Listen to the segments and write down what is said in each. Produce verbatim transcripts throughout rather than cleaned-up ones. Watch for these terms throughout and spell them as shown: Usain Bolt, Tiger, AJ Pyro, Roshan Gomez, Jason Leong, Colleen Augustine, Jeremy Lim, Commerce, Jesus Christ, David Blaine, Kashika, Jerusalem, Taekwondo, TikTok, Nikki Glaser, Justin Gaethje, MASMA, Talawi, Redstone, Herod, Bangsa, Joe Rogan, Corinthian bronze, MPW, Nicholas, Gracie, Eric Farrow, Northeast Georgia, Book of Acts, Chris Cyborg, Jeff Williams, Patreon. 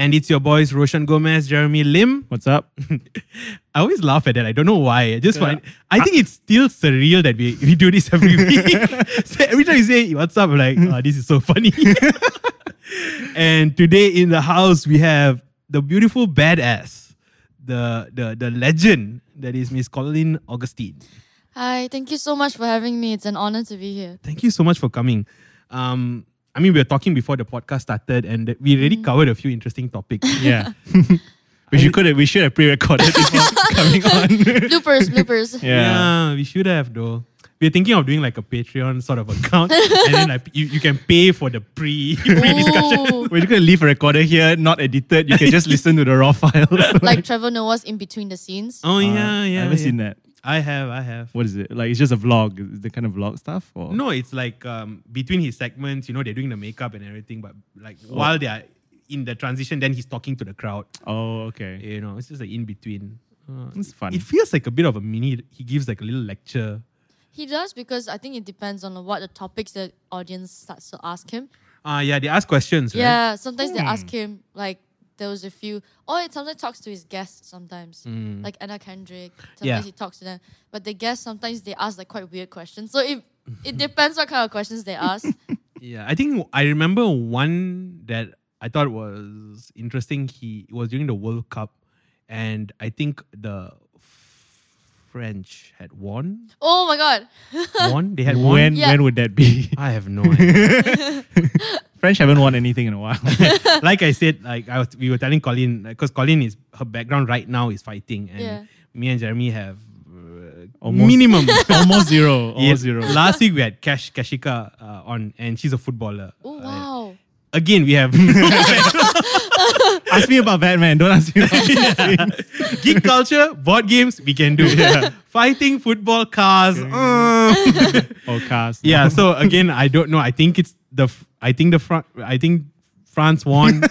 And it's your boys, Roshan Gomez, Jeremy Lim. What's up? I always laugh at that. I don't know why. I just yeah. find... I think it's still surreal that we, we do this every week. So every time you say, what's up? I'm like, oh, this is so funny. And today in the house, we have the beautiful badass, the the the legend that is Miss Colleen Augustine. Hi, thank you so much for having me. It's an honor to be here. Thank you so much for coming. Um, I mean, we were talking before the podcast started, and we already mm. covered a few interesting topics. Yeah, which you could have, we should have pre-recorded before coming on. bloopers, bloopers. Yeah. yeah, we should have though. We we're thinking of doing like a Patreon sort of account, and then like you, you can pay for the pre pre discussion. We're just gonna leave a recorder here, not edited. You can just listen to the raw files. Like, like Trevor Noah's in between the scenes. Oh yeah, uh, yeah. I haven't yeah. seen that. I have, I have. What is it? Like, it's just a vlog, the kind of vlog stuff? Or? No, it's like um, between his segments, you know, they're doing the makeup and everything, but like oh. while they're in the transition, then he's talking to the crowd. Oh, okay. You know, it's just like in between. Uh, it's fun. It feels like a bit of a mini, he gives like a little lecture. He does, because I think it depends on what the topics the audience starts to ask him. Ah, uh, yeah, they ask questions, right? Yeah, sometimes hmm. they ask him, like, there was a few, or it sometimes talks to his guests sometimes, mm. like Anna Kendrick. Sometimes yeah. he talks to them, but the guests sometimes they ask like quite weird questions. So it it depends what kind of questions they ask. Yeah, I think I remember one that I thought was interesting. He it was during the World Cup, and I think the French had won. Oh my God! Won? They had won. When yeah. when would that be? I have no idea. French haven't won anything in a while. Like I said, like I was, we were telling Colleen, because Colleen is, her background right now is fighting, and yeah. me and Jeremy have uh, almost, minimum almost zero, almost yeah. zero. Last week we had Kash Kashika uh, on, and she's a footballer. Oh wow! Uh, again, we have. Ask me about Batman. Don't ask me about yeah. Geek culture, board games, we can do. Yeah. Fighting, football, cars. Okay. Uh. Oh, cars. Yeah. So again, I don't know. I think it's the. I think the front. I think France won.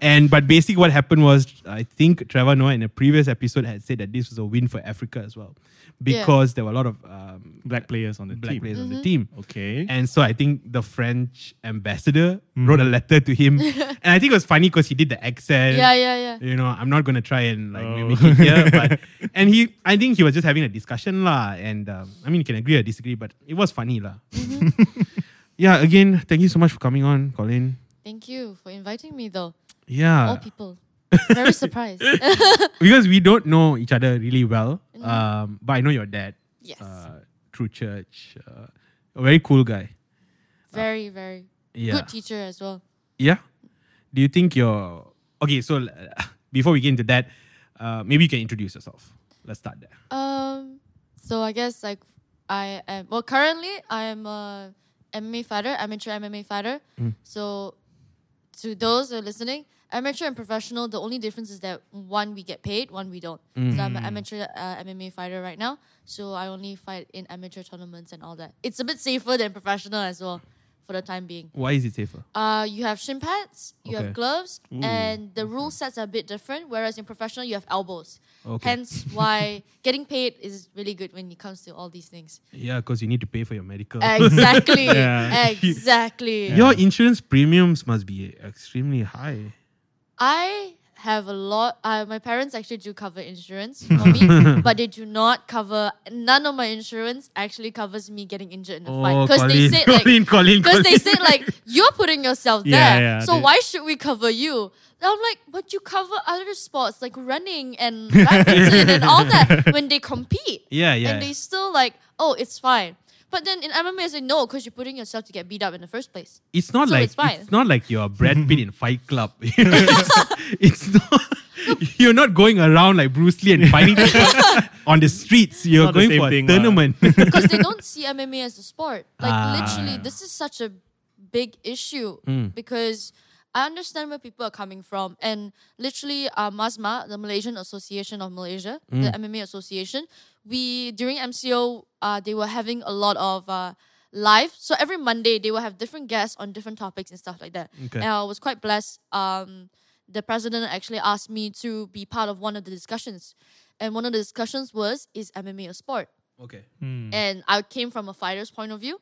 And but basically, what happened was, I think Trevor Noah in a previous episode had said that this was a win for Africa as well, because yeah. there were a lot of um, black players on the black team. players mm-hmm. on the team. Okay. And so I think the French ambassador mm. wrote a letter to him, and I think it was funny because he did the accent. Yeah, yeah, yeah. You know, I'm not gonna try and like oh. mimic it here, but and he, I think he was just having a discussion lah, and um, I mean, you can agree or disagree, but it was funny lah. Mm-hmm. Yeah, again, thank you so much for coming on, Colleen. Thank you for inviting me, though. Yeah. All people. Very surprised. Because we don't know each other really well. No. Um, but I know your dad. Yes. Uh, through church. Uh, a very cool guy. Very, uh, very. Yeah. Good teacher as well. Yeah? Do you think you're... Okay, so uh, before we get into that, uh, maybe you can introduce yourself. Let's start there. Um. So I guess like I am... Well, currently I am a... M M A fighter, amateur M M A fighter. Mm. So, to those who are listening, amateur and professional, the only difference is that one we get paid, one we don't. Mm. So, I'm an amateur uh, M M A fighter right now. So, I only fight in amateur tournaments and all that. It's a bit safer than professional as well for the time being. Why is it safer? Uh, you have shin pads, you okay. have gloves, Ooh. and the rule sets are a bit different, whereas in professional, you have elbows. Okay. Hence why getting paid is really good when it comes to all these things. Yeah, because you need to pay for your medical. Exactly. yeah. Exactly. Yeah. Your insurance premiums must be extremely high. I have a lot. Uh, my parents actually do cover insurance for me, but they do not cover, none of my insurance actually covers me getting injured in a oh, fight. Because they said like, because they said like, you're putting yourself yeah, there, yeah, so dude. why should we cover you? And I'm like, but you cover other sports like running and badminton and all that when they compete. Yeah, yeah. And they still like, oh, it's fine. But then in M M A, it's like, no, because you're putting yourself to get beat up in the first place. It's not so like it's, it's not like you're Brad Pitt in Fight Club. It's not. You're not going around like Bruce Lee and fighting on the streets. You're not going for a tournament. Because they don't see M M A as a sport. Like ah. literally, this is such a big issue mm. because I understand where people are coming from. And literally, uh, MASMA, the Malaysian Association of Malaysia, mm. the M M A Association, we, during M C O, uh, they were having a lot of uh, live. So every Monday, they will have different guests on different topics and stuff like that. Okay. And I was quite blessed. Um, the president actually asked me to be part of one of the discussions. And one of the discussions was, is M M A a sport? Okay. Hmm. And I came from a fighter's point of view.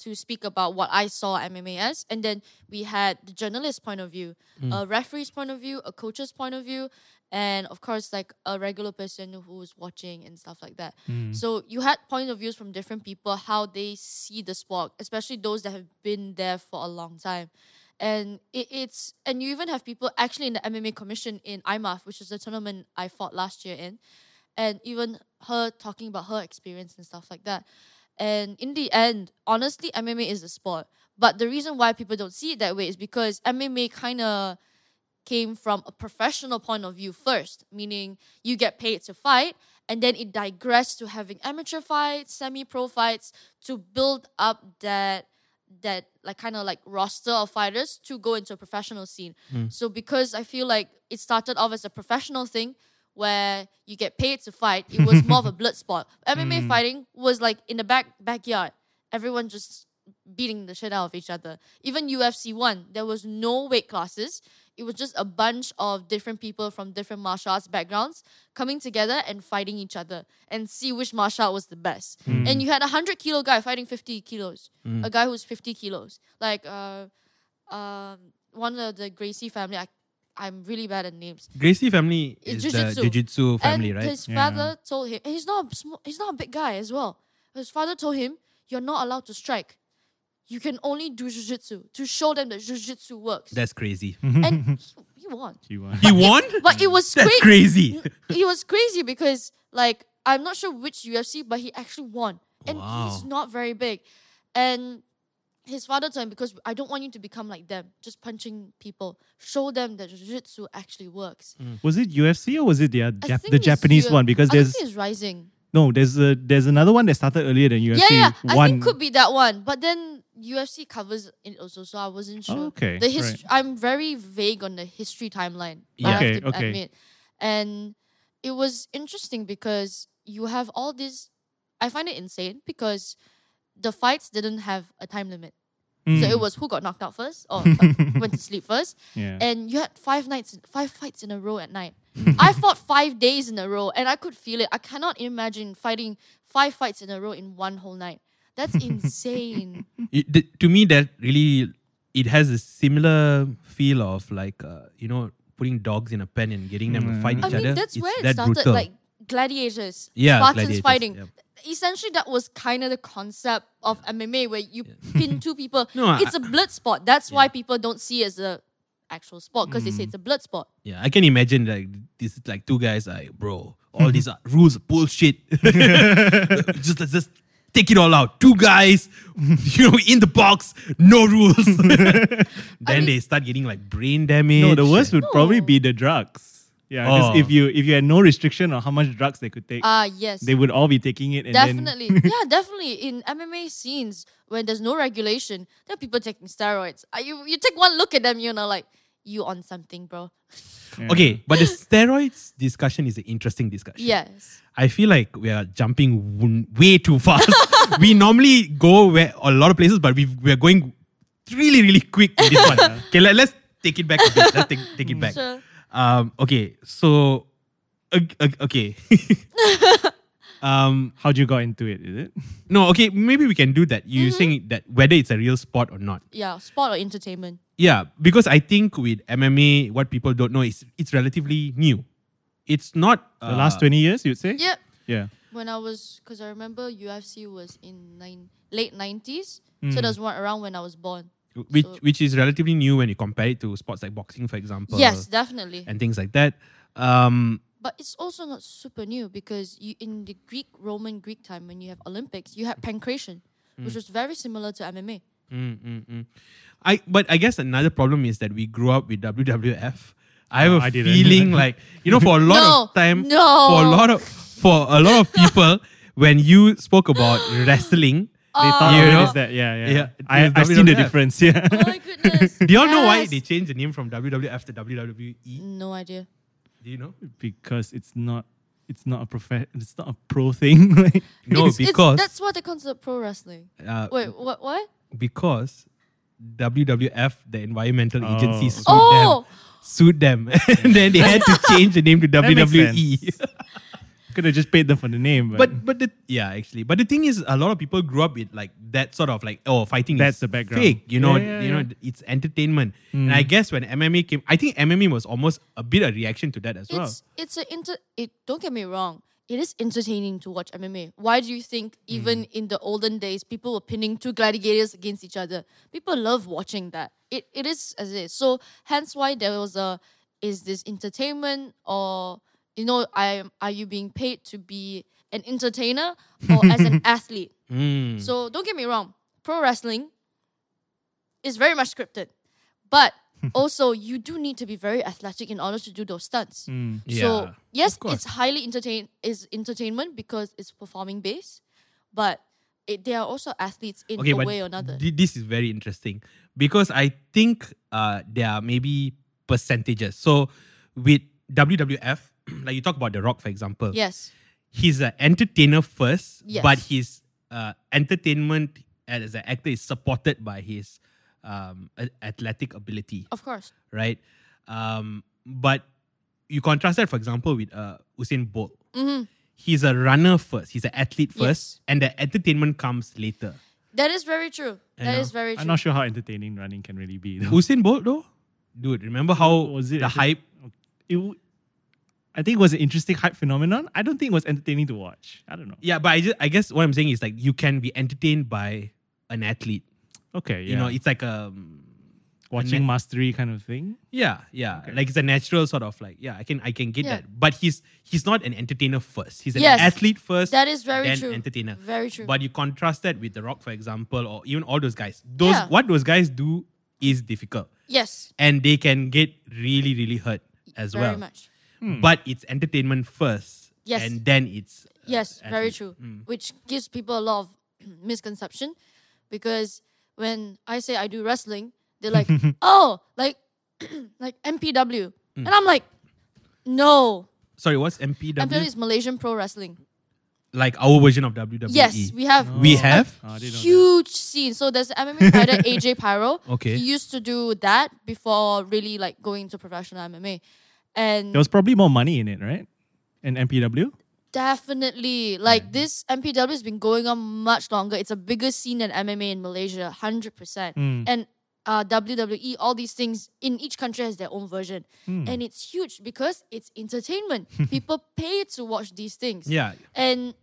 to speak about what I saw M M A as. And then we had the journalist's point of view, mm. a referee's point of view, a coach's point of view, and of course, like a regular person who was watching and stuff like that. Mm. So you had point of views from different people, how they see the sport, especially those that have been there for a long time. And it, it's and you even have people actually in the M M A commission in I M A F, which is the tournament I fought last year in, and even her talking about her experience and stuff like that. And in the end, honestly, M M A is a sport. But the reason why people don't see it that way is because M M A kind of came from a professional point of view first, meaning you get paid to fight, and then it digressed to having amateur fights, semi-pro fights, to build up that that like kind of like roster of fighters to go into a professional scene. Mm. So because I feel like it started off as a professional thing where you get paid to fight, it was more of a blood sport. M M A mm. fighting was like in the back backyard, everyone just beating the shit out of each other. Even U F C one, there was no weight classes. It was just a bunch of different people from different martial arts backgrounds coming together and fighting each other and see which martial art was the best. Mm. And you had a one hundred kilo guy fighting fifty kilos. Mm. A guy who's fifty kilos. Like uh, um, one of the Gracie family, I, I'm really bad at names. Gracie family is jiu-jitsu. The jiu-jitsu family, and right? his yeah. father told him, and he's not, a sm- he's not a big guy as well. His father told him, you're not allowed to strike. You can only do jiu-jitsu to show them that jiu-jitsu works. That's crazy. And he, he won. He won? But he won? It, but it was That's cra- crazy. It was crazy because, like, I'm not sure which U F C, but he actually won. And wow. he's not very big. And his father told him, because I don't want you to become like them, just punching people. Show them that jiu-jitsu actually works. Mm. Was it U F C or was it the, Jap- the Japanese U- one? Because I there's... think it's Rising. No, there's a, there's another one that started earlier than U F C. Yeah, yeah. One. I think could be that one. But then U F C covers it also, so I wasn't sure. Oh, okay. The hist- right. I'm very vague on the history timeline. Yeah. Okay, I have to okay. admit. And it was interesting because you have all this... I find it insane because the fights didn't have a time limit. Mm. So it was who got knocked out first or went to sleep first. Yeah. And you had five nights, five fights in a row at night. I fought five days in a row and I could feel it. I cannot imagine fighting five fights in a row in one whole night. That's insane. It, the, to me, that really, it has a similar feel of like, uh, you know, putting dogs in a pen and getting them mm. to fight each other. I mean, other. That's it's where it that started, brutal. Like gladiators, yeah, Spartans gladiators, fighting. Yeah. Essentially, that was kind of the concept of M M A where you yeah. pin two people. No, it's I, a blood sport. That's yeah. why people don't see it as a... actual sport because mm. they say it's a blood sport. Yeah, I can imagine like this, like two guys like, bro, all these uh, rules are bullshit. just just take it all out. Two guys, you know, in the box, no rules. then I mean, they start getting like brain damage. No, the worst would no. probably be the drugs. Yeah, because oh. if you if you had no restriction on how much drugs they could take, uh, yes. they would all be taking it. And definitely. Then yeah, definitely. In M M A scenes, when there's no regulation, there are people taking steroids. Uh, you, you take one look at them, you know, like, you on something, bro. Yeah. Okay, but the steroids discussion is an interesting discussion. Yes. I feel like we are jumping w- way too fast. We normally go where, a lot of places, but we've, we're going really, really quick in this one. Okay, let, let's take it back a bit. Let's take, take it back. Sure. Um, okay, so, uh, uh, okay. um, How'd you got into it, is it? No, okay, maybe we can do that. You're mm-hmm. saying that whether it's a real sport or not. Yeah, sport or entertainment. Yeah, because I think with M M A, what people don't know is it's relatively new. It's not... Uh, the last twenty years, you'd say? Yep. Yeah. When I was... Because I remember U F C was in nine, late nineties. Mm. So that was around when I was born. Which so. which is relatively new when you compare it to sports like boxing, for example. Yes, definitely. And things like that. Um, but it's also not super new because you, in the Greek, Roman, Greek time, when you have Olympics, you had pancration, mm. which was very similar to M M A. Mm, mm, mm. I But I guess another problem is that we grew up with W W F. I have no, a I feeling like, you know, for a lot no, of time, no. for a lot of for a lot of people, when you spoke about wrestling... They thought uh, you know, that, yeah, yeah. yeah I, I've seen the difference, yeah. Oh my goodness. Do y'all yes. know why they changed the name from W W F to W W E? No idea. Do you know? Because it's not, it's not a prof- it's not a pro thing. Like, no, it's, because... It's, that's what they consider pro wrestling. Uh, Wait, what? What? Because W W F, the environmental oh. agency, sued oh. them. Sued them. And then they had to change the name to W W E. Could have just paid them for the name. But but, but the, yeah, actually. But the thing is, a lot of people grew up with like that sort of like, oh, fighting That's is the background. Fake. You know, yeah, yeah, you know, yeah. It's entertainment. Mm. And I guess when M M A came, I think M M A was almost a bit of a reaction to that as it's, well. It's a inter. It, don't get me wrong. It is entertaining to watch M M A. Why do you think even mm. in the olden days, people were pinning two gladiators against each other? People love watching that. It It is as it is. So hence why there was a, is this entertainment or... You know, I, are you being paid to be an entertainer or as an athlete? Mm. So don't get me wrong. Pro wrestling is very much scripted. But also, you do need to be very athletic in order to do those stunts. Mm. Yeah. So yes, it's highly entertain is entertainment because it's performing based. But it, they are also athletes in okay, a way or another. Th- this is very interesting. Because I think uh, there are maybe percentages. So with W W F, like you talk about The Rock, for example. Yes. He's an entertainer first, yes. but his uh, entertainment as an actor is supported by his um, athletic ability. Of course. Right? Um, but you contrast that, for example, with uh, Usain Bolt. Mm-hmm. He's a runner first. He's an athlete first. Yes. And the entertainment comes later. That is very true. And that uh, is very true. I'm not sure how entertaining running can really be. Though. Usain Bolt, though? Dude, remember how was it the hype... It w- I think it was an interesting hype phenomenon. I don't think it was entertaining to watch. I don't know. Yeah, but I just, I guess what I'm saying is like you can be entertained by an athlete. Okay, yeah. You know, it's like a... Watching a nat- mastery kind of thing? Yeah, yeah. Okay. Like it's a natural sort of like, yeah, I can I can get yeah. that. But he's he's not an entertainer first. He's an yes, athlete first. That is very then true. Entertainer. Very true. But you contrast that with The Rock, for example, or even all those guys. Those yeah. What those guys do is difficult. Yes. And they can get really, really hurt as very well. Very much. Mm. But it's entertainment first. Yes. And then it's... Uh, yes, athlete. Very true. Mm. Which gives people a lot of misconception. Because when I say I do wrestling, they're like, oh, like like M P W. Mm. And I'm like, no. Sorry, what's M P W? M P W is Malaysian Pro Wrestling. Like our version of W W E. Yes, we have oh. we have oh, huge scene. So there's an M M A fighter, A J Pyro. Okay. He used to do that before really like going to professional M M A. And there was probably more money in it, right? In M P W? Definitely. Like, yeah. This M P W has been going on much longer. It's a bigger scene than M M A in Malaysia, one hundred percent. Mm. And uh, W W E, all these things, in each country has their own version. Mm. And it's huge because it's entertainment. People pay to watch these things. Yeah. And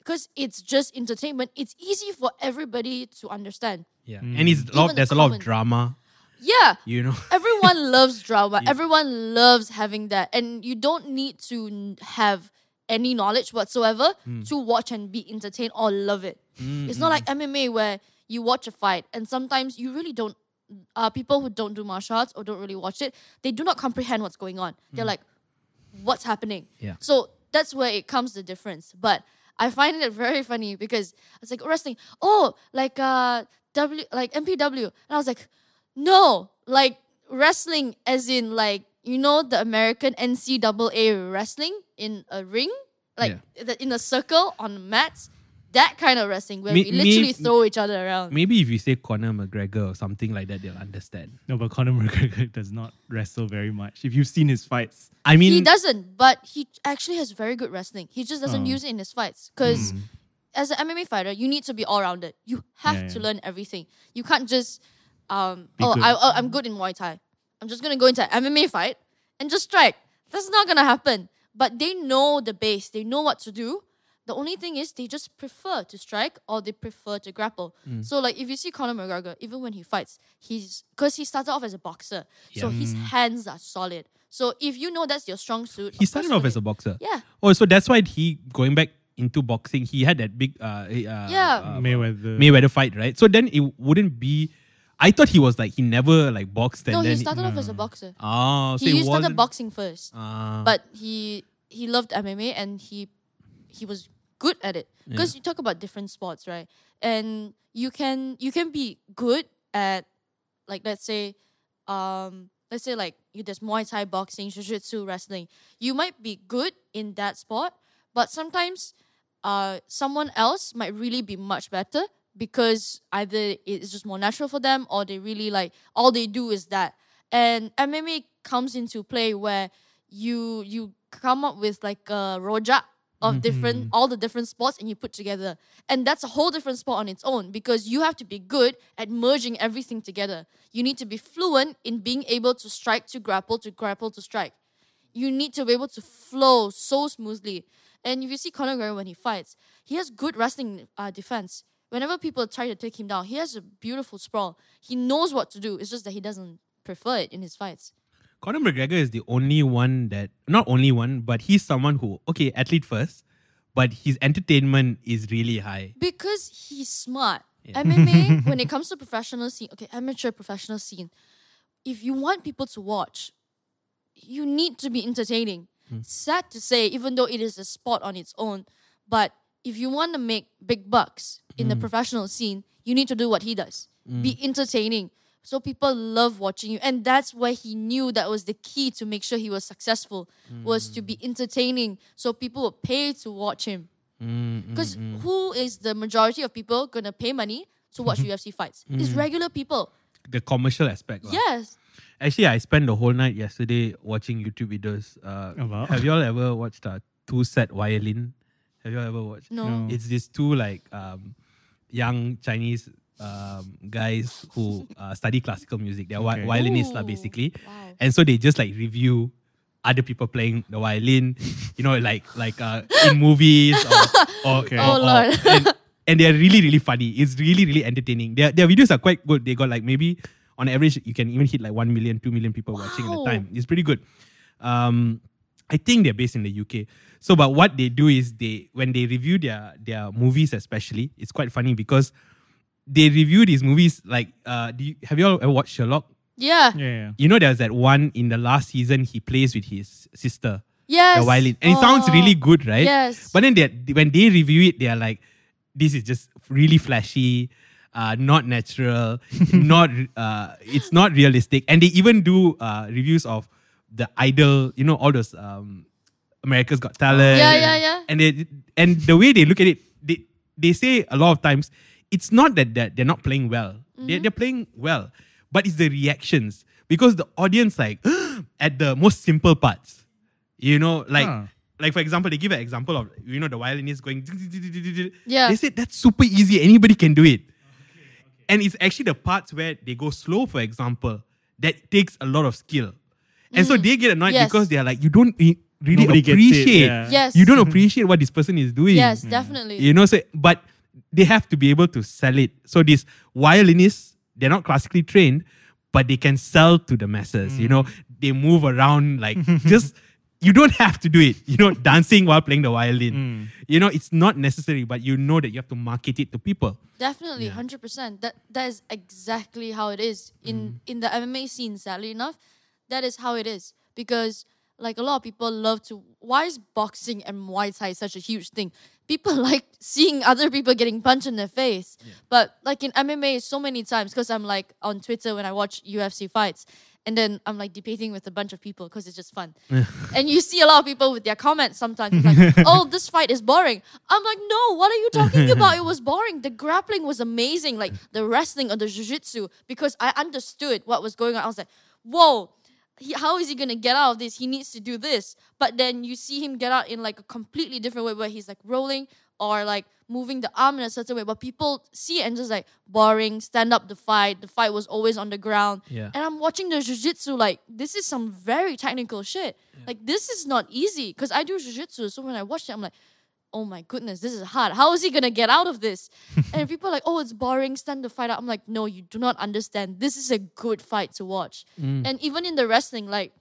because it's just entertainment, it's easy for everybody to understand. Yeah. Mm. And it's a lot, there's a lot of drama. Yeah. You know. Everyone loves drama. Yeah. Everyone loves having that. And you don't need to have any knowledge whatsoever mm. to watch and be entertained or love it. Mm-hmm. It's not like M M A where you watch a fight and sometimes you really don't, uh, people who don't do martial arts or don't really watch it, they do not comprehend what's going on. They're mm. like, what's happening? Yeah. So that's where it comes the difference. But I find it very funny because it's like wrestling. Oh, like uh, W, like M P W. And I was like, no, like wrestling as in like, you know, the American N C double A wrestling in a ring, like yeah. in a circle on mats, that kind of wrestling where may, we literally may, throw each other around. Maybe if you say Conor McGregor or something like that, they'll understand. No, but Conor McGregor does not wrestle very much. If you've seen his fights. I mean... He doesn't, but he actually has very good wrestling. He just doesn't oh. use it in his fights because mm. as an M M A fighter, you need to be all-rounded. You have yeah, to yeah. learn everything. You can't just... Um, oh, I, oh, I'm good in Muay Thai. I'm just going to go into an M M A fight and just strike. That's not going to happen. But they know the base. They know what to do. The only thing is they just prefer to strike or they prefer to grapple. Mm. So like if you see Conor McGregor, even when he fights, he's because he started off as a boxer. Yeah. So his hands are solid. So if you know that's your strong suit. He started off as a boxer? Yeah. Oh, so that's why he, going back into boxing, he had that big uh, uh, yeah. uh, Mayweather. Mayweather fight, right? So then it wouldn't be... I thought he was like, he never like boxed. And no, then he started he, off no. as a boxer. Oh, so he, he started boxing first. Uh, but he he loved M M A and he he was good at it. Because yeah. you talk about different sports, right? And you can you can be good at like let's say um, let's say like you, there's Muay Thai, boxing, jiu-jitsu, wrestling. You might be good in that sport, but sometimes uh, someone else might really be much better. Because either it's just more natural for them or they really like, all they do is that. And M M A comes into play where you you come up with like a rojak of mm-hmm. different, all the different sports, and you put together. And that's a whole different sport on its own, because you have to be good at merging everything together. You need to be fluent in being able to strike, to grapple, to grapple, to strike. You need to be able to flow so smoothly. And if you see Conor McGregor when he fights, he has good wrestling uh, defense. Whenever people try to take him down, he has a beautiful sprawl. He knows what to do. It's just that he doesn't prefer it in his fights. Conor McGregor is the only one that... Not only one, but he's someone who... Okay, athlete first, but his entertainment is really high. Because he's smart. Yeah. M M A, when it comes to professional scene... Okay, amateur professional scene. If you want people to watch, you need to be entertaining. Hmm. Sad to say, even though it is a sport on its own, but if you want to make big bucks in mm. the professional scene, you need to do what he does. Mm. Be entertaining. So people love watching you. And that's where he knew that was the key to make sure he was successful, mm. was to be entertaining. So people would pay to watch him. Because mm, mm, mm. who is the majority of people going to pay money to watch U F C fights? Mm. It's regular people. The commercial aspect. Wow. Yes. Actually, I spent the whole night yesterday watching YouTube videos. Uh, oh, wow. Have you all ever watched uh, TwoSet Violin? Have you ever watched? No. no. It's these two like um, young Chinese um, guys who uh, study classical music. They're okay. violinists la, basically. Wow. And so they just like review other people playing the violin, you know, like like uh, in movies. Or, or, okay. or, oh, Lord. Or, and, and they're really, really funny. It's really, really entertaining. Their, their videos are quite good. They got like maybe on average, you can even hit like one million, two million people wow. watching at a time. It's pretty good. Um, I think they're based in the U K. So, but what they do is they, when they review their, their movies especially, it's quite funny because they review these movies like, uh, do you, have you all ever watched Sherlock? Yeah. yeah, yeah. You know, there's that one in the last season he plays with his sister. Yes. The violin. And oh. it sounds really good, right? Yes. But then when they review it, they're like, this is just really flashy, uh, not natural, not uh, it's not realistic. And they even do uh, reviews of the Idol, you know, all those um, America's Got Talent. Yeah, yeah, yeah. And they, and the way they look at it, they they say a lot of times, it's not that they're, they're not playing well. Mm-hmm. They're, they're playing well. But it's the reactions. Because the audience, like, at the most simple parts, you know, like, huh. like for example, they give an example of, you know, the violinist going... Yeah. They said, that's super easy. Anybody can do it. Okay, okay. And it's actually the parts where they go slow, for example, that takes a lot of skill. And mm. so they get annoyed yes. because they're like, you don't really Nobody appreciate. It, yeah. yes. You don't appreciate what this person is doing. Yes, mm. definitely. You know, so but they have to be able to sell it. So these violinists, they're not classically trained, but they can sell to the masses. Mm. You know, they move around like just you don't have to do it. You know, dancing while playing the violin. Mm. You know, it's not necessary, but you know that you have to market it to people. Definitely, yeah. one hundred percent. That that is exactly how it is in mm. in the M M A scene. Sadly enough. That is how it is. Because, like, a lot of people love to... Why is boxing and Muay Thai such a huge thing? People like seeing other people getting punched in their face. Yeah. But, like, in M M A, so many times, because I'm, like, on Twitter when I watch U F C fights, and then I'm, like, debating with a bunch of people because it's just fun. And you see a lot of people with their comments sometimes. Like, oh, this fight is boring. I'm like, no, what are you talking about? It was boring. The grappling was amazing. Like, the wrestling or the jiu-jitsu. Because I understood what was going on. I was like, whoa. He, how is he going to get out of this? He needs to do this. But then you see him get out in like a completely different way where he's like rolling or like moving the arm in a certain way. But people see it and just like boring, stand up the fight. The fight was always on the ground. Yeah. And I'm watching the jiu-jitsu like this is some very technical shit. Yeah. Like this is not easy because I do jiu-jitsu. So when I watch it, I'm like, oh my goodness, this is hard. How is he going to get out of this? And people are like, oh, it's boring, stand the fight out. I'm like, no, you do not understand. This is a good fight to watch. Mm. And even in the wrestling, like,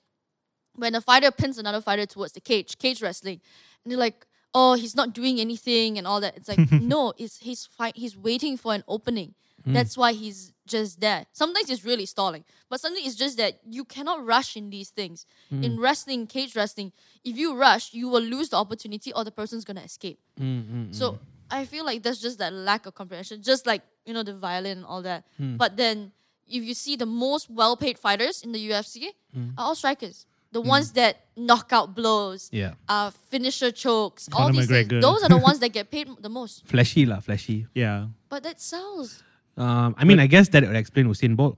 when a fighter pins another fighter towards the cage, cage wrestling, and they're like, oh, he's not doing anything and all that. It's like, no, it's he's, fight, he's waiting for an opening. Mm. That's why he's just there. Sometimes it's really stalling. But sometimes it's just that you cannot rush in these things. Mm. In wrestling, cage wrestling, if you rush, you will lose the opportunity or the person's going to escape. Mm-hmm. So I feel like that's just that lack of comprehension. Just like, you know, the violin and all that. Mm. But then if you see the most well-paid fighters in the U F C mm. are all strikers. The mm. ones that knockout blows, yeah. uh, finisher chokes, Conor all these McGregor. Things. Those are the ones that get paid the most. Flashy lah, flashy. Yeah. But that sells... Um, I mean, but, I guess that would explain Usain Bolt.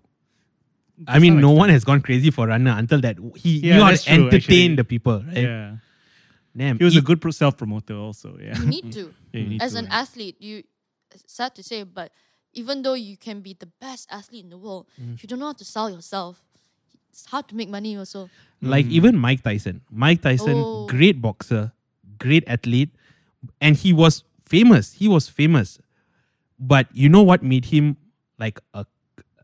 I mean, no one has gone crazy for runner until that he yeah, knew how to entertain actually. The people, right? Yeah. Damn, he was you, a good self-promoter also. Yeah, you need to. Yeah, you need As to, an yeah. athlete, you sad to say, but even though you can be the best athlete in the world, mm. if you don't know how to sell yourself, it's hard to make money also. Like mm. even Mike Tyson. Mike Tyson, oh. great boxer, great athlete. And he was famous. He was famous. But you know what made him like a,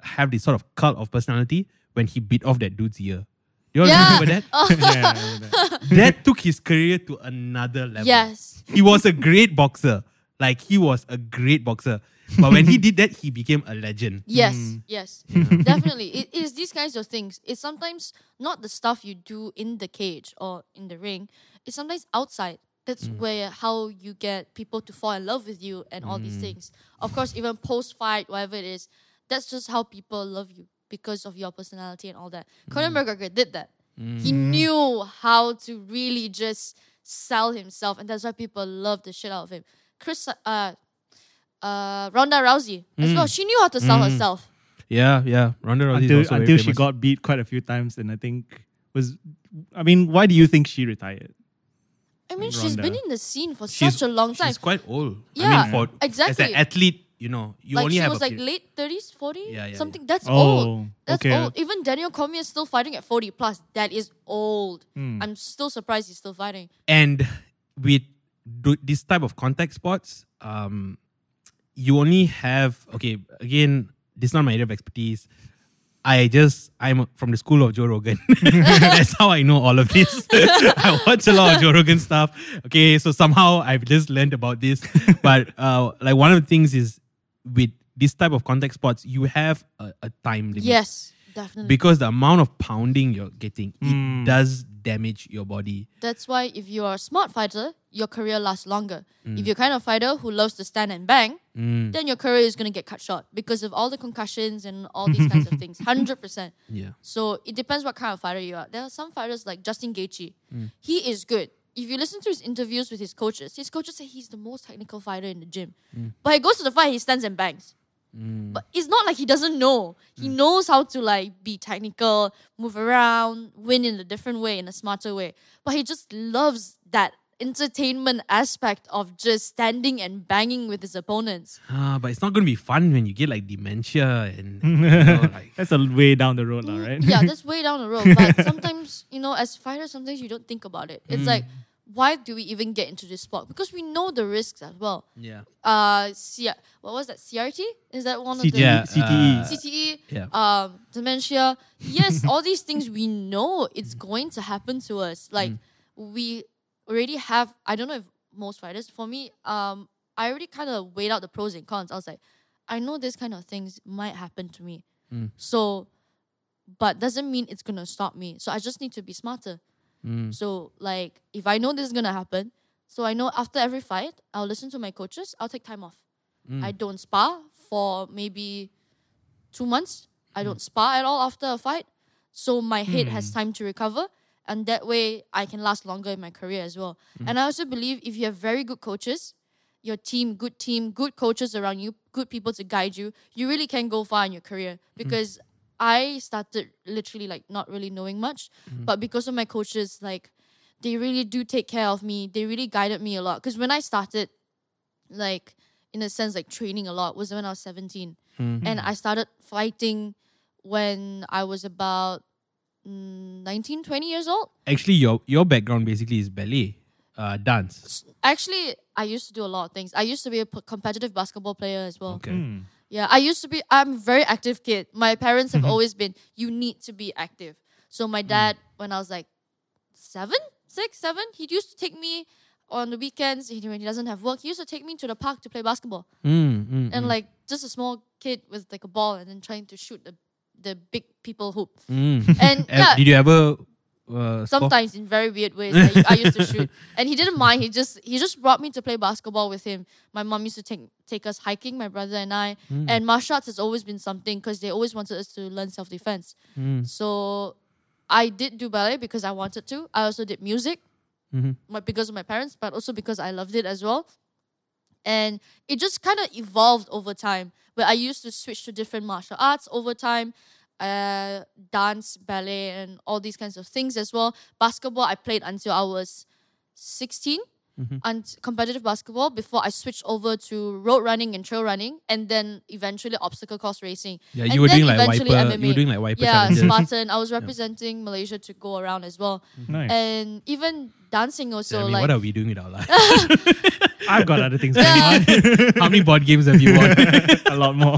have this sort of cult of personality? When he bit off that dude's ear. Do you all yeah. remember that? Oh. yeah, I remember that. That took his career to another level. Yes. He was a great boxer. Like, he was a great boxer. But when he did that, he became a legend. Yes, mm. yes. Yeah. Definitely. It is these kinds of things. It's sometimes not the stuff you do in the cage or in the ring. It's sometimes outside. That's mm. where how you get people to fall in love with you and all mm. these things. Of course, even post-fight, whatever it is, that's just how people love you because of your personality and all that. Mm. Conor McGregor did that. Mm. He knew how to really just sell himself, and that's why people love the shit out of him. Chris, uh, uh, Ronda Rousey mm. as well. She knew how to sell mm. herself. Yeah, yeah. Ronda Rousey until, also until she got beat quite a few times, and I think was. I mean, why do you think she retired? I mean, Ronda. She's been in the scene for she's, such a long time. She's quite old. Yeah, I mean, for, exactly. As an athlete, you know, you like only have. She was a like period. late thirties, forty, yeah, yeah, something. Yeah. That's oh, old. That's okay. old. Even Daniel Cormier is still fighting at forty plus. That is old. Mm. I'm still surprised he's still fighting. And with. Do this type of contact sports, um, you only have okay. Again, this is not my area of expertise. I just I'm from the school of Joe Rogan. That's how I know all of this. I watch a lot of Joe Rogan stuff. Okay, so somehow I've just learned about this. But uh, like one of the things is with this type of contact sports, you have a, a time limit. Yes, definitely. Because the amount of pounding you're getting, mm. it does damage your body. That's why if you are a smart fighter, your career lasts longer. Mm. If you're kind of fighter who loves to stand and bang, mm. then your career is going to get cut short because of all the concussions and all these kinds of things. one hundred percent. Yeah. So it depends what kind of fighter you are. There are some fighters like Justin Gaethje. Mm. He is good. If you listen to his interviews with his coaches, his coaches say he's the most technical fighter in the gym. Mm. But he goes to the fight, he stands and bangs. Mm. But it's not like he doesn't know. He mm. knows how to like be technical, move around, win in a different way, in a smarter way. But he just loves that entertainment aspect of just standing and banging with his opponents. Ah, but it's not going to be fun when you get like dementia and you know, like that's a way down the road, mm, la, right? Yeah, that's way down the road. But sometimes, you know, as fighters, sometimes you don't think about it. It's mm. like, why do we even get into this sport? Because we know the risks as well. Yeah. Uh, C- what was that? C R T? Is that one C- of the... Yeah, C T E. C T E, yeah. um, dementia. Yes, all these things we know it's going to happen to us. Like, mm. we already have... I don't know if most fighters... For me, um, I already kind of weighed out the pros and cons. I was like, I know this kind of things might happen to me. Mm. So, but doesn't mean it's going to stop me. So I just need to be smarter. Mm. So, like, if I know this is going to happen, so I know after every fight, I'll listen to my coaches. I'll take time off. Mm. I don't spar for maybe two months. I don't mm. spar at all after a fight. So, my head mm. has time to recover. And that way, I can last longer in my career as well. Mm. And I also believe if you have very good coaches, your team, good team, good coaches around you, good people to guide you, you really can go far in your career. Because... Mm. I started literally like not really knowing much, mm. but because of my coaches, like they really do take care of me. They really guided me a lot. Because when I started, like in a sense, like training a lot was when I was seventeen, mm-hmm. and I started fighting when I was about mm, nineteen, twenty years old. Actually, your your background basically is ballet, uh, dance. Actually, I used to do a lot of things. I used to be a p- competitive basketball player as well. Okay. Mm. Yeah, I used to be, I'm a very active kid. My parents have always been, you need to be active. So my dad, mm. when I was like seven, six, seven, he used to take me on the weekends when he doesn't have work. He used to take me to the park to play basketball. Mm, mm, and like just a small kid with like a ball and then trying to shoot the the big people hoop. Mm. And yeah, did you ever... Uh, sometimes score? In very weird ways. I, I used to shoot. And he didn't mind. He just he just brought me to play basketball with him. My mom used to take take us hiking, my brother and I. Mm. And martial arts has always been something because they always wanted us to learn self-defense. Mm. So I did do ballet because I wanted to. I also did music mm-hmm. because of my parents, but also because I loved it as well. And it just kind of evolved over time. But I used to switch to different martial arts over time. Uh, dance, ballet, and all these kinds of things as well. Basketball, I played until I was sixteen mm-hmm. on competitive basketball before I switched over to road running and trail running, and then eventually obstacle course racing. Yeah, you, and were, then doing like wiper, you were doing like wiper yeah, challenges. Yeah, Spartan. I was representing yeah. Malaysia to go around as well. Nice. And even dancing also. Yeah, I mean, like, what are we doing with our lives? I've got other things going on. How many board games have you won? A lot more.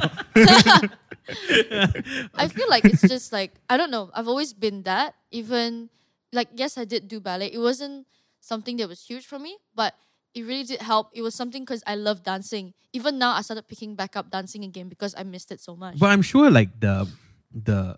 I feel like it's just like, I don't know. I've always been that. Even, like, yes, I did do ballet. It wasn't something that was huge for me, but it really did help. It was something because I love dancing. Even now, I started picking back up dancing again because I missed it so much. But I'm sure, like, the the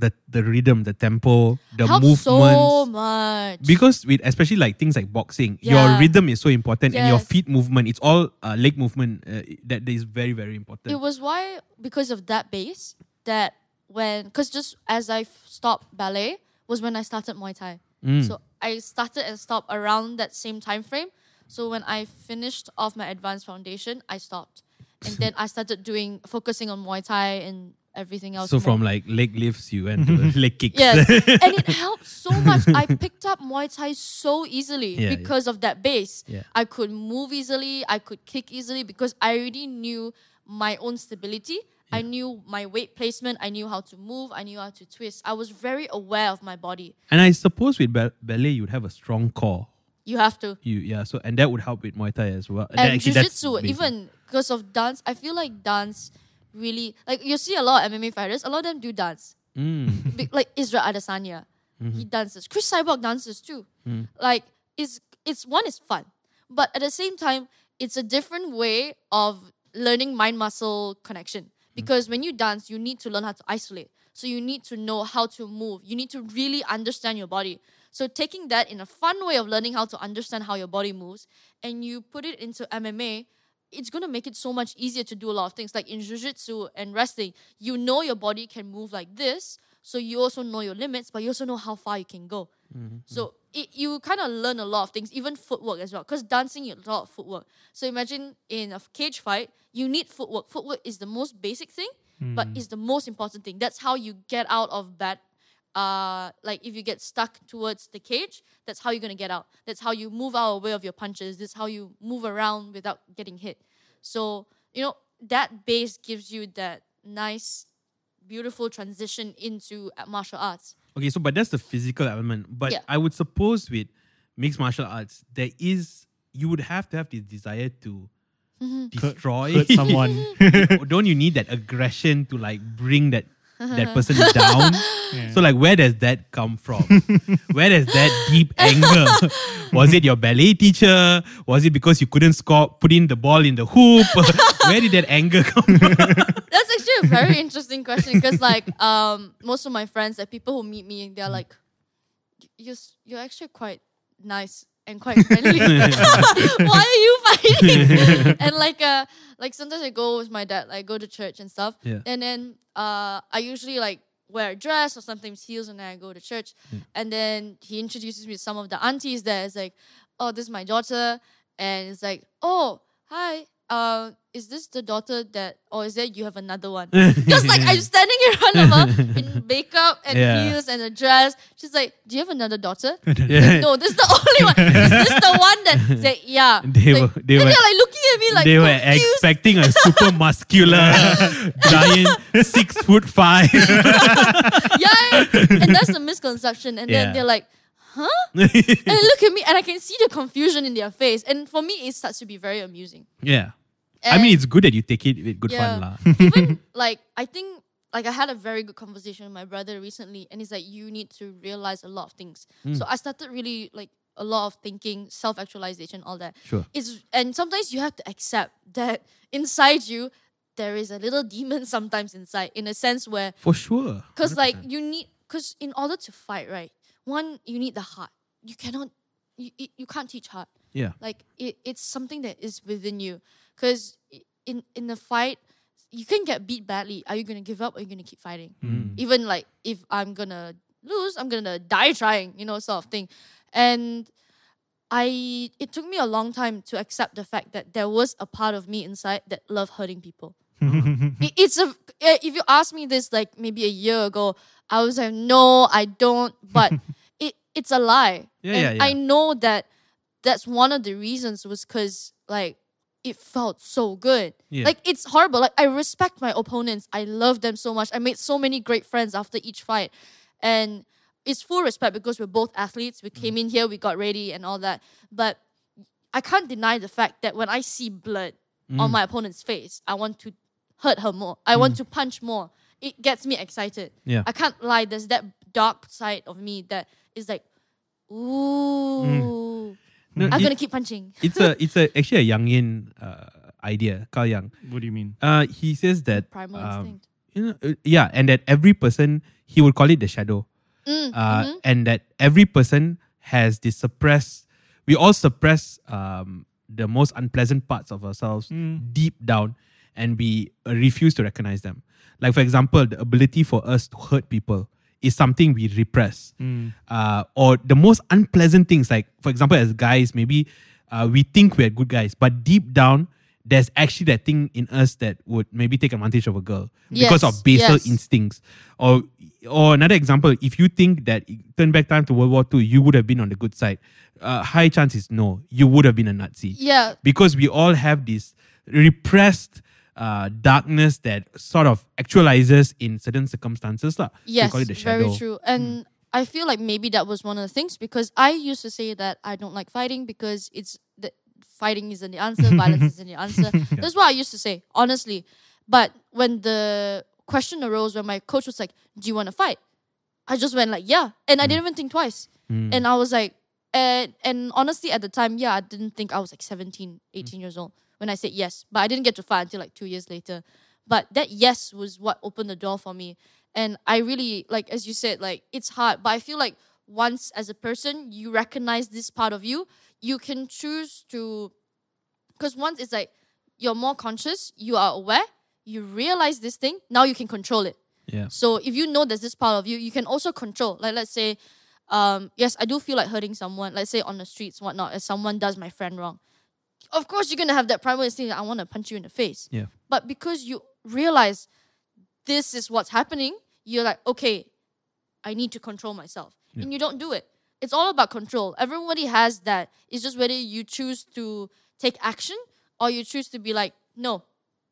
the, the rhythm, the tempo, the movement. So much. Because, with, especially, like, things like boxing, yeah. your rhythm is so important yes. and your feet movement, it's all uh, leg movement uh, that is very, very important. It was why, because of that base, that when... Because just as I stopped ballet was when I started Muay Thai. Mm. So I started and stopped around that same time frame. So when I finished off my advanced foundation, I stopped. And then I started doing, focusing on Muay Thai and everything else. So more. From like leg lifts, you went to leg kicks. Yes. And it helped so much. I picked up Muay Thai so easily yeah, because yeah. of that base. Yeah. I could move easily. I could kick easily because I already knew my own stability. Yeah. I knew my weight placement. I knew how to move. I knew how to twist. I was very aware of my body. And I suppose with ba- ballet, you'd have a strong core. You have to. You yeah. So and that would help with Muay Thai as well. And, and actually, jiu-jitsu, even because of dance, I feel like dance really... Like, you see a lot of M M A fighters, a lot of them do dance. Mm. Be, like Israel Adesanya, mm-hmm. he dances. Chris Cyborg dances too. Mm. Like, it's, it's one is fun. But at the same time, it's a different way of learning mind-muscle connection. Because when you dance, you need to learn how to isolate. So you need to know how to move. You need to really understand your body. So taking that in a fun way of learning how to understand how your body moves, and you put it into M M A, it's going to make it so much easier to do a lot of things. Like in jiu-jitsu and wrestling, you know your body can move like this. So you also know your limits, but you also know how far you can go. Mm-hmm. So it, you kind of learn a lot of things, even footwork as well. Because dancing, you learn a lot of footwork. So imagine in a cage fight, you need footwork. Footwork is the most basic thing, mm. but it's the most important thing. That's how you get out of bad. Uh, like if you get stuck towards the cage, that's how you're going to get out. That's how you move out away of your punches. That's how you move around without getting hit. So, you know, that base gives you that nice, beautiful transition into martial arts. Okay, so but that's the physical element. But yeah. I would suppose with mixed martial arts, there is, you would have to have this desire to mm-hmm. destroy hurt, hurt someone. Don't you need that aggression to like bring that that person down? Yeah. So like, where does that come from? Where does that deep anger? Was it your ballet teacher? Was it because you couldn't score, put in the ball in the hoop? Where did that anger come from? That's actually a very interesting question because like um, most of my friends, like people who meet me, they're like, you're, you're actually quite nice and quite friendly. Why are you fighting? And like uh, like sometimes I go with my dad, like go to church and stuff. Yeah. And then uh, I usually like wear a dress or sometimes heels and then I go to church. Yeah. And then he introduces me to some of the aunties there. It's like, oh, this is my daughter. And it's like, oh, hi. Uh, is this the daughter that, or is that you have another one? Just like I'm standing in front of her in makeup and yeah. heels and a dress. She's like, do you have another daughter? Yeah. No, this is the only one. Is this the one that, like, yeah. They like, were, they and were, they're like looking at me like, they were confused. Expecting a super muscular, giant, six foot five. Yeah, and that's the misconception. And yeah. then they're like, huh? And look at me and I can see the confusion in their face. And for me, it starts to be very amusing. Yeah. And I mean, it's good that you take it with good yeah. fun. La. Even like, I think, like I had a very good conversation with my brother recently and he's like, you need to realize a lot of things. Mm. So I started really like a lot of thinking, self-actualization, all that. Sure. It's, and sometimes you have to accept that inside you, there is a little demon sometimes inside in a sense where... For sure. Because like you need, because in order to fight, right? One, you need the heart. You cannot, you, you can't teach heart. Yeah. Like it, it's something that is within you. Because in in a fight, you can get beat badly. Are you gonna give up or are you gonna keep fighting? Mm. Even like if I'm gonna lose, I'm gonna die trying, you know, sort of thing. And I, it took me a long time to accept the fact that there was a part of me inside that loved hurting people. it, it's a if you asked me this like maybe a year ago, I was like, no, I don't. But it it's a lie. Yeah, and yeah, yeah. I know that that's one of the reasons was because, like, it felt so good. Yeah. Like, it's horrible. Like, I respect my opponents. I love them so much. I made so many great friends after each fight. And it's full respect because we're both athletes. We came mm. in here, we got ready and all that. But I can't deny the fact that when I see blood mm. on my opponent's face, I want to hurt her more. I mm. want to punch more. It gets me excited. Yeah. I can't lie. There's that dark side of me that is like, ooh... Mm. No, I'm going to keep punching. It's a it's a actually a Jungian uh, idea, Carl Jung. What do you mean? Uh, he says that... Primal um, instinct. You know, uh, yeah, and that every person, he would call it the shadow. Mm, uh, mm-hmm. And that every person has this suppressed... We all suppress um, the most unpleasant parts of ourselves mm. deep down, and we refuse to recognize them. Like, for example, the ability for us to hurt people is something we repress. Mm. Uh, or the most unpleasant things, like, for example, as guys, maybe uh, we think we're good guys, but deep down, there's actually that thing in us that would maybe take advantage of a girl yes. because of basal yes. instincts. Or or another example, if you think that, turn back time to World War Two, you would have been on the good side. Uh, high chance is no, you would have been a Nazi. Yeah. Because we all have this repressed Uh, darkness that sort of actualizes in certain circumstances. La. Yes, we call it the shadow. Very true. And mm. I feel like maybe that was one of the things, because I used to say that I don't like fighting because it's the, fighting isn't the answer, violence isn't the answer. yeah. That's what I used to say, honestly. But when the question arose, when my coach was like, do you want to fight? I just went like, yeah. And mm. I didn't even think twice. Mm. And I was like, and, and honestly, at the time, yeah, I didn't think I was like seventeen, eighteen mm. years old. When I said yes, but I didn't get to fight until like two years later. But that yes was what opened the door for me. And I really, like, as you said, like, it's hard. But I feel like once as a person, you recognize this part of you, you can choose to... Because once it's like, you're more conscious, you are aware, you realize this thing, now you can control it. Yeah. So if you know there's this part of you, you can also control. Like, let's say, um, yes, I do feel like hurting someone. Let's say on the streets, whatnot, if someone does my friend wrong. Of course, you're going to have that primal instinct that I want to punch you in the face. Yeah. But because you realize this is what's happening, you're like, okay, I need to control myself. Yeah. And you don't do it. It's all about control. Everybody has that. It's just whether you choose to take action or you choose to be like, no,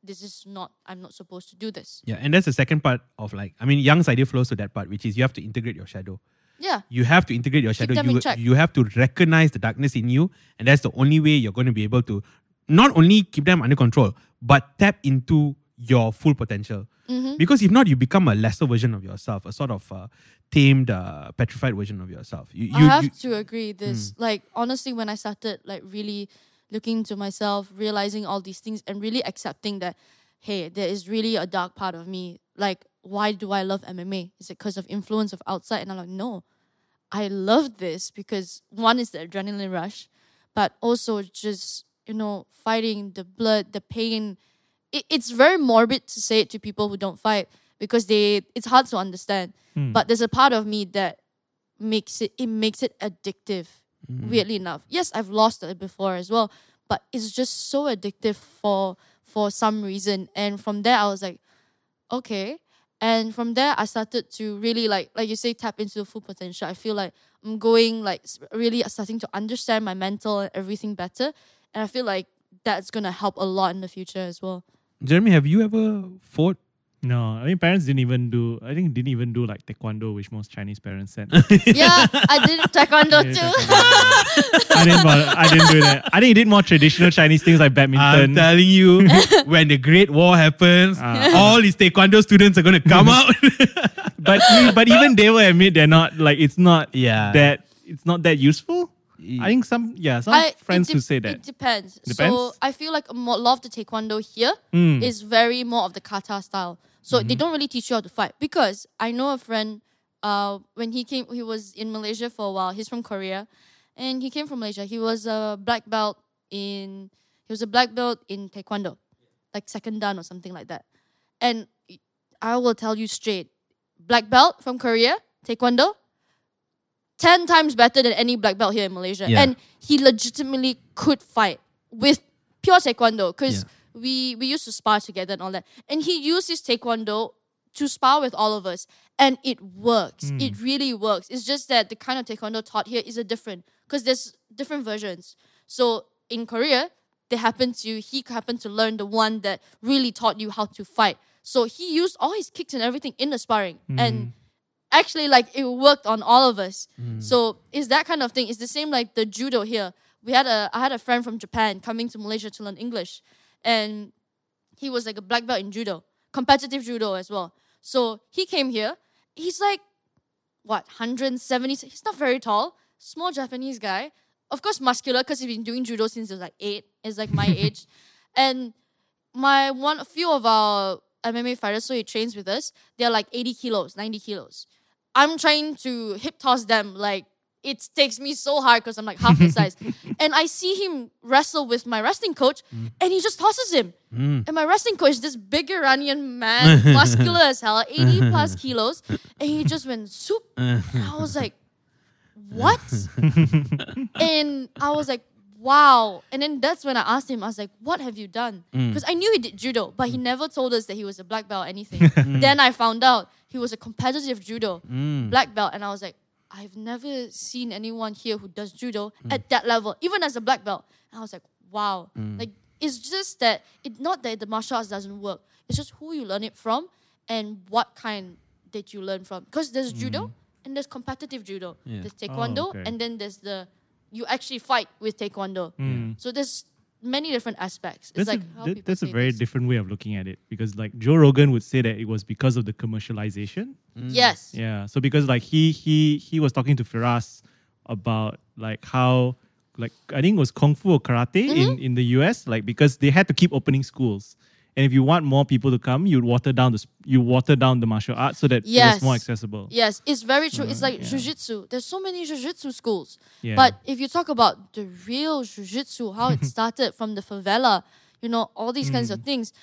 this is not, I'm not supposed to do this. Yeah, and that's the second part of, like, I mean, Jung's idea flows to that part, which is you have to integrate your shadow. Yeah. You have to integrate your shadow. You, you have to recognize the darkness in you. And that's the only way you're going to be able to not only keep them under control, but tap into your full potential. Mm-hmm. Because if not, you become a lesser version of yourself, a sort of uh, tamed, uh, petrified version of yourself. You, you, I have you, to agree this. Mm. Like, honestly, when I started like really looking into myself, realizing all these things and really accepting that, hey, there is really a dark part of me. Like, why do I love M M A? Is it because of influence of outside? And I'm like, no, I love this because one is the adrenaline rush, but also just, you know, fighting the blood, the pain. It, it's very morbid to say it to people who don't fight because they it's hard to understand. Mm. But there's a part of me that makes it, it makes it addictive, mm. weirdly enough. Yes, I've lost it before as well, but it's just so addictive for for some reason. And from there, I was like, okay. And from there, I started to really, like like you say, tap into the full potential. I feel like I'm going, like, really starting to understand my mental and everything better. And I feel like that's going to help a lot in the future as well. Jeremy, have you ever fought? No, I mean, parents didn't even do, I think didn't even do, like, taekwondo, which most Chinese parents said. yeah, I did taekwondo too. I didn't bother, I didn't do that. I think he did more traditional Chinese things like badminton. I'm telling you, when the Great War happens, uh, all these taekwondo students are going to come out. but but even they will admit they're not, like, it's not yeah. that, it's not that useful. I think some, yeah, some I, friends de- who say that. It depends. depends. So I feel like a lot of the taekwondo here mm. is very more of the kata style. So mm-hmm. they don't really teach you how to fight. Because I know a friend, uh, when he came, he was in Malaysia for a while. He's from Korea. And he came from Malaysia. He was a black belt in, he was a black belt in taekwondo. Like second dan or something like that. And I will tell you straight. Black belt from Korea, taekwondo, ten times better than any black belt here in Malaysia. Yeah. And he legitimately could fight with pure taekwondo because yeah. we, we used to spar together and all that. And he used his taekwondo to spar with all of us. And it works. Mm. It really works. It's just that the kind of taekwondo taught here is a different, because there's different versions. So in Korea, they happen to, he happened to learn the one that really taught you how to fight. So he used all his kicks and everything in the sparring. Mm. And actually, like, it worked on all of us. Mm. So it's that kind of thing. It's the same like the judo here. We had a, I had a friend from Japan coming to Malaysia to learn English. And he was like a black belt in judo, competitive judo as well. So he came here. He's like, what, one hundred seventy? He's not very tall. Small Japanese guy. Of course, muscular, because he's been doing judo since he was like eight. It's like my age. And my one, a few of our M M A fighters, so he trains with us, they're like eighty kilos, ninety kilos. I'm trying to hip toss them. Like, it takes me so hard because I'm like half his size. And I see him wrestle with my wrestling coach, mm. and he just tosses him. Mm. And my wrestling coach, this big Iranian man, muscular as hell, eighty plus kilos. And he just went, soup. And I was like, what? And I was like, wow. And then that's when I asked him, I was like, what have you done? Because mm. I knew he did judo, but he never told us that he was a black belt or anything. Then I found out he was a competitive judo, mm. black belt. And I was like, I've never seen anyone here who does judo mm. at that level, even as a black belt. And I was like, wow. Mm. Like, it's just that, it's not that the martial arts doesn't work. It's just who you learn it from and what kind did you learn from. Because there's mm. judo and there's competitive judo. Yeah. There's taekwondo oh, okay. and then there's the, you actually fight with taekwondo. Mm. So there's many different aspects. It's that's like a, how that, that's a very this. different way of looking at it, because like Joe Rogan would say that it was because of the commercialization. Mm. Yes. Yeah. So because like he he he was talking to Firas about like how like I think it was Kung Fu or Karate mm-hmm. in, in the U S, like because they had to keep opening schools. And if you want more people to come, you water down the you water down the martial arts so that yes. it's more accessible. Yes, it's very true. Uh, it's like yeah. jiu-jitsu. There's so many jiu-jitsu schools. Yeah. But if you talk about the real jiu-jitsu, how it started from the favela, you know, all these mm. kinds of things,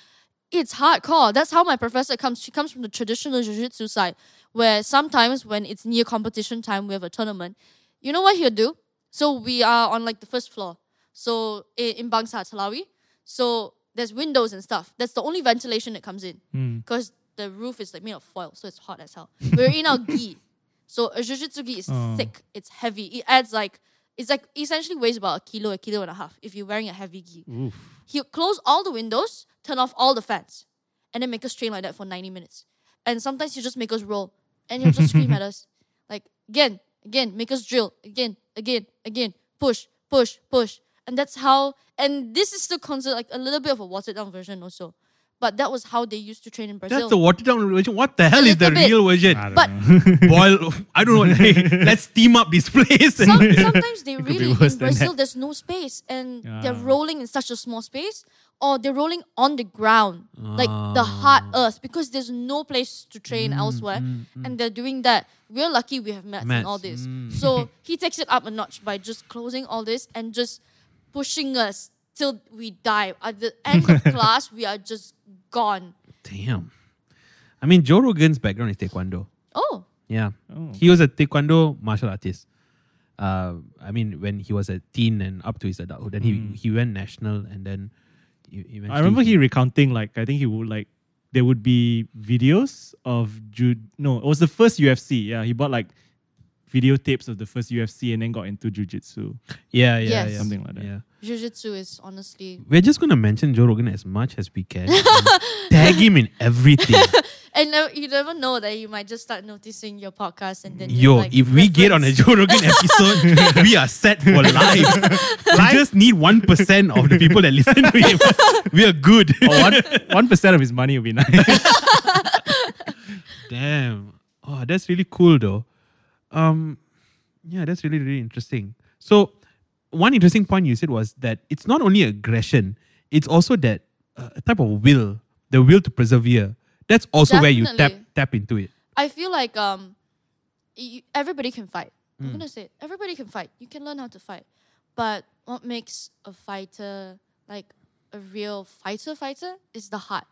it's hardcore. That's how my professor comes. She comes from the traditional jiu-jitsu side, where sometimes when it's near competition time, we have a tournament. You know what he'll do? So we are on like the first floor. So in Bangsa, Talawi. So there's windows and stuff. That's the only ventilation that comes in. Because mm. the roof is like made of foil, so it's hot as hell. We're in our gi. So a jiu-jitsu gi is oh. thick. It's heavy. It adds like, it's like essentially weighs about a kilo, a kilo and a half if you're wearing a heavy gi. Oof. He'll close all the windows, turn off all the fans, and then make us train like that for ninety minutes. And sometimes he'll just make us roll. And he'll just scream at us. Like, again, again, make us drill. Again, again, again. Push, push, push. And that's how, and this is still considered like a little bit of a watered down version also. But that was how they used to train in Brazil. That's the watered down version. What the hell is the bit. real version? I don't but know. Boil, I don't know. Hey, let's team up this place. Some, sometimes they really, in Brazil, there's no space. And yeah. they're rolling in such a small space. Or they're rolling on the ground. Oh. Like the hard earth. Because there's no place to train mm, elsewhere. Mm, mm. And they're doing that. We're lucky we have mats, mats. and all this. Mm. So he takes it up a notch by just closing all this and just pushing us till we die. At the end of class, we are just gone. Damn. I mean, Joe Rogan's background is taekwondo. Oh. Yeah. Oh. He was a taekwondo martial artist. Uh, I mean, when he was a teen and up to his adulthood. Then mm. he, he went national and then eventually... I remember he recounting, like, I think he would, like, there would be videos of... Jude. No, it was the first U F C. Yeah, he bought, like, videotapes of the first U F C and then got into jiu-jitsu. Yeah, yeah, yes. yeah. Something like that. Yeah. Jiu-jitsu is honestly... We're just going to mention Joe Rogan as much as we can. Tag him in everything. And no, you never know that you might just start noticing your podcast and then... Yo, like, if reference. we get on a Joe Rogan episode, we are set for life. We just need one percent of the people that listen to him. We are good. Or one, one percent of his money would be nice. Damn. Oh, that's really cool though. Um, yeah, that's really, really interesting. So one interesting point you said was that it's not only aggression, it's also that uh, type of will, the will to persevere. That's also Definitely. where you tap tap into it. I feel like um, you, everybody can fight. Mm. I'm going to say it. Everybody can fight. You can learn how to fight. But what makes a fighter, like a real fighter fighter, is the heart.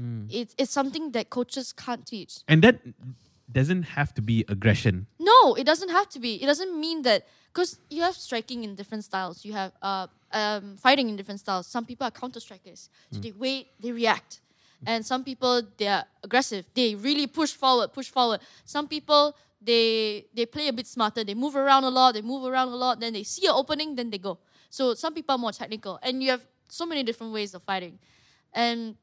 Mm. It, it's something that coaches can't teach. And that... doesn't have to be aggression. No, it doesn't have to be. It doesn't mean that... Because you have striking in different styles. You have uh, um, fighting in different styles. Some people are counter-strikers. So mm. they wait, they react. And some people, they're aggressive. They really push forward, push forward. Some people, they they play a bit smarter. They move around a lot. They move around a lot. Then they see an opening, then they go. So some people are more technical. And you have so many different ways of fighting. And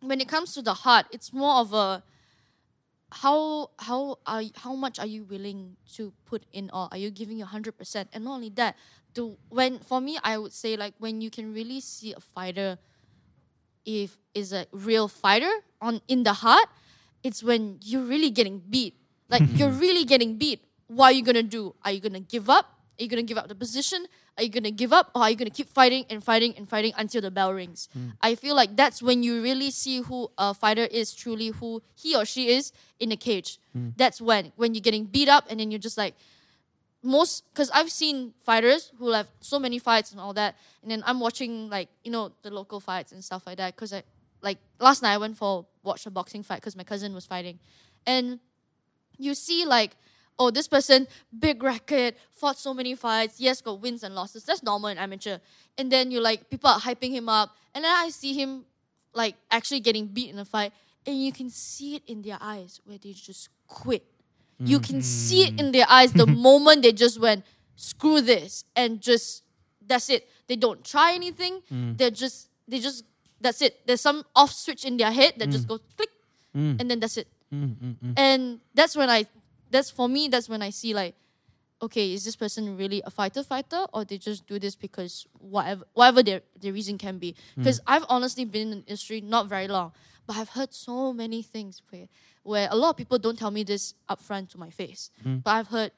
when it comes to the heart, it's more of a, how how are how much are you willing to put in all? Are you giving your one hundred percent? And not only that, the, when for me, I would say, like, when you can really see a fighter if is a real fighter on in the heart, it's when you're really getting beat. Like, you're really getting beat. What are you going to do? Are you going to give up? Are you going to give up the position? Are you going to give up? Or are you going to keep fighting and fighting and fighting until the bell rings? Mm. I feel like that's when you really see who a fighter is, truly who he or she is in the cage. Mm. That's when. When you're getting beat up and then you're just like, most, because I've seen fighters who have so many fights and all that. And then I'm watching, like, you know, the local fights and stuff like that. Because, I, like, last night I went for, watched a boxing fight because my cousin was fighting. And you see, like, oh, this person, big racket, fought so many fights. Yes, got wins and losses. That's normal in amateur. And then you're like, people are hyping him up. And then I see him, like, actually getting beat in a fight. And you can see it in their eyes where they just quit. Mm. You can see it in their eyes the moment they just went, screw this. And just, that's it. They don't try anything. Mm. They're just, they just, that's it. There's some off switch in their head that mm. just goes click. Mm. And then that's it. Mm, mm, mm. And that's when I... That's for me, that's when I see, like, okay, is this person really a fighter fighter or they just do this because whatever whatever their, their reason can be. Because mm. I've honestly been in the industry not very long, but I've heard so many things where, where a lot of people don't tell me this upfront to my face. Mm. But I've heard,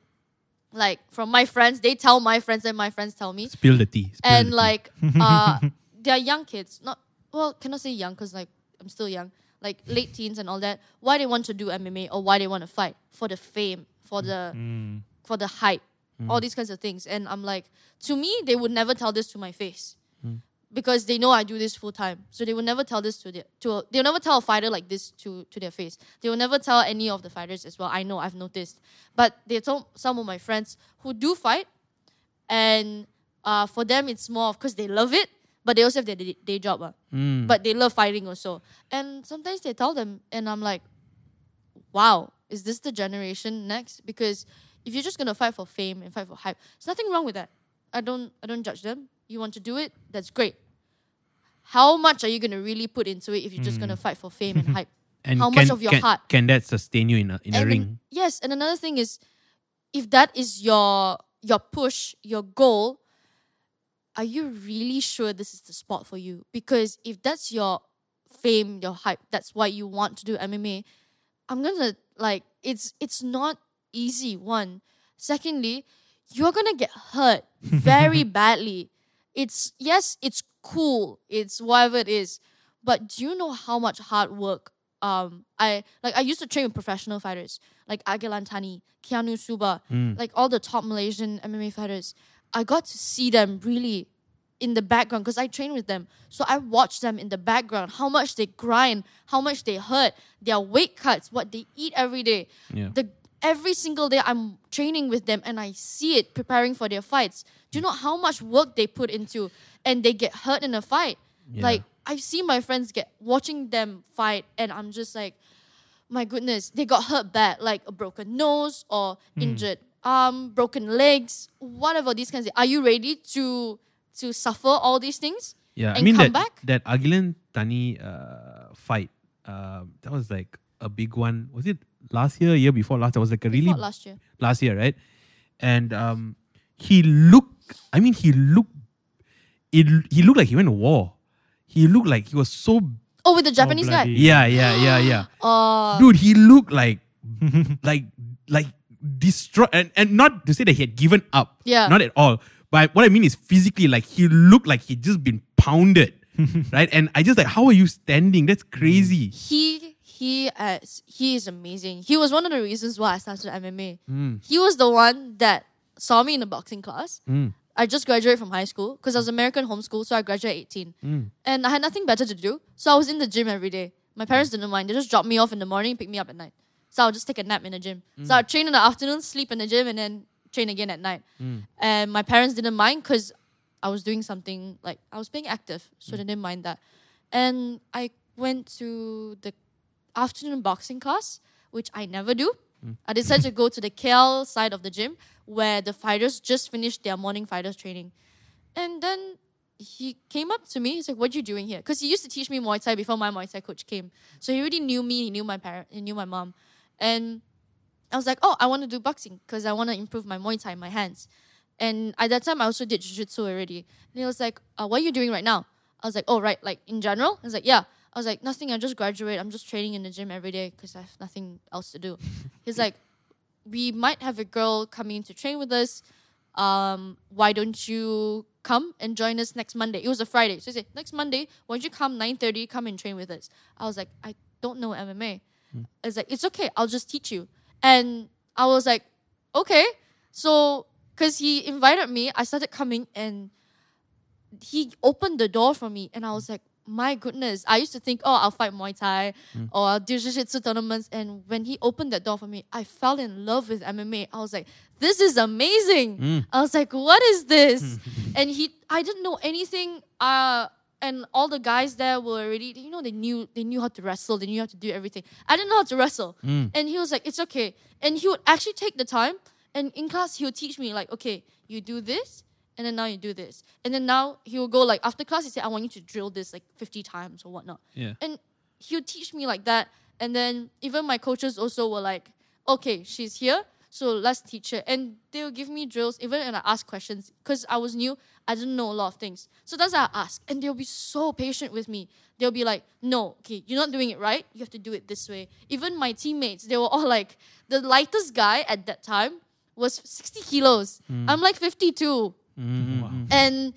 like, from my friends, they tell my friends and my friends tell me. Spill the tea. Spill and, the like, tea. uh, they're young kids. Not Well, cannot say young because, like, I'm still young. Like, late teens and all that, why they want to do M M A or why they want to fight for the fame, for the mm. for the hype, mm. all these kinds of things. And I'm like, to me, they would never tell this to my face mm. because they know I do this full time. So they would never tell this to their to a, they'll never tell a fighter like this to to their face. They will never tell any of the fighters as well. I know, I've noticed, but they told some of my friends who do fight, and uh, for them it's more of because they love it. But they also have their day, day job. Uh. Mm. But they love fighting also. And sometimes they tell them, and I'm like, wow, is this the generation next? Because if you're just going to fight for fame and fight for hype, there's nothing wrong with that. I don't I don't judge them. You want to do it? That's great. How much are you going to really put into it if you're mm. just going to fight for fame and hype? And how can, much of your can, heart? Can that sustain you in a, in a ring? An, yes. And another thing is, if that is your your push, your goal, are you really sure this is the spot for you? Because if that's your fame, your hype, that's why you want to do M M A, I'm gonna, like, it's it's not easy, one. Secondly, you're gonna get hurt very badly. It's, yes, it's cool, it's whatever it is, but do you know how much hard work Um, I like I used to train with professional fighters like Agilan Thani, Keanu Suba, mm. like all the top Malaysian M M A fighters. I got to see them really in the background because I trained with them. So I watched them in the background, how much they grind, how much they hurt, their weight cuts, what they eat every day. Yeah. The every single day I'm training with them and I see it preparing for their fights. Do you know how much work they put into and they get hurt in a fight? Yeah. Like, I've seen my friends get watching them fight and I'm just like, my goodness, they got hurt bad, like a broken nose or mm. injured Um, broken legs, whatever these kinds of things. Are you ready to to suffer all these things? Yeah, and I mean come that back? that Agilan Thani uh, fight. Uh, that was like a big one. Was it last year? Year before last? That was like a really last year. Last year, right? And um, he looked. I mean, he looked. It he looked like he went to war. He looked like he was so. Oh, with the Japanese oh, guy. Yeah, yeah, yeah, yeah. uh, Dude, he looked like like like. Destroy and, and not to say that he had given up. Yeah. Not at all. But what I mean is physically, like, he looked like he'd just been pounded. Right? And I just like, how are you standing? That's crazy. He he uh, he is amazing. He was one of the reasons why I started M M A. Mm. He was the one that saw me in a boxing class. Mm. I just graduated from high school because I was American homeschool, so I graduated at eighteen. Mm. And I had nothing better to do. So I was in the gym every day. My parents didn't mind. They just dropped me off in the morning, picked me up at night. So I'll just take a nap in the gym. Mm. So I'll train in the afternoon, sleep in the gym, and then train again at night. Mm. And my parents didn't mind because I was doing something, like, I was being active. So mm. they didn't mind that. And I went to the afternoon boxing class, which I never do. Mm. I decided to go to the K L side of the gym where the fighters just finished their morning fighters training. And then he came up to me. He's like, "What are you doing here?" Because he used to teach me Muay Thai before my Muay Thai coach came. So he already knew me. He knew my parent. He knew my mom. And I was like, "Oh, I want to do boxing because I want to improve my Muay Thai, my hands." And at that time, I also did jiu-jitsu already. And he was like, uh, "What are you doing right now?" I was like, "Oh, right. Like, in general?" I was like, "Yeah." I was like, "Nothing. I just graduate. I'm just training in the gym every day because I have nothing else to do." He's like, "We might have a girl coming to train with us. Um, why don't you come and join us next Monday?" It was a Friday. So he said, "Next Monday, why don't you come nine thirty, come and train with us?" I was like, "I don't know M M A. Hmm. I was like, "It's okay. I'll just teach you." And I was like, "Okay." So, because he invited me, I started coming and he opened the door for me. And I was like, my goodness, I used to think, oh, I'll fight Muay Thai mm. or I'll do jiu-jitsu tournaments. And when he opened that door for me, I fell in love with M M A. I was like, this is amazing. Mm. I was like, what is this? and he, I didn't know anything. Uh, and all the guys there were already, you know, they knew they knew how to wrestle. They knew how to do everything. I didn't know how to wrestle. Mm. And he was like, it's okay. And he would actually take the time. And in class, he would teach me like, okay, you do this. And then now you do this. And then now he will go like, after class, he said, I want you to drill this like fifty times or whatnot. Yeah. And he'll teach me like that. And then even my coaches also were like, okay, she's here. So let's teach her. And they'll give me drills even when I ask questions. Because I was new, I didn't know a lot of things. So that's how I ask. And they'll be so patient with me. They'll be like, no, okay, you're not doing it right. You have to do it this way. Even my teammates, they were all like, the lightest guy at that time was sixty kilos. Mm. I'm like fifty-two. Mm-hmm. Wow. And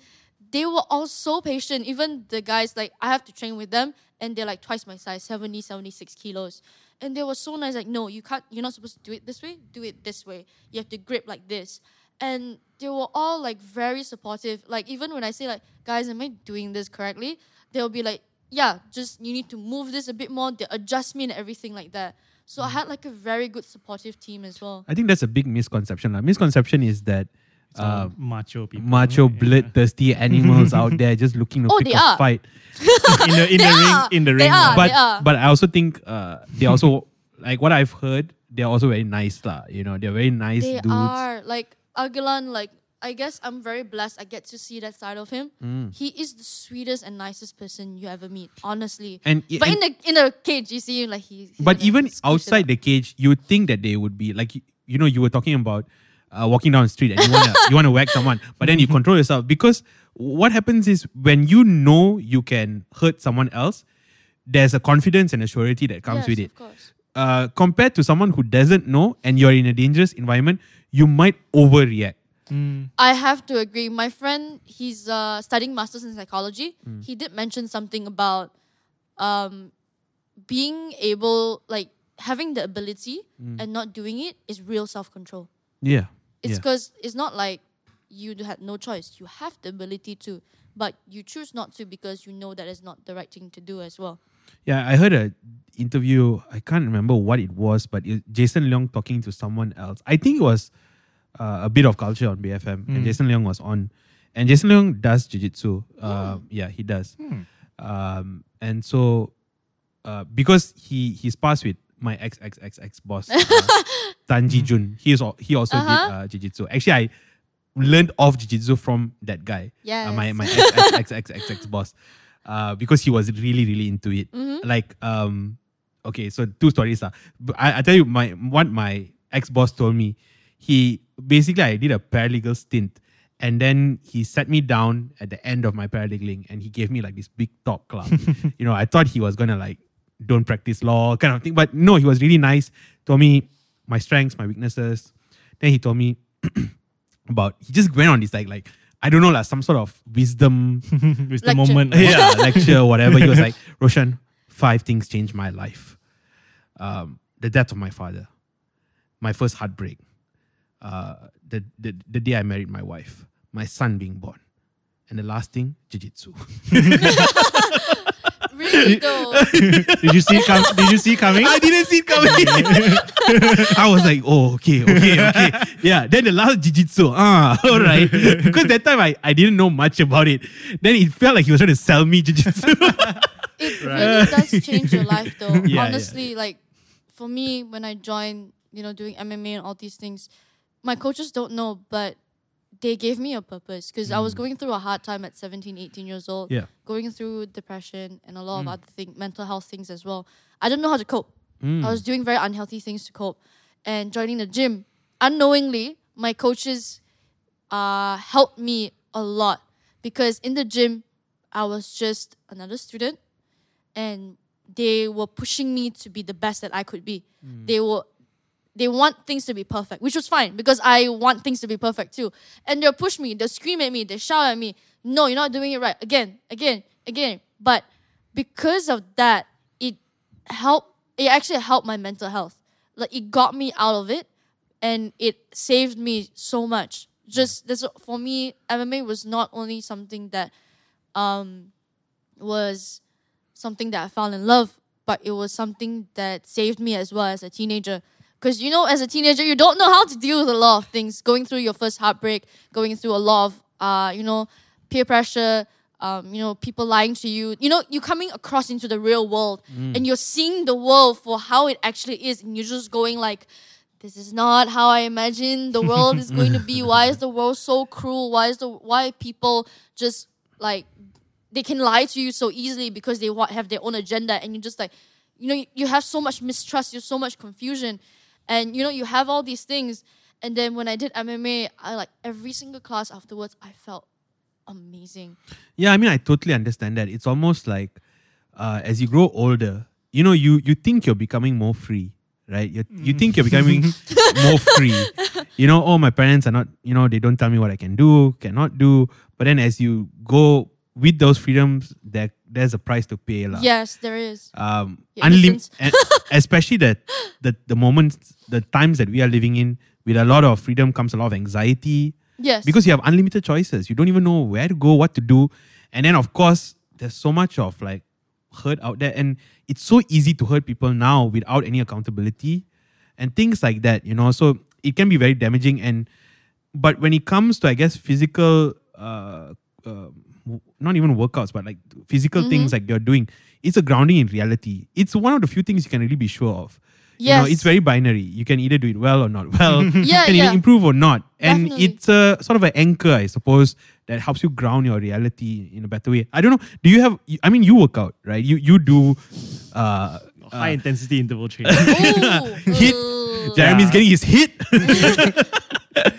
they were all so patient. Even the guys, like, I have to train with them and they're like twice my size, seventy, seventy-six kilos. And they were so nice, like, no, you can't, you're not supposed to do it this way, do it this way. You have to grip like this. And they were all like very supportive. Like, even when I say like, guys, am I doing this correctly? They'll be like, yeah, just you need to move this a bit more. They adjust me and everything like that. So I had like a very good supportive team as well. I think that's a big misconception. Like, misconception is that Uh, macho people, macho right? bloodthirsty yeah. animals out there just looking to oh, pick a are. fight in the in the are. ring in the they ring. Are. But they but I also think uh, they also like what I've heard. They're also very nice lah. You know, they're very nice. They dudes. are like Agilan. Like I guess I'm very blessed. I get to see that side of him. Mm. He is the sweetest and nicest person you ever meet. Honestly, and but and, in the in the cage, you see him like he. But even outside the cage, you would think that they would be like you know you were talking about. Uh, walking down the street and you want to you want to whack someone, but then you control yourself because what happens is when you know you can hurt someone else, there's a confidence and a surety that comes yes, with it. Of course. Uh, compared to someone who doesn't know and you're in a dangerous environment, you might overreact. Mm. I have to agree. My friend, he's uh, studying masters in psychology. Mm. He did mention something about um, being able, like having the ability mm. and not doing it is real self-control. Yeah. It's because yeah. it's not like you had no choice. You have the ability to, but you choose not to because you know that is not the right thing to do as well. Yeah, I heard an interview. I can't remember what it was, but it, Jason Leong talking to someone else. I think it was uh, a bit of culture on B F M, mm. and Jason Leong was on. And Jason Leong does jiu-jitsu. Uh, mm. Yeah, he does. Mm. Um, and so, uh, because he he's passed with my ex ex ex ex boss. Uh, Tan Ji Jun, he is he also uh-huh. did uh, jiu-jitsu. Actually, I learned of jiu-jitsu from that guy. Yeah, uh, my my ex ex ex ex ex boss, uh, because he was really really into it. Mm-hmm. Like um, okay, so two stories lah. I I tell you my what my ex boss told me. He basically I did a paralegal stint, and then he sat me down at the end of my paralegaling, and he gave me like this big talk lah. You know, I thought he was gonna like don't practice law kind of thing, but no, he was really nice. Told me my strengths, my weaknesses. Then he told me about, he just went on this like, like I don't know, like some sort of wisdom. Wisdom moment. Yeah, lecture, whatever. He was like, Roshan, five things changed my life. Um, the death of my father. My first heartbreak. Uh, the, the, the day I married my wife. My son being born. And the last thing, jiu-jitsu. Really though. Did you see it com- Did you see it coming? I didn't see it coming. I was like, oh, okay, okay, okay. Yeah, then the last jiu-jitsu. Ah, all right. Because that time I, I didn't know much about it. Then it felt like he was trying to sell me jiu-jitsu. It really does change your life, though. Yeah, honestly, yeah. like for me, when I joined, you know, doing M M A and all these things, my coaches don't know, but they gave me a purpose because mm. I was going through a hard time at seventeen, eighteen years old, yeah. going through depression and a lot of mm. other things, mental health things as well. I didn't know how to cope. Mm. I was doing very unhealthy things to cope. And joining the gym, unknowingly, my coaches uh, helped me a lot because in the gym, I was just another student and they were pushing me to be the best that I could be. Mm. They were... They want things to be perfect, which was fine because I want things to be perfect too. And they'll push me, they'll scream at me, they shout at me. No, you're not doing it right. Again, again, again. But because of that, it helped. It actually helped my mental health. Like it got me out of it, and it saved me so much. Just this for me, M M A was not only something that um, was something that I fell in love, but it was something that saved me as well as a teenager. Because, you know, as a teenager, you don't know how to deal with a lot of things. Going through your first heartbreak, going through a lot of, uh, you know, peer pressure, um, you know, people lying to you. You know, you're coming across into the real world mm. and you're seeing the world for how it actually is. And you're just going like, this is not how I imagine the world is going to be. Why is the world so cruel? Why is the why people just like, they can lie to you so easily because they have their own agenda. And you're just like, you know, you have so much mistrust. You're so much confusion. And, you know, you have all these things. And then when I did M M A, I like every single class afterwards, I felt amazing. Yeah, I mean, I totally understand that. It's almost like uh, as you grow older, you know, you, you think you're becoming more free, right? You mm. you think you're becoming more free. You know, oh, my parents are not, you know, they don't tell me what I can do, cannot do. But then as you go with those freedoms, there, there's a price to pay. La. Yes, there is. Um, unlim- especially that the, the moments, the times that we are living in, with a lot of freedom comes a lot of anxiety. Yes. Because you have unlimited choices. You don't even know where to go, what to do. And then, of course, there's so much of like hurt out there. And it's so easy to hurt people now without any accountability and things like that, you know. So it can be very damaging. And but when it comes to, I guess, physical... Uh, uh, not even workouts, but like physical mm-hmm. things like you're doing, it's a grounding in reality. It's one of the few things you can really be sure of. Yes. You know, it's very binary. You can either do it well or not well. yeah, you can yeah. either improve or not. And Definitely. It's a sort of an anchor, I suppose, that helps you ground your reality in a better way. I don't know. Do you have, I mean, you work out, right? You you do... Uh, High uh, intensity interval training. Hit. Jeremy's yeah. getting his hit.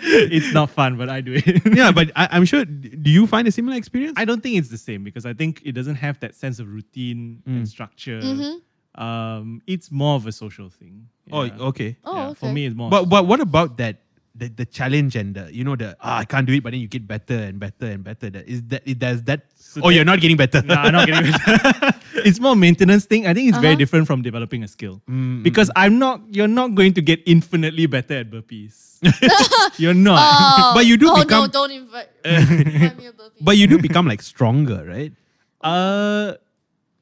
It's not fun, but I do it. Yeah, but I, I'm sure. Do you find a similar experience? I don't think it's the same because I think it doesn't have that sense of routine mm. and structure. Mm-hmm. Um, it's more of a social thing. Oh, yeah. okay. Oh, yeah, okay. For me, it's more. But but what about that? The, the challenge and the, you know, the ah, I can't do it, but then you get better and better and better. That is that it does that. So oh, that, you're not getting better. No, I'm not getting better. It's more maintenance thing. I think it's uh-huh. very different from developing a skill mm-hmm. because I'm not. You're not going to get infinitely better at burpees. You're not. Oh. But you do oh, become. Oh no! Don't invite. Invite me a burpee. But you do become like stronger, right? Uh,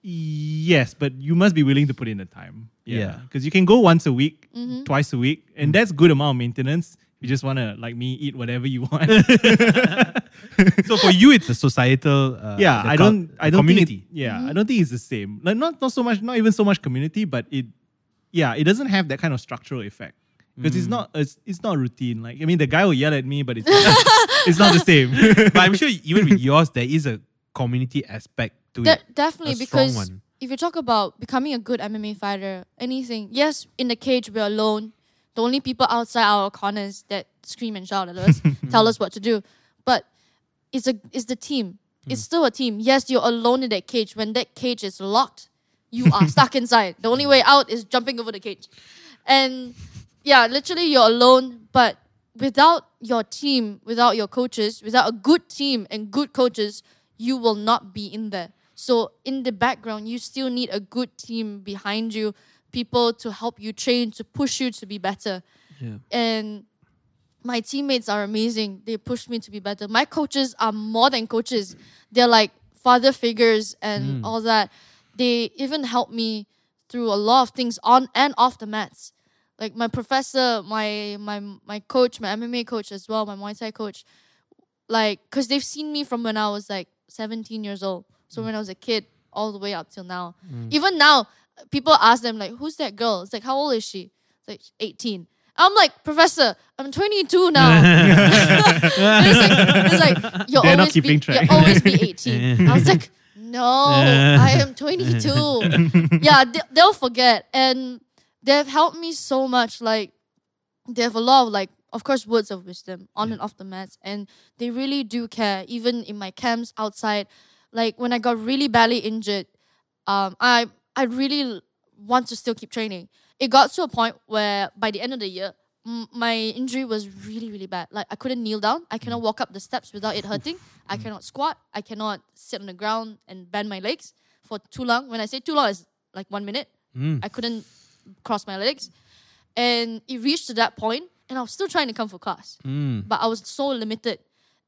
yes, but you must be willing to put in the time. Yeah, because yeah. you can go once a week, mm-hmm. twice a week, and mm-hmm. that's good amount of maintenance. You just want to, like me, eat whatever you want. So for you, it's a societal. Uh, yeah, I don't. I don't community. Think. It, yeah, mm-hmm. I don't think it's the same. Like not not so much. Not even so much community, but it. Yeah, it doesn't have that kind of structural effect because mm. it's not. It's, it's not routine. Like I mean, the guy will yell at me, but it's not, it's not the same. But I'm sure even with yours, there is a community aspect to De- it. Definitely, because one. If you talk about becoming a good M M A fighter, anything. Yes, in the cage we're alone. The only people outside our corners that scream and shout at us, tell us what to do. But it's a it's the team. It's mm. still a team. Yes, you're alone in that cage. When that cage is locked, you are stuck inside. The only way out is jumping over the cage. And yeah, literally you're alone. But without your team, without your coaches, without a good team and good coaches, you will not be in there. So in the background, you still need a good team behind you. People to help you train, to push you to be better. Yeah. And my teammates are amazing. They push me to be better. My coaches are more than coaches. They're like father figures and mm. all that. They even help me through a lot of things on and off the mats. Like my professor, my my my coach, my M M A coach as well, my Muay Thai coach. Like, because they've seen me from when I was like seventeen years old. So mm. when I was a kid, all the way up till now. Mm. Even now, people ask them, like, who's that girl? It's like, how old is she? It's like, eighteen. I'm like, Professor, I'm twenty-two now. It's like, it's like, you'll They're always be, you'll always be eighteen. I was like, no, I am twenty-two. Yeah, they, they'll forget. And they've helped me so much. Like, they have a lot of, like, of course, words of wisdom on yeah. and off the mats. And they really do care, even in my camps outside. Like, when I got really badly injured, um, I I really want to still keep training. It got to a point where by the end of the year, m- my injury was really, really bad. Like, I couldn't kneel down. I cannot walk up the steps without it hurting. I cannot squat. I cannot sit on the ground and bend my legs for too long. When I say too long, it's like one minute. Mm. I couldn't cross my legs. And it reached to that point, and I was still trying to come for class. Mm. But I was so limited.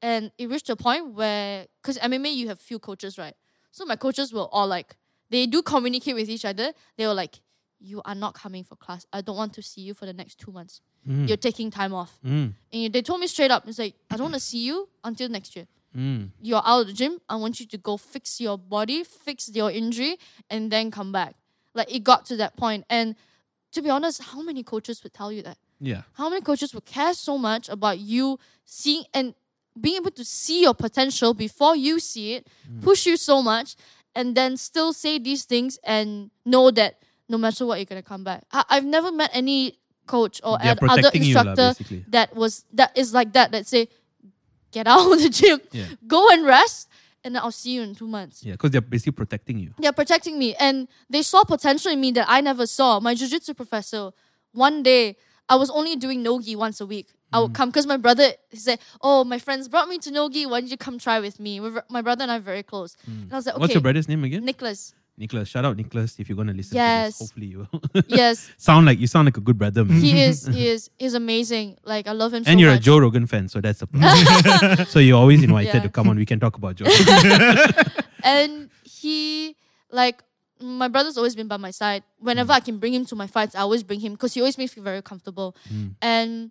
And it reached a point where, because M M A, you have few coaches, right? So my coaches were all like, they do communicate with each other. They were like, you are not coming for class. I don't want to see you for the next two months. Mm. You're taking time off. Mm. And they told me straight up, it's like, I don't want to see you until next year. Mm. You're out of the gym. I want you to go fix your body, fix your injury, and then come back. Like, it got to that point. And to be honest, how many coaches would tell you that? Yeah. How many coaches would care so much about you seeing and being able to see your potential before you see it, mm. push you so much, and then still say these things and know that no matter what, you're going to come back. I- I've never met any coach or ad- other instructor la, that was that is like that, that say, get out of the gym, yeah. go and rest, and I'll see you in two months. Yeah, because they're basically protecting you. They're protecting me. And they saw potential in me that I never saw. My jiu-jitsu professor, one day, I was only doing no-gi once a week. Mm-hmm. I would come, because my brother, he said, oh, my friends brought me to no-gi. Why don't you come try with me? We're, my brother and I are very close. Mm. And I was like, okay. What's your brother's name again? Nicholas. Nicholas, shout out Nicholas if you're going to listen yes. to this. Hopefully you will. Yes. Sound like, you sound like a good brother, man. He is, he is. He's amazing. Like, I love him and so much. And you're a Joe Rogan fan, so that's a problem. So you're always invited yeah. to come on. We can talk about Joe. And he, like, my brother's always been by my side. Whenever mm. I can bring him to my fights, I always bring him because he always makes me very comfortable. Mm. And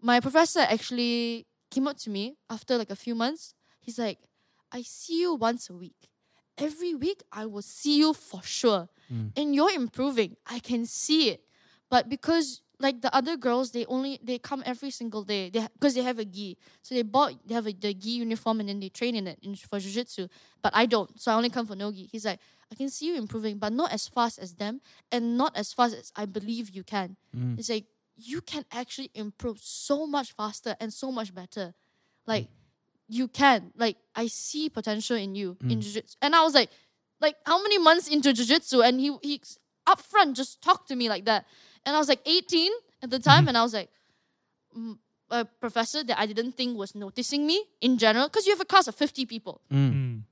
my professor actually came up to me after like a few months. He's like, I see you once a week. Every week, I will see you for sure. Mm. And you're improving. I can see it. But because, like, the other girls, they only, they come every single day. They Because they have a gi. So they bought, they have a, the gi uniform and then they train in it in, for jiu-jitsu. But I don't. So I only come for no-gi. He's like, I can see you improving, but not as fast as them and not as fast as I believe you can. Mm. He's like, you can actually improve so much faster and so much better. Like, mm. you can. Like, I see potential in you mm. in jiu-jitsu. And I was like, like, how many months into jiu-jitsu? And he, he up front just talked to me like that. And I was like eighteen at the time. Mm-hmm. And I was like, a professor that I didn't think was noticing me in general. Because you have a class of fifty people. Mm.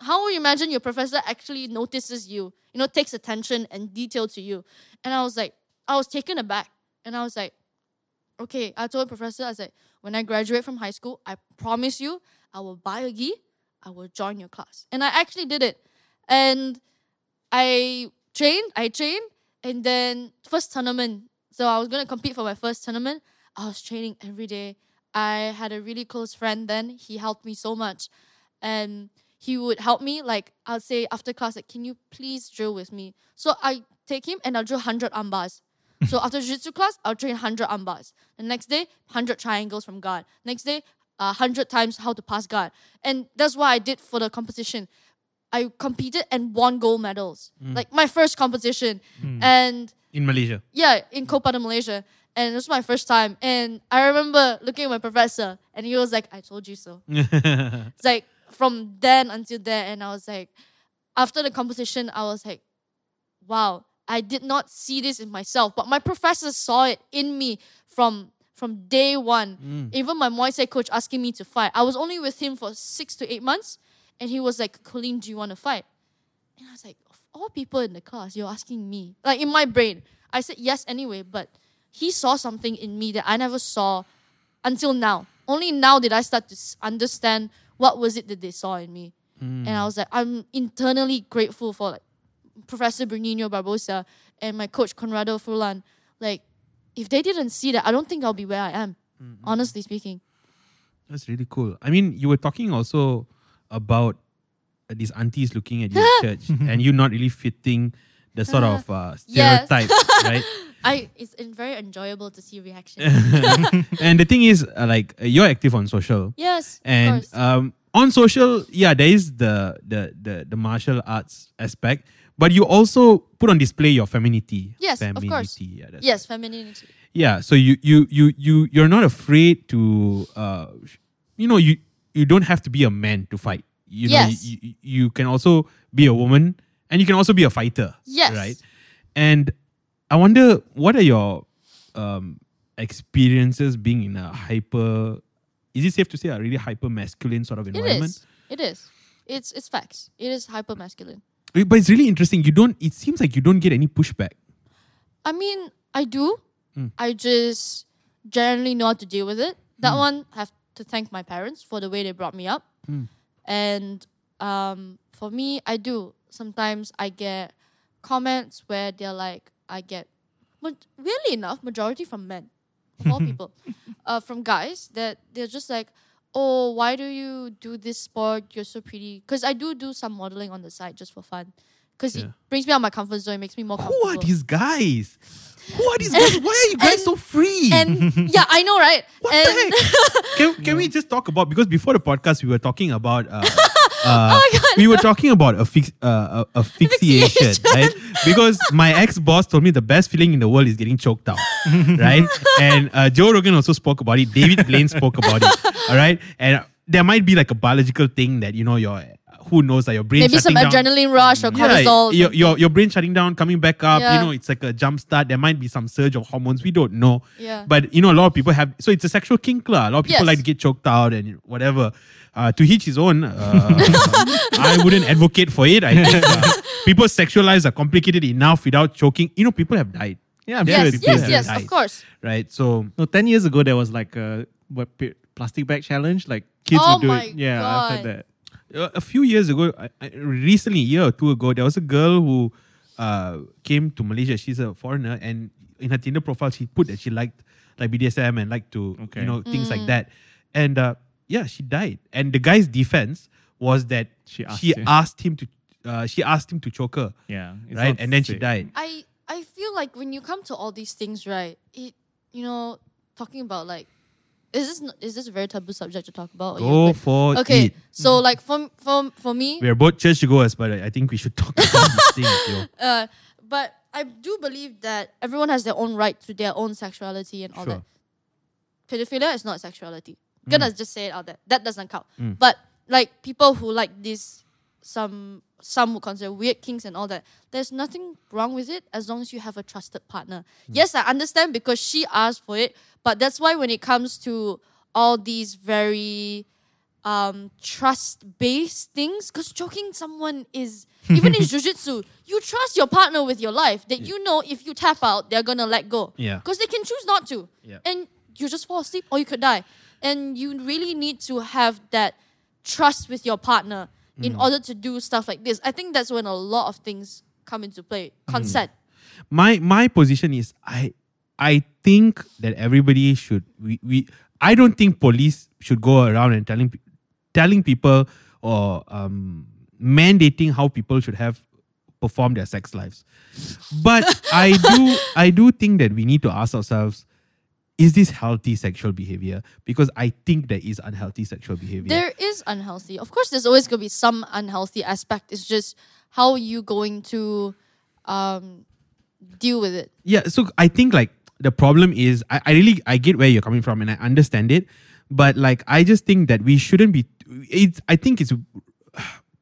How would you imagine your professor actually notices you? You know, takes attention and detail to you. And I was like, I was taken aback. And I was like, okay, I told the professor, I was like, when I graduate from high school, I promise you, I will buy a gi, I will join your class. And I actually did it. And I trained, I trained, and then first tournament. So I was going to compete for my first tournament. I was training every day. I had a really close friend then. He helped me so much. And he would help me, like, I'll say after class, like, can you please drill with me? So I take him and I'll drill one hundred arm bars. So after jiu-jitsu class, I'll train one hundred arm bars. The next day, one hundred triangles from guard. Next day, uh, one hundred times how to pass guard. And that's what I did for the competition. I competed and won gold medals. Mm. Like, my first competition. Mm. And in Malaysia? Yeah, in Copa, Malaysia. And it was my first time. And I remember looking at my professor and he was like, I told you so. It's like, from then until there. And I was like, after the competition, I was like, wow. I did not see this in myself, but my professor saw it in me from from day one. Mm. Even my Muay Thai coach asking me to fight. I was only with him for six to eight months, and he was like, Colleen, do you want to fight? And I was like, of all people in the class, you're asking me. Like, in my brain, I said yes anyway, but he saw something in me that I never saw until now. Only now did I start to understand what was it that they saw in me. Mm. And I was like, I'm internally grateful for, like, Professor Bruninho Barbosa and my coach Conrado Furlan. Like, if they didn't see that, I don't think I'll be where I am, mm-hmm. honestly speaking. That's really cool. I mean, you were talking also about these aunties looking at your church and you not really fitting the sort of uh, stereotype, yes. right? I it's very enjoyable to see reaction. And the thing is, uh, like you're active on social, yes, and of course. um, on social, yeah, there is the the the the martial arts aspect, but you also put on display your femininity. Yes, femininity, of course. Yeah, that's yes, right. femininity. Yeah, so you you you you you're not afraid to, uh, you know, you you don't have to be a man to fight. You yes. know, you, you, you can also be a woman, and you can also be a fighter. Yes, right, and. I wonder, what are your um, experiences being in a hyper... Is it safe to say a really hyper-masculine sort of environment? It is. It is. It's it's facts. It is hyper-masculine. But it's really interesting. You don't... It seems like you don't get any pushback. I mean, I do. Mm. I just generally know how to deal with it. That mm. one, I have to thank my parents for the way they brought me up. Mm. And um, for me, I do. Sometimes I get comments where they're like, I get, but weirdly enough, majority from men, of all people, uh, from guys, that they're just like, oh, why do you do this sport? You're so pretty. Because I do do some modeling on the side just for fun. Because yeah. it brings me out of my comfort zone. It makes me more comfortable. Who are these guys? Who are these guys? Why are you guys and, so free? And yeah, I know, right? What and, the heck? Can, can yeah. we just talk about, because before the podcast, we were talking about... Uh, Uh, oh God, we no. were talking about affix, uh, asphyxiation, right? Because my ex-boss told me the best feeling in the world is getting choked out, right? And uh, Joe Rogan also spoke about it. David Blaine spoke about it, all right? And there might be like a biological thing that, you know, your who knows that like your brain maybe shutting down. Maybe some adrenaline rush or cortisol. Yeah, your, your, your brain shutting down, coming back up, yeah. you know, it's like a jump start. There might be some surge of hormones. We don't know. Yeah. But, you know, a lot of people have... So it's a sexual kink. La. A lot of people yes. like to get choked out and whatever. Uh, to each his own. Uh, I wouldn't advocate for it. I think uh, people's sexual lives are complicated enough without choking. You know, people have died. Yeah, I'm yes, sure yes, yes, died. Of course. Right, so... No, ten years ago, there was like a what, plastic bag challenge. Like, kids oh would do it. Yeah, God. I've heard that. A few years ago, recently, a year or two ago, there was a girl who uh, came to Malaysia. She's a foreigner, and in her Tinder profile, she put that she liked like B D S M and liked to, okay. you know, mm. things like that. And uh, yeah, she died. And the guy's defense was that she asked, she asked him to, uh, she asked him to choke her. Yeah, right. And then sick. She died. I I feel like when you come to all these things, right? It you know talking about like. Is this is this a very taboo subject to talk about? Go yeah, for okay, it. So like for, for, for me... We are both churchgoers, but I think we should talk about these things. Uh, but I do believe that everyone has their own right to their own sexuality and all sure. that. Pedophilia is not sexuality. I'm mm. gonna just say it out there. That doesn't count. Mm. But like people who like this, some some would consider weird kinks and all that, there's nothing wrong with it as long as you have a trusted partner. Mm. Yes, I understand because she asked for it, but that's why when it comes to all these very um, trust-based things, because choking someone is, even in jiu-jitsu, you trust your partner with your life that yeah. you know if you tap out, they're going to let go. Yeah. Because they can choose not to. Yeah. And you just fall asleep or you could die. And you really need to have that trust with your partner mm. in order to do stuff like this. I think that's when a lot of things come into play. Consent. Mm. My my position is... I. I think that everybody should... We, we I don't think police should go around and telling telling people or um, mandating how people should have performed their sex lives. But I do I do think that we need to ask ourselves, is this healthy sexual behavior? Because I think there is unhealthy sexual behavior. There is unhealthy. Of course, there's always going to be some unhealthy aspect. It's just how you going to um, deal with it. Yeah, so I think like, the problem is, I, I really, I get where you're coming from and I understand it. But like, I just think that we shouldn't be, it's, I think it's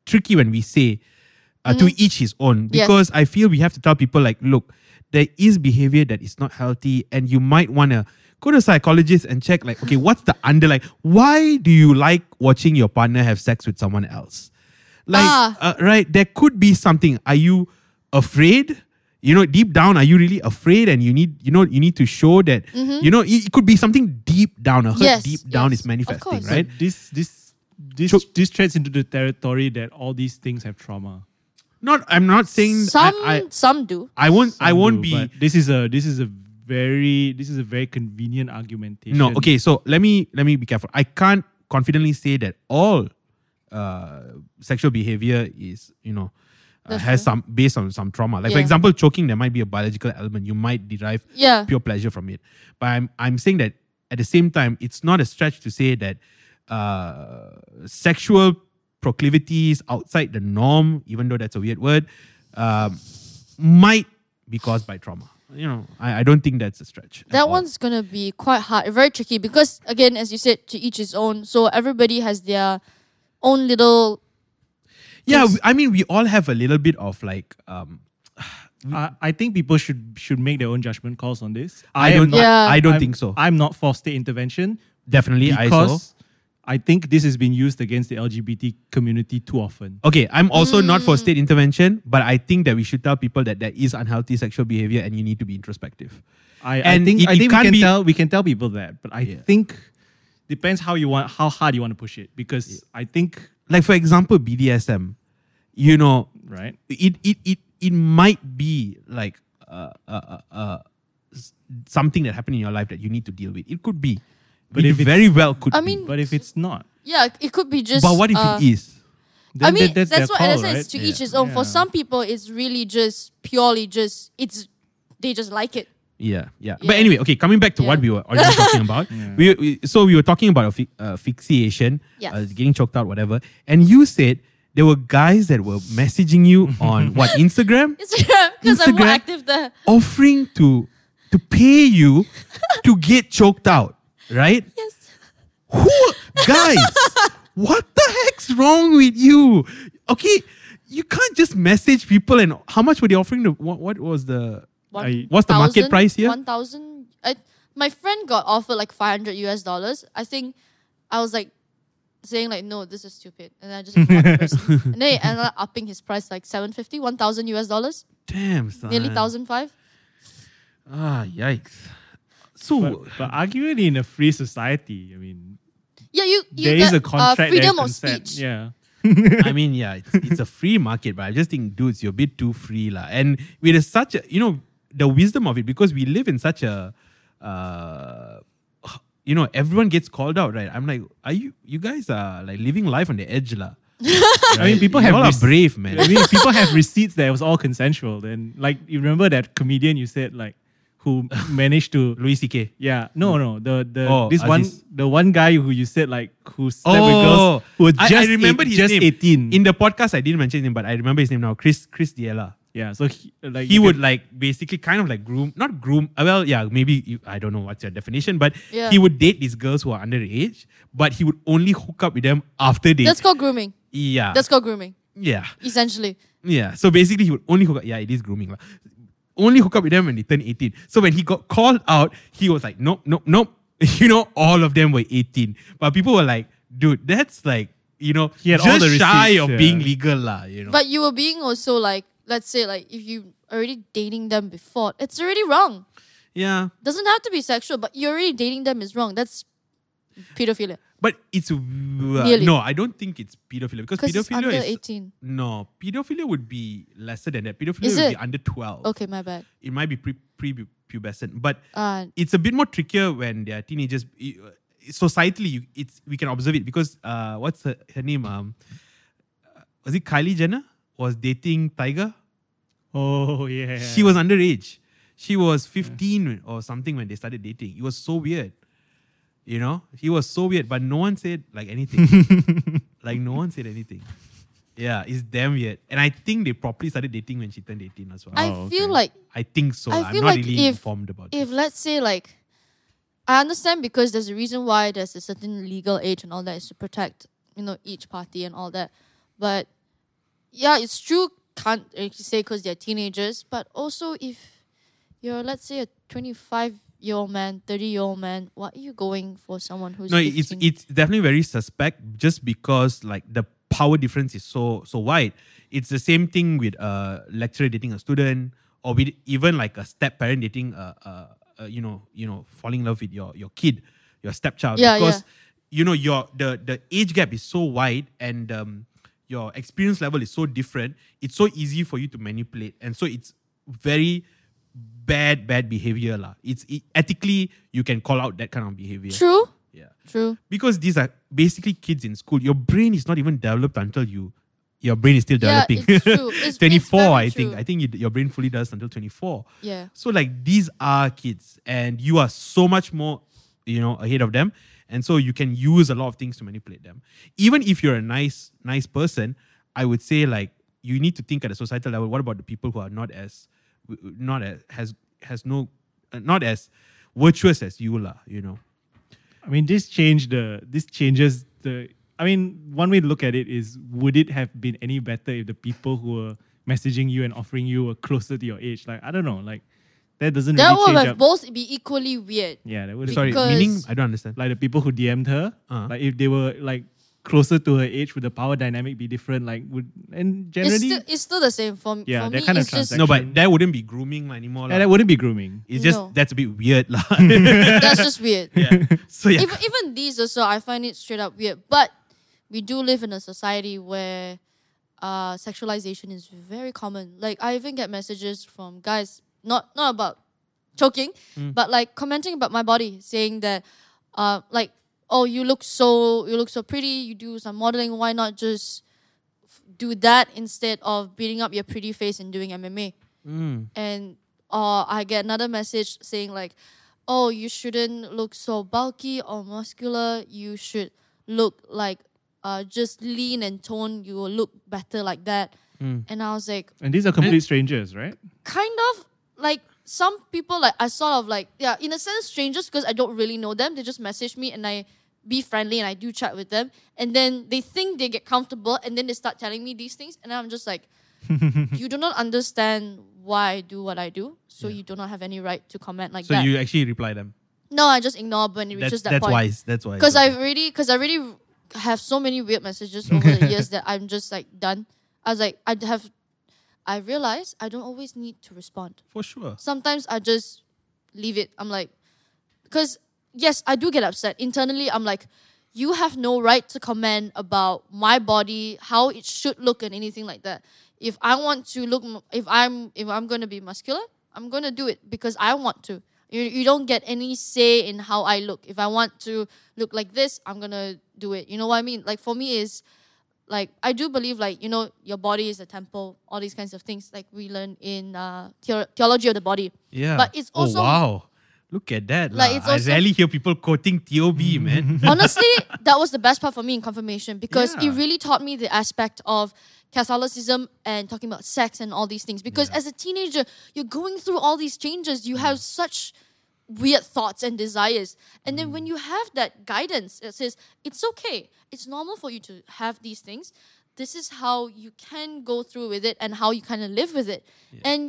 tricky when we say uh, mm. to each his own. Because yes. I feel we have to tell people like, look, there is behavior that is not healthy and you might want to go to a psychologist and check like, okay, what's the underlying, why do you like watching your partner have sex with someone else? Like, ah. uh, right, there could be something. Are you afraid? You know, deep down, are you really afraid? And you need, you know, you need to show that, mm-hmm. you know, it, it could be something deep down. A hurt yes, deep down yes, is manifesting, right? So this, this, this, so, this treads into the territory that all these things have trauma. Not, I'm not saying some, I, I, some do. I won't, some I won't do, be. This is a, this is a very, this is a very convenient argumentation. No, okay, so let me, let me be careful. I can't confidently say that all uh, sexual behavior is, you know, uh, has true. some based on some trauma. Like yeah. for example, choking, there might be a biological element. You might derive yeah. pure pleasure from it. But I'm I'm saying that at the same time, it's not a stretch to say that uh, sexual proclivities outside the norm, even though that's a weird word, um, might be caused by trauma. You know, I, I don't think that's a stretch. That one's going to be quite hard, very tricky because, again, as you said, to each his own. So everybody has their own little... Yeah, things. I mean, we all have a little bit of like... Um, I, I think people should should make their own judgment calls on this. I, I don't not, yeah. I don't I'm, think so. I'm not for state intervention. Definitely, I so. I think this has been used against the L G B T community too often. Okay, I'm also mm. not for state intervention, but I think that we should tell people that there is unhealthy sexual behavior and you need to be introspective. I, I think, it, I think we, can be, tell, we can tell people that, but I yeah. think depends how you want, how hard you want to push it because yeah. I think... Like for example, B D S M, you know, right? it it it, it might be like uh, uh, uh, uh, something that happened in your life that you need to deal with. It could be. But it if very well could I mean, be. But if it's not. Yeah, it could be just... But what if uh, it is? Then, I mean, that, that's, that's what Edison right? is to yeah. each his own. Yeah. For some people, it's really just purely just... it's They just like it. Yeah, yeah. yeah. But anyway, okay, coming back to yeah. what we were already talking about. Yeah. We, we So we were talking about fi- uh, fixation, yes. uh, getting choked out, whatever. And you said there were guys that were messaging you on what, Instagram? Instagram, because I'm more active there. Offering to to pay you to get choked out. Right? Yes. Who? Guys, what the heck's wrong with you? Okay, you can't just message people and how much were they offering? To, what, what was the... One, what's the thousand, market price here? one thousand My friend got offered like five hundred US dollars. I think I was like saying like, no, this is stupid. And I just... and then he ended up upping his price like seven fifty, one thousand US dollars. Damn, son. Nearly one thousand five. Ah, yikes. So, but, but arguably in a free society, I mean, yeah, you, you there get, is a contract, uh, freedom of speech. Yeah, I mean, yeah, it's, it's a free market, but I just think, dudes, you're a bit too free, lah. And with such, a, you know, the wisdom of it, because we live in such a, uh, you know, everyone gets called out, right? I'm like, are you, you guys are like living life on the edge, lah. I mean, people have all rec- are brave, man. I mean, if people have receipts that it was all consensual. Then, like, you remember that comedian you said, like. Who managed to Louis C K? Yeah, no, no. The the oh, this Aziz. one the one guy who you said like who slept oh, with girls who I, just I remember eight, his just name. eighteen in the podcast. I didn't mention him, but I remember his name now. Chris Chris Diella. Yeah, so he, like he would can, like basically kind of like groom, not groom. Well, yeah, maybe you, I don't know what's your definition, but yeah. he would date these girls who are underage, but he would only hook up with them after they. That's called grooming. Yeah, that's called grooming. Yeah, essentially. Yeah, so basically he would only hook up. Yeah, it is grooming. Like. Only hook up with them when they turn eighteen. So when he got called out, he was like, nope, nope, nope. You know, all of them were eighteen. But people were like, dude, that's like, you know, he had just all the receipts, shy of yeah. being legal lah. You know. But you were being also like, let's say like, if you already dating them before, it's already wrong. Yeah. Doesn't have to be sexual, but you're already dating them is wrong. That's pedophilia. But it's... Uh, no, I don't think it's pedophilia. Because pedophilia it's under is... eighteen. No, pedophilia would be lesser than that. Pedophilia is would it? be under twelve. Okay, my bad. It might be pre, pre-pubescent. But uh, it's a bit more trickier when they are teenagers. Societally, you, it's, we can observe it. Because uh, what's her, her name? Um, was it Kylie Jenner? Was dating Tiger? Oh, yeah. She was underage. She was fifteen yeah. or something when they started dating. It was so weird. You know, he was so weird, but no one said like anything. like no one said anything. Yeah, it's damn weird. And I think they probably started dating when she turned eighteen as well. I oh, feel okay. like... I think so. I feel I'm not like really if, informed about it. If this. Let's say like... I understand because there's a reason why there's a certain legal age and all that is to protect, you know, each party and all that. But yeah, it's true. Can't actually say because they're teenagers. But also if you're, let's say, a twenty-five year man, thirty-year-old man, why are you going for someone who's no? It's fifteen? It's definitely very suspect just because like the power difference is so so wide. It's the same thing with a lecturer dating a student, or with even like a step parent dating a, a, a you know you know falling in love with your your kid, your stepchild. Yeah, because yeah. you know your the the age gap is so wide and um, your experience level is so different. It's so easy for you to manipulate, and so it's very. Bad, bad behavior lah. It's it, ethically you can call out that kind of behavior. True. Yeah. True. Because these are basically kids in school. Your brain is not even developed until you... Your brain is still developing. Yeah, it's true. It's, twenty-four, it's I think. True. I think you, your brain fully does until twenty-four. Yeah. So, like, these are kids. And you are so much more, you know, ahead of them. And so you can use a lot of things to manipulate them. Even if you're a nice, nice person, I would say, like, you need to think at a societal level, what about the people who are not as... Not as... Has, has no... Not as virtuous as you are, you know? I mean, this changed the... This changes the... I mean, one way to look at it is, would it have been any better if the people who were messaging you and offering you were closer to your age? Like, I don't know. Like, that doesn't that really change. That would have up. both be equally weird. Yeah, that would Sorry, meaning? I don't understand. Like, the people who D M'd her, uh-huh. like, if they were, like, closer to her age, would the power dynamic be different? Like, would... And generally... It's still, it's still the same for, yeah, for me. Yeah, kind of transaction. No, but that wouldn't be grooming anymore. Yeah, that wouldn't be grooming. It's no. just, that's a bit weird. La. That's just weird. Yeah. So, yeah. Even, even these also, I find it straight up weird. But... We do live in a society where uh, sexualization is very common. Like, I even get messages from guys, not not about choking, mm. but like commenting about my body, saying that, uh, like, oh, you look so you look so pretty. You do some modeling. Why not just f- do that instead of beating up your pretty face and doing M M A? Mm. And uh, I get another message saying like, oh, you shouldn't look so bulky or muscular. You should look like Uh, just lean and tone, you will look better like that. Mm. And I was like... And these are complete strangers, right? Kind of. Like, some people like I sort of like... Yeah, in a sense, strangers, because I don't really know them. They just message me and I be friendly and I do chat with them. And then they think they get comfortable and then they start telling me these things. And I'm just like, you do not understand why I do what I do. So yeah. you do not have any right to comment like so that. So you actually reply them? No, I just ignore when it reaches that that's point. Wise. That's wise. Because I already... Because I already... have so many weird messages over the years that I'm just like done. I was like, I have, I realized I don't always need to respond. For sure. Sometimes I just leave it. I'm like, because yes, I do get upset. Internally, I'm like, you have no right to comment about my body, how it should look and anything like that. If I want to look, if I'm, if I'm going to be muscular, I'm going to do it because I want to. You, you don't get any say in how I look. If I want to look like this, I'm going to do it. You know what I mean? Like, for me is, like, I do believe, like, you know, your body is a temple, all these kinds of things. Like, we learn in uh, the- Theology of the Body. Yeah. But it's also... Oh, wow. Look at that. Like, it's I also, rarely hear people quoting T O B, man. Honestly, that was the best part for me in confirmation because yeah. it really taught me the aspect of Catholicism and talking about sex and all these things. Because yeah. as a teenager, you're going through all these changes. You have such weird thoughts and desires. And then when you have that guidance that says, it's okay. It's normal for you to have these things. This is how you can go through with it and how you kind of live with it. Yeah. And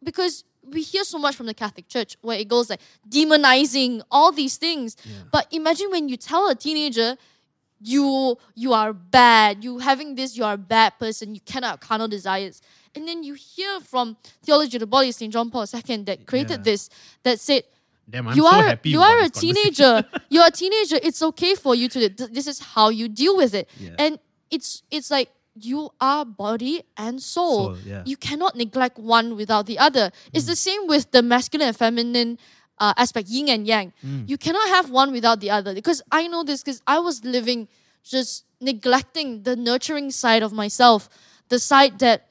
because... We hear so much from the Catholic Church where it goes like demonizing all these things. Yeah. But imagine when you tell a teenager, you you are bad, you having this, you are a bad person, you cannot have carnal desires. And then you hear from Theology of the Body, Saint John Paul the Second that created yeah. this, that said, Damn, I'm you, so are, happy you are a teenager, you're a teenager, it's okay for you to, this is how you deal with it. Yeah. And it's it's like, you are body and soul. soul yeah. You cannot neglect one without the other. It's mm. the same with the masculine and feminine uh, aspect, yin and yang. Mm. You cannot have one without the other. Because I know this because I was living just neglecting the nurturing side of myself, the side that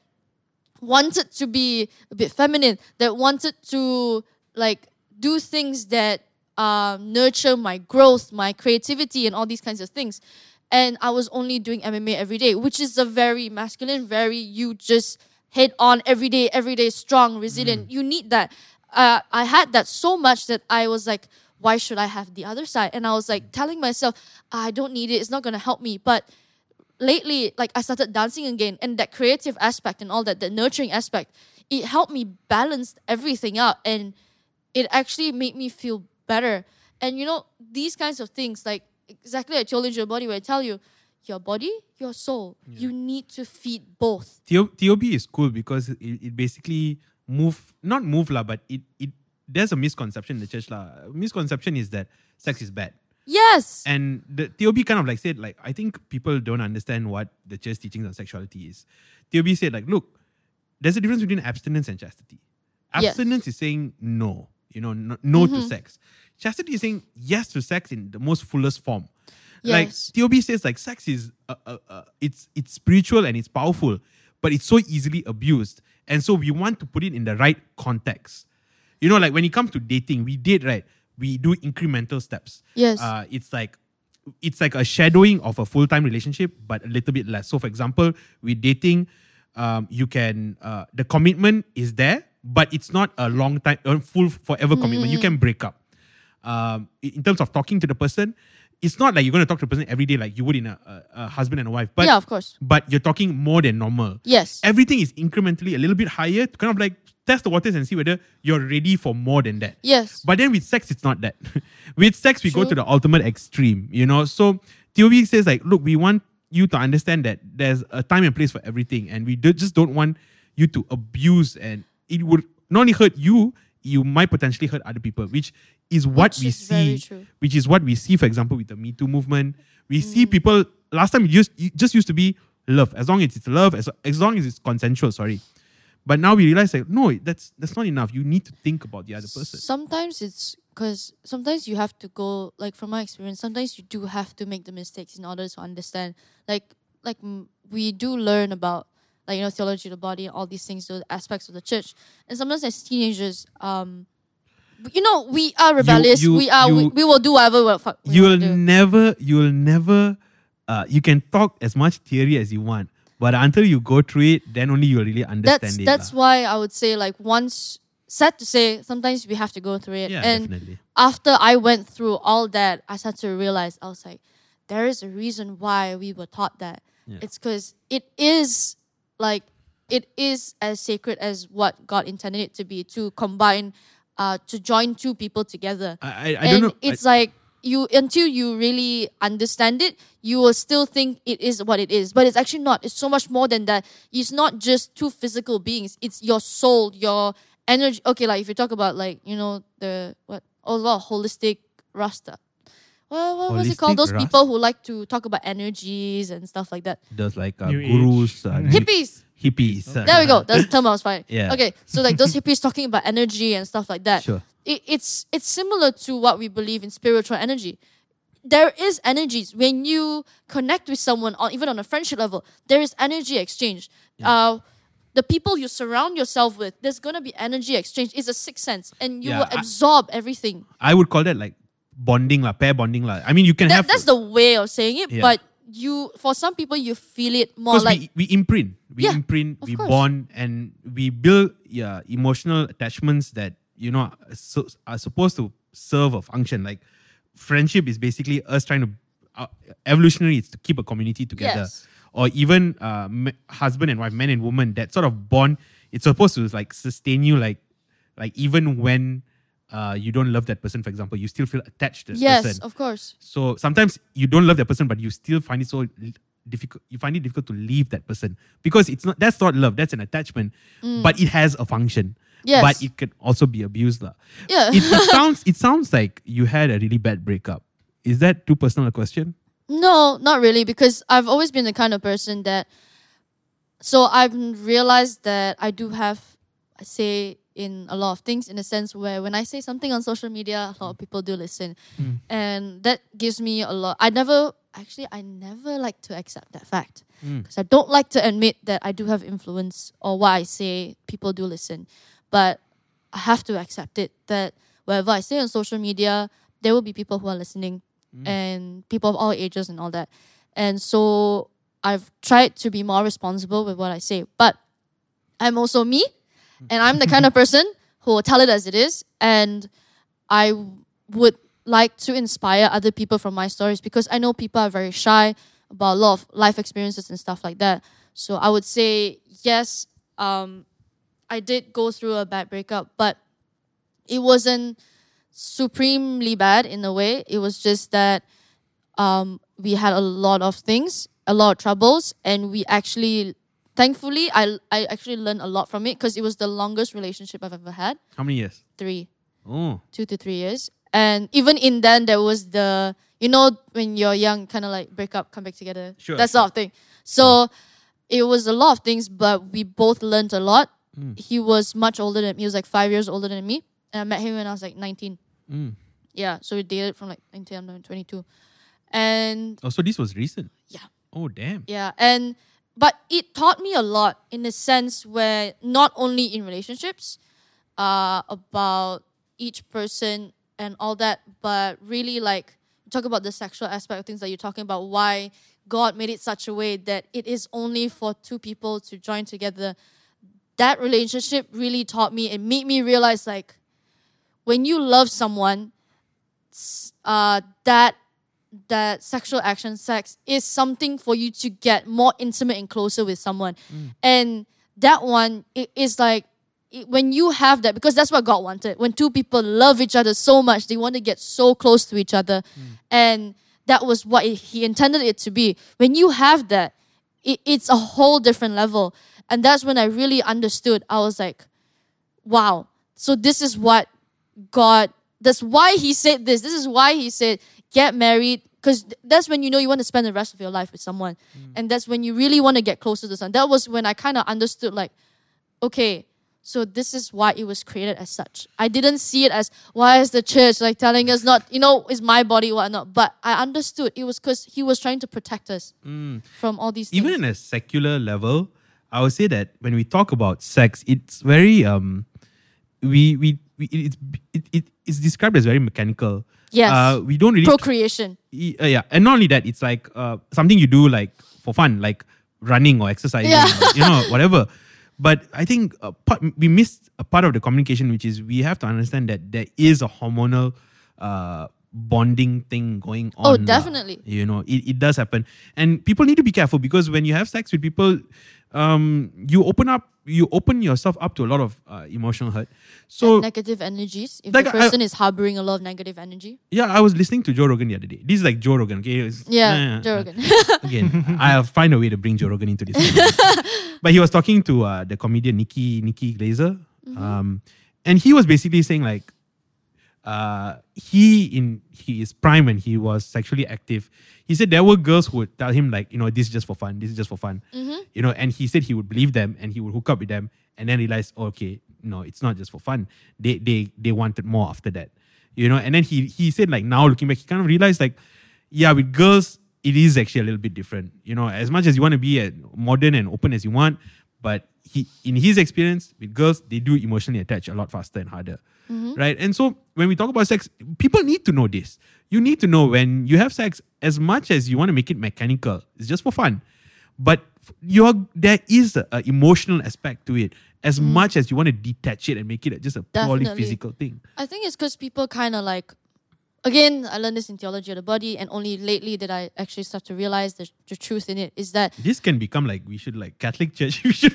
wanted to be a bit feminine, that wanted to like do things that uh, nurture my growth, my creativity, and all these kinds of things. And I was only doing M M A every day, which is a very masculine, very, you just head on every day, every day, strong, resilient. Mm. You need that. Uh, I had that so much that I was like, why should I have the other side? And I was like telling myself, I don't need it. It's not going to help me. But lately, like I started dancing again and that creative aspect and all that, that nurturing aspect, it helped me balance everything out. And it actually made me feel better. And you know, these kinds of things, like, exactly, I told you your body where I tell you, your body, your soul. Yeah. You need to feed both. T O B is cool because it, it basically move, not move lah, but it, it there's a misconception in the church lah. Misconception is that sex is bad. Yes. And the T O B kind of like said like, I think people don't understand what the church teachings on sexuality is. T O B said like, look, there's a difference between abstinence and chastity. Abstinence yes. is saying no. you know, no, no mm-hmm. to sex. Chastity is saying yes to sex in the most fullest form. Yes. Like, T O B says, like, sex is, uh, uh, uh, it's it's spiritual and it's powerful, but it's so easily abused. And so we want to put it in the right context. You know, like, when it comes to dating, we date, right? We do incremental steps. Yes. Uh, it's like, it's like a shadowing of a full-time relationship, but a little bit less. So, for example, with dating, um, you can, uh, the commitment is there, but it's not a long time, a full forever commitment. Mm. You can break up. Um, in terms of talking to the person, it's not like you're going to talk to the person every day like you would in a, a, a husband and a wife. But, yeah, of course. But you're talking more than normal. Yes. Everything is incrementally a little bit higher to kind of like test the waters and see whether you're ready for more than that. Yes. But then with sex, it's not that. With sex, we True. Go to the ultimate extreme, you know. So, T O B says like, look, we want you to understand that there's a time and place for everything. And we do, just don't want you to abuse. And it would not only hurt you, you might potentially hurt other people, which is what which we is see, which is what we see, for example, with the Me Too movement. We mm. see people, last time it, used, it just used to be love, as long as it's love, as, as long as it's consensual, sorry. But now we realize, like, no, that's that's not enough. You need to think about the other person. Sometimes it's, because sometimes you have to go, like from my experience, sometimes you do have to make the mistakes in order to understand. Like, like we do learn about, like, you know, theology of the body, all these things, those aspects of the church. And sometimes as teenagers, um, you know, we are rebellious. You, you, we are. You, we, we will do whatever we fuck. You'll do. never. You'll never. Uh, you can talk as much theory as you want, but until you go through it, then only you'll really understand that's, it. That's la. why I would say, like, once. Sad to say, sometimes we have to go through it. Yeah, and definitely. After I went through all that, I started to realize, I was like, there is a reason why we were taught that. Yeah. It's because it is. Like, it is as sacred as what God intended it to be, to combine, uh, to join two people together. I, I, I and don't know. It's I, like, you until you really understand it, you will still think it is what it is. But it's actually not. It's so much more than that. It's not just two physical beings. It's your soul, your energy. Okay, like, if you talk about, like, you know, the, what, a lot of holistic Rasta. Well, what was it called? Those Rasta? People who like to talk about energies and stuff like that. Those like uh, gurus. Uh, hippies. Hippies. Oh. There we go. That's the term I was finding. Yeah. Okay, so like those hippies talking about energy and stuff like that. Sure. It, it's it's similar to what we believe in spiritual energy. There is energies. When you connect with someone, or even on a friendship level, there is energy exchange. Yeah. Uh, the people you surround yourself with, there's going to be energy exchange. It's a sixth sense and you yeah, will absorb I, everything. I would call that like bonding la, pair bonding la. I mean, you can that, have... That's the way of saying it, yeah. But you, for some people, you feel it more like... Because we, we imprint. We yeah, imprint, we course. bond, and we build yeah, emotional attachments that, you know, so, are supposed to serve a function. Like, friendship is basically us trying to... Uh, evolutionary, it's to keep a community together. Yes. Or even uh, m- husband and wife, man and woman, that sort of bond, it's supposed to, like, sustain you, like, like even when... Uh, you don't love that person, for example, you still feel attached to that yes, person. Yes, of course. So sometimes you don't love that person, but you still find it so difficult. You find it difficult to leave that person because it's not. That's not love. That's an attachment, mm. but it has a function. Yes. But it can also be abused, lah. Yeah. It, it sounds. It sounds like you had a really bad breakup. Is that too personal a question? No, not really, because I've always been the kind of person that. So I've realized that I do have, I say. in a lot of things, in a sense where when I say something on social media, a lot of people do listen. Mm. And that gives me a lot. I never, actually, I never like to accept that fact. Because mm. I don't like to admit that I do have influence or what I say, people do listen. But I have to accept it, that whatever I say on social media, there will be people who are listening mm. and people of all ages and all that. And so I've tried to be more responsible with what I say. But I'm also me. And I'm the kind of person who will tell it as it is. And I would like to inspire other people from my stories because I know people are very shy about a lot of life experiences and stuff like that. So I would say, yes, um, I did go through a bad breakup, but it wasn't supremely bad in a way. It was just that um, we had a lot of things, a lot of troubles, and we actually... Thankfully, I, I actually learned a lot from it because it was the longest relationship I've ever had. How many years? Three. Oh. Two to three years. And even in then, there was the, you know, when you're young, kind of like break up, come back together. Sure. That sort of thing. So oh. It was a lot of things, but we both learned a lot. Mm. He was much older than me. He was like five years older than me. And I met him when I was like nineteen. Mm. Yeah, so we dated from like until I'm twenty-two. And oh, so this was recent? Yeah. Oh, damn. Yeah, and but it taught me a lot in the sense where not only in relationships, uh, about each person and all that, but really like talk about the sexual aspect of things that you're talking about, why God made it such a way that it is only for two people to join together. That relationship really taught me and made me realize like when you love someone, uh, that that sexual action, sex, is something for you to get more intimate and closer with someone. Mm. And that one, it is like, it, when you have that, because that's what God wanted. When two people love each other so much, they want to get so close to each other. Mm. And that was what it, he intended it to be. When you have that, it, it's a whole different level. And that's when I really understood. I was like, wow. So this is what God, that's why he said this. This is why he said, get married, because that's when you know you want to spend the rest of your life with someone. Mm. And that's when you really want to get closer to someone. That was when I kind of understood, like, okay, so this is why it was created as such. I didn't see it as, why is the church like telling us not, you know, it's my body, whatnot. But I understood it was because he was trying to protect us mm. from all these things. Even in a secular level, I would say that when we talk about sex, it's very, um, we, we, we it, it, it, it's described as very mechanical. Yes. Uh, we don't really procreation. T- uh, yeah, and not only that, it's like uh, something you do like for fun, like running or exercising, yeah. or, you know, whatever. But I think a part, we missed a part of the communication, which is we have to understand that there is a hormonal uh, bonding thing going on. Oh, definitely. Uh, you know, it, it does happen, and people need to be careful because when you have sex with people, um, you open up. You open yourself up to a lot of uh, emotional hurt. So and negative energies. If like the person I, is harboring a lot of negative energy. Yeah, I was listening to Joe Rogan the other day. This is like Joe Rogan. Okay? Was, yeah, uh, Joe Rogan. Again, I'll find a way to bring Joe Rogan into this. But he was talking to uh, the comedian Nikki Nikki Glaser. Mm-hmm. Um, and he was basically saying like, uh, he in his prime when he was sexually active, he said there were girls who would tell him like, you know, this is just for fun, this is just for fun. Mm-hmm. You know, and he said he would believe them and he would hook up with them and then realize, oh, okay, no, it's not just for fun. They they they wanted more after that. You know, and then he he said like now looking back, he kind of realized like, yeah, with girls, it is actually a little bit different. You know, as much as you want to be modern and open as you want, but he, in his experience with girls, they do emotionally attach a lot faster and harder. Mm-hmm. Right? And so when we talk about sex, people need to know this. You need to know when you have sex, as much as you want to make it mechanical, it's just for fun. But you're, there is an emotional aspect to it, as mm-hmm. much as you want to detach it and make it just a purely Definitely. physical thing. I think it's because people kind of like, again, I learned this in theology of the body, and only lately did I actually start to realize the, the truth in it is that this can become like we should like Catholic Church. We should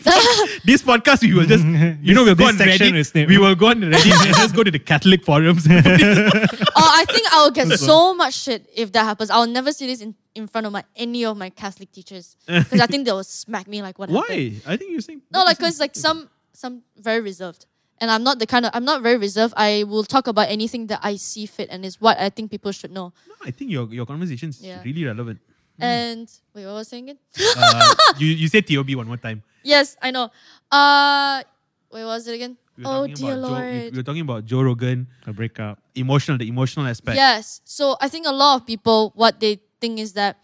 this podcast we will just you know we'll go on Reddit. We will go on Reddit and just go to the Catholic forums. Oh, I think I will get so much shit if that happens. I'll never see this in, in front of my any of my Catholic teachers because I think they will smack me like what Why? happened. Why? I think you're saying no, like because like some some very reserved. And I'm not the kind of, I'm not very reserved. I will talk about anything that I see fit and is what I think people should know. No, I think your your conversation is yeah. really relevant. And, mm. wait, what was I saying again? uh, you, you said T O B one more time. Yes, I know. Uh, wait, what was it again? We oh, dear Lord. Joe, we, we were talking about Joe Rogan. A breakup. Emotional, the emotional aspect. Yes. So I think a lot of people, what they think is that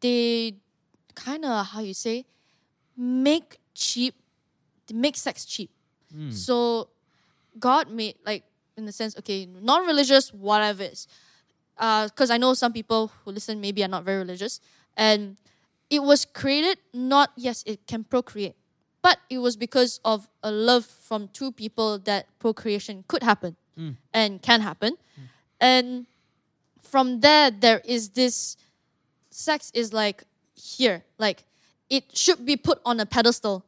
they kind of, how you say, make cheap, they make sex cheap. Mm. So God made, like, in the sense, okay, non-religious, whatever it is. Because uh, I know some people who listen maybe are not very religious. And it was created not, yes, it can procreate. But it was because of a love from two people that procreation could happen mm. and can happen. Mm. And from there, there is this, sex is like here. Like, it should be put on a pedestal.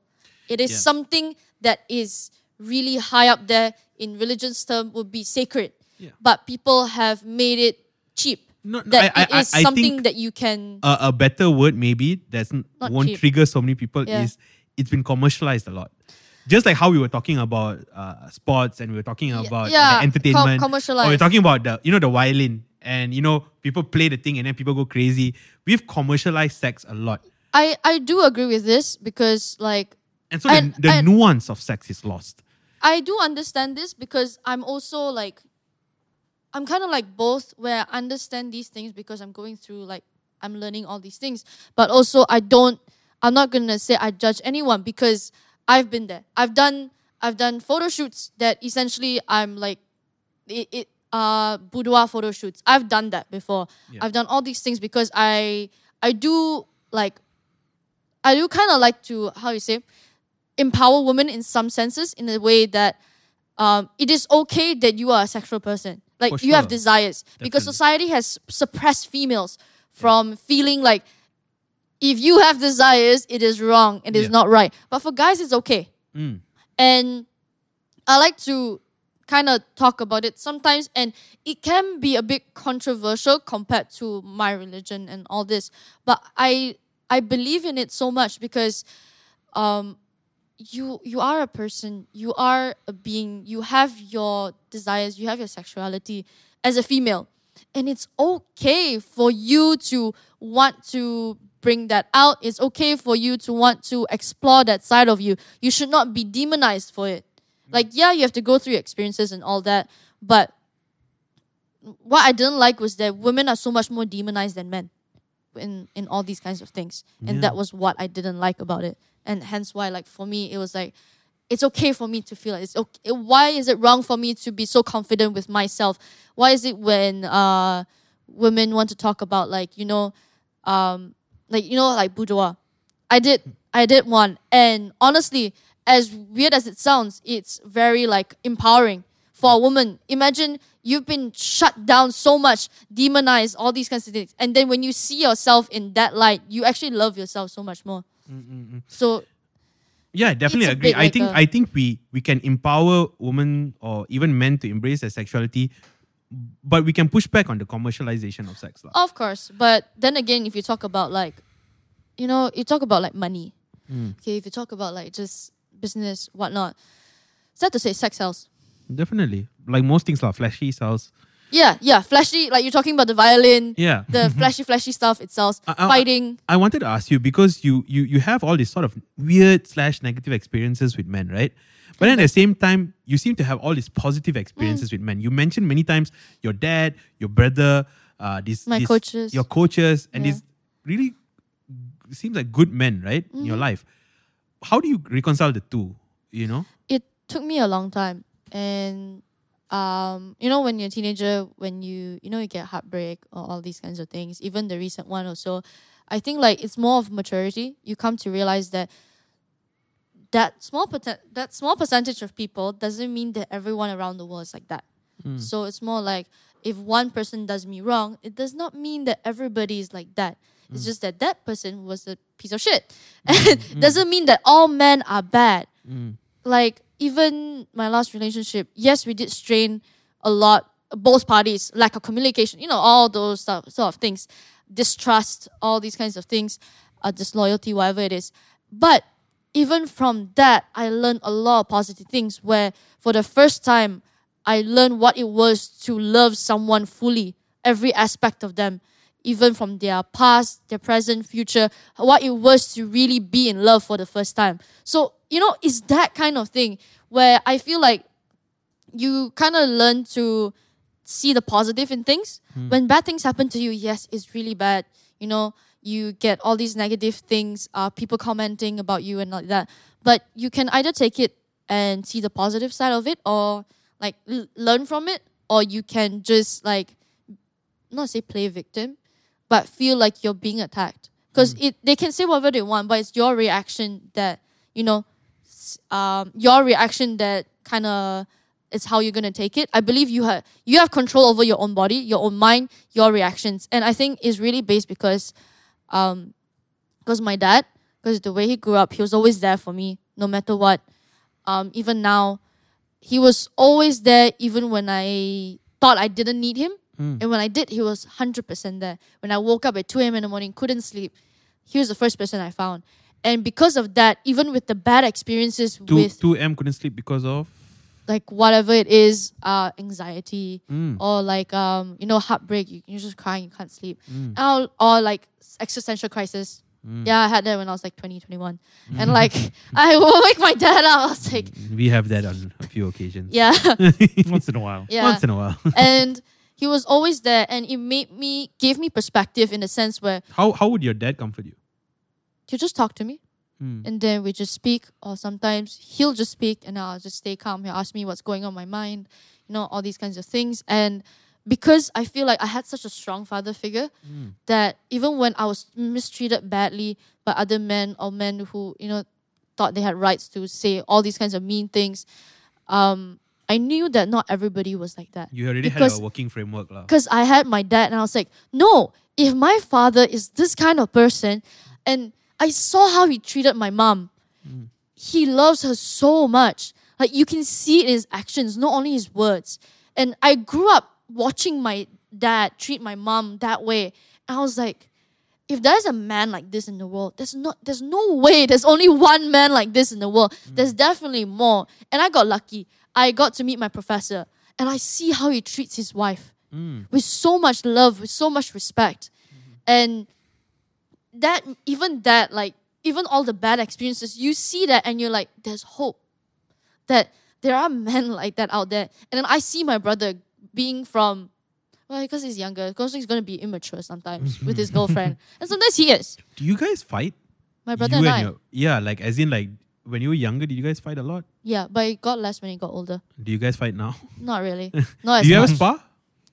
It is yeah. something that is really high up there in religion's term would be sacred. Yeah. But people have made it cheap. No, no, that I, I, it is I, I something that you can... A, a better word maybe that won't cheap. trigger so many people yeah. is it's been commercialized a lot. Just like how we were talking about uh, sports and we were talking about yeah, yeah, entertainment. Com- commercialized. Or we were talking about the, you know, the violin and you know people play the thing and then people go crazy. We've commercialized sex a lot. I, I do agree with this because like... And so the, and, the and nuance of sex is lost. I do understand this because I'm also like, I'm kind of like both, where I understand these things because I'm going through, like, I'm learning all these things. But also, I don't, I'm not going to say I judge anyone because I've been there. I've done, I've done photo shoots that essentially I'm like, it, it uh, boudoir photo shoots. I've done that before. Yeah. I've done all these things because I, I do like, I do kind of like to, how you say, empower women in some senses, in a way that um, it is okay that you are a sexual person. Like, For you sure. have desires. Definitely. Because society has suppressed females from yeah. feeling like if you have desires, it is wrong. It yeah. is not right. But for guys, it's okay. Mm. And I like to kind of talk about it sometimes. And it can be a bit controversial compared to my religion and all this. But I I believe in it so much because um, you you are a person. You are a being. You have your desires. You have your sexuality as a female. And it's okay for you to want to bring that out. It's okay for you to want to explore that side of you. You should not be demonized for it. Like, yeah, you have to go through experiences and all that. But what I didn't like was that women are so much more demonized than men in, in all these kinds of things. And yeah. that was what I didn't like about it. And hence why, like, for me, it was like, it's okay for me to feel like it's okay. Why is it wrong for me to be so confident with myself? Why is it when uh, women want to talk about, like, you know, um, like, you know, like boudoir? I did, I did one. And honestly, as weird as it sounds, it's very, like, empowering for a woman. Imagine you've been shut down so much, demonized, all these kinds of things. And then when you see yourself in that light, you actually love yourself so much more. Mm-mm-mm. So... Yeah, definitely agree. I think I think we, we can empower women or even men to embrace their sexuality, but we can push back on the commercialization of sex. Lah. Of course. But then again, if you talk about, like, you know, you talk about, like, money. Mm. Okay, if you talk about, like, just business, whatnot. It's sad to say sex sells. Definitely. Like most things, lah, flashy sells. Yeah, yeah, flashy. Like, you're talking about the violin. Yeah. The flashy, flashy stuff. It sells. I, I, fighting. I, I wanted to ask you because you, you you have all these sort of weird slash negative experiences with men, right? But then at the same time, you seem to have all these positive experiences mm. with men. You mentioned many times your dad, your brother, uh, these my these, coaches, your coaches, and yeah. these really seems like good men, right? Mm. In your life, how do you reconcile the two? You know, it took me a long time, and. Um, you know, when you're a teenager, when you, you know, you get heartbreak or all these kinds of things, even the recent one also, I think, like, it's more of maturity. You come to realize that that small, that small percentage of people doesn't mean that everyone around the world is like that. Mm. So it's more like if one person does me wrong, it does not mean that everybody is like that. Mm. It's just that that person was a piece of shit. Mm. And it doesn't mean that all men are bad. Mm. Like, even my last relationship, yes, we did strain a lot, both parties, lack of communication, you know, all those stuff, sort of things, distrust, all these kinds of things, uh, disloyalty, whatever it is. But even from that, I learned a lot of positive things where for the first time, I learned what it was to love someone fully, every aspect of them, even from their past, their present, future, what it was to really be in love for the first time. So, you know, it's that kind of thing where I feel like you kind of learn to see the positive in things. Mm. When bad things happen to you, yes, it's really bad. You know, you get all these negative things, uh, people commenting about you and like that. But you can either take it and see the positive side of it or, like, l- learn from it. Or you can just, like, not say play victim, but feel like you're being attacked. Because mm. it they can say whatever they want, but it's your reaction that, you know, Um, your reaction that kind of is how you're going to take it. I believe you have you have control over your own body, your own mind, your reactions. And I think it's really based because um, because my dad, because the way he grew up, he was always there for me, no matter what. Um, even now, he was always there even when I thought I didn't need him. Mm. And when I did, he was one hundred percent there. When I woke up at two a.m. in the morning, couldn't sleep, he was the first person I found. And because of that, even with the bad experiences two, with... two a.m. couldn't sleep because of? Like, whatever it is, uh, anxiety. Mm. Or, like, um, you know, heartbreak. You, you're just crying, you can't sleep. Mm. Or, or, like, existential crisis. Mm. Yeah, I had that when I was like twenty, twenty-one. Mm. And like, I woke my dad up. I was like... We have that on a few occasions. Yeah. Once in a while. Yeah. Once in a while. And he was always there, and it made me... Gave me perspective in the sense where... How how would your dad comfort you? He'll just talk to me. Mm. And then we just speak. Or sometimes he'll just speak and I'll just stay calm. He'll ask me what's going on in my mind. You know, all these kinds of things. And... Because I feel like I had such a strong father figure mm. that even when I was mistreated badly by other men or men who, you know, thought they had rights to say all these kinds of mean things, um, I knew that not everybody was like that. You already because, had a working framework. Because I had my dad and I was like, no, if my father is this kind of person, and I saw how he treated my mom, mm. he loves her so much. Like, you can see it in his actions, not only his words. And I grew up watching my dad treat my mom that way, and I was like, if there's a man like this in the world, there's not there's no way there's only one man like this in the world. Mm. There's definitely more. And I got lucky. I got to meet my professor, and I see how he treats his wife mm. with so much love, with so much respect. Mm-hmm. And that even that like even all the bad experiences, you see that and you're like, there's hope that there are men like that out there. And then I see my brother being from, well, because he's younger, because he's going to be immature sometimes with his girlfriend. And sometimes he is. Do you guys fight? My brother and, and I. Your, yeah, like as in like when you were younger, did you guys fight a lot? Yeah, but it got less when it got older. Do you guys fight now? Not really. Not as do you much. Have a spa?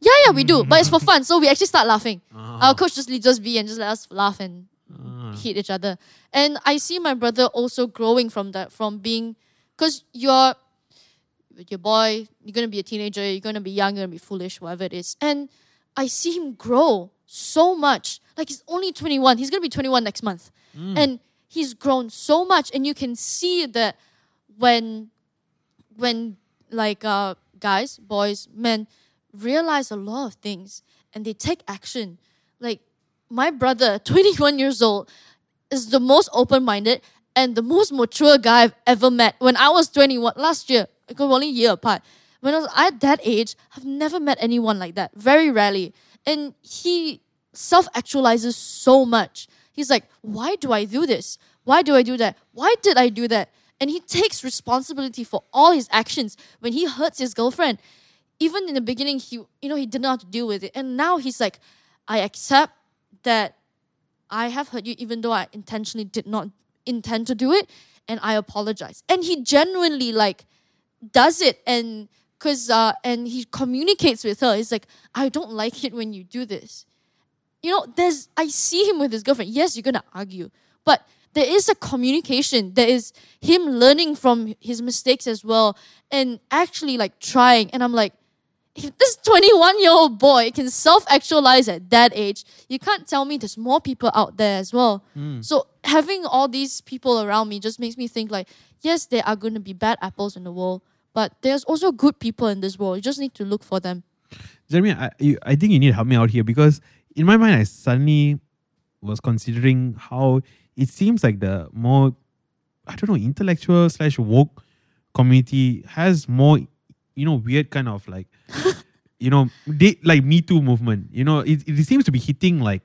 Yeah, yeah, we do. But it's for fun. So we actually start laughing. Uh-huh. Our coach just leaves us be and just let us laugh and uh-huh. hit each other. And I see my brother also growing from that, from being, because you're, with your boy, you're going to be a teenager, you're going to be young, you're going to be foolish, whatever it is. And I see him grow so much. Like, he's only twenty-one. He's going to be twenty-one next month. Mm. And he's grown so much. And you can see that when, when like, uh, guys, boys, men realize a lot of things and they take action. Like, my brother, twenty-one years old, is the most open-minded and the most mature guy I've ever met. When I was twenty-one, last year, because we're only a year apart. When I was at that age, I've never met anyone like that. Very rarely. And he self-actualizes so much. He's like, why do I do this? Why do I do that? Why did I do that? And he takes responsibility for all his actions. When he hurts his girlfriend, even in the beginning, he, you know, he didn't know how to deal with it. And now he's like, I accept that I have hurt you even though I intentionally did not intend to do it. And I apologize. And he genuinely like, does it and cause uh and he communicates with her. He's like, I don't like it when you do this. You know, there's I see him with his girlfriend. Yes, you're gonna argue, but there is a communication. There is him learning from his mistakes as well and actually like trying. And I'm like, if this twenty-one-year-old boy can self-actualize at that age, you can't tell me there's more people out there as well. Mm. So having all these people around me just makes me think like, yes, there are gonna be bad apples in the world, but there's also good people in this world. You just need to look for them. Jeremy, I, you, I think you need to help me out here because in my mind, I suddenly was considering how it seems like the more, I don't know, intellectual slash woke community has more, you know, weird kind of like, you know, they, like Me Too movement. You know, it, it seems to be hitting like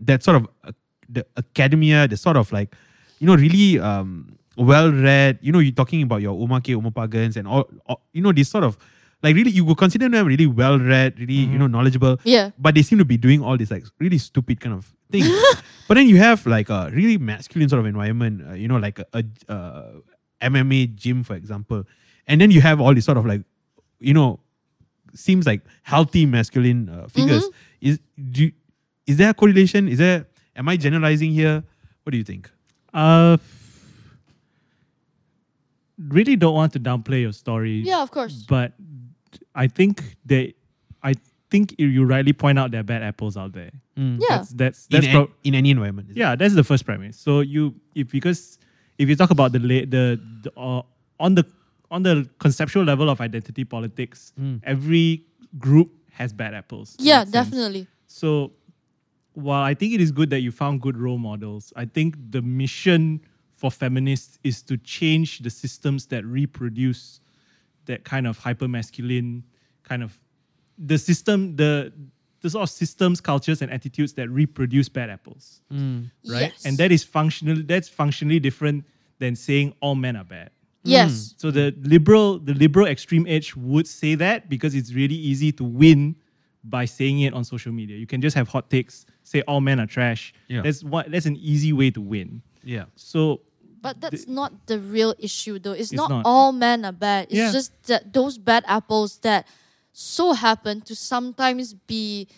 that sort of uh, the academia, the sort of like, you know, really... Um, well-read, you know, you're talking about your Omake, Omopagans and all, all, you know, this sort of, like really, you would consider them really well-read, really, mm-hmm. you know, knowledgeable. Yeah. But they seem to be doing all this like really stupid kind of things. But then you have like a really masculine sort of environment, uh, you know, like a, a uh, M M A gym, for example. And then you have all these sort of like, you know, seems like healthy masculine uh, figures. Mm-hmm. Is do is there a correlation? Is there, am I generalizing here? What do you think? Uh... Really don't want to downplay your story. Yeah, of course. But I think they, I think you rightly point out there are bad apples out there. Mm. Yeah, that's that's, that's in, pro- a, in any environment. Yeah, it? That's the first premise. So you, if because if you talk about the the, the uh, on the on the conceptual level of identity politics, mm. every group has bad apples. Yeah, definitely. So while I think it is good that you found good role models, I think the mission for feminists is to change the systems that reproduce that kind of hyper-masculine kind of the system, the the sort of systems, cultures, and attitudes that reproduce bad apples, mm. right? Yes. And that is functional. That's functionally different than saying all men are bad. Yes. Mm. So the liberal, the liberal extreme edge would say that because it's really easy to win by saying it on social media. You can just have hot takes, say all men are trash. Yeah. That's what. That's an easy way to win. Yeah. So. But that's th- not the real issue, though. It's, it's not, not all men are bad. It's yeah. just that those bad apples that so happen to sometimes be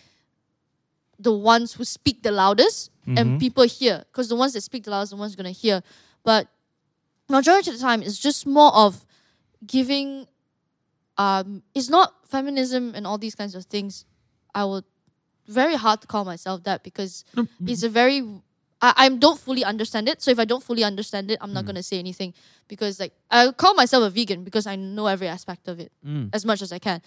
the ones who speak the loudest mm-hmm. and people hear. Because the ones that speak the loudest, the ones going to hear. But majority of the time, it's just more of giving... Um, it's not feminism and all these kinds of things. I would... Very hard to call myself that because mm-hmm. it's a very... I, I don't fully understand it. So if I don't fully understand it, I'm not mm. going to say anything. Because like I'll call myself a vegan because I know every aspect of it mm. as much as I can.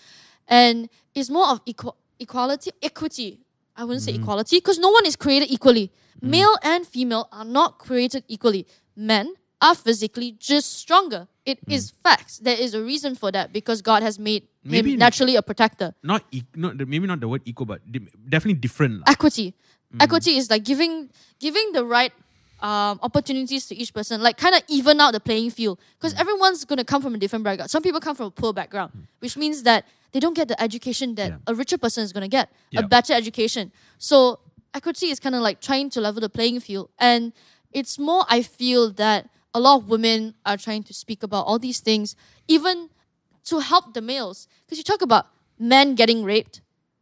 And it's more of equ- equality, equity. I wouldn't mm. say equality because no one is created equally. Mm. Male and female are not created equally. Men are physically just stronger. It mm. is facts. There is a reason for that because God has made maybe him naturally a protector. Not, e- not Maybe not the word equal, but definitely different. Equity. Mm. Equity is like giving giving the right um, opportunities to each person, like kind of even out the playing field. Because mm. everyone's going to come from a different background. Some people come from a poor background, mm. which means that they don't get the education that yeah. a richer person is going to get, yep. a better education. So equity is kind of like trying to level the playing field. And it's more, I feel, that a lot of women are trying to speak about all these things, even to help the males. Because you talk about men getting raped.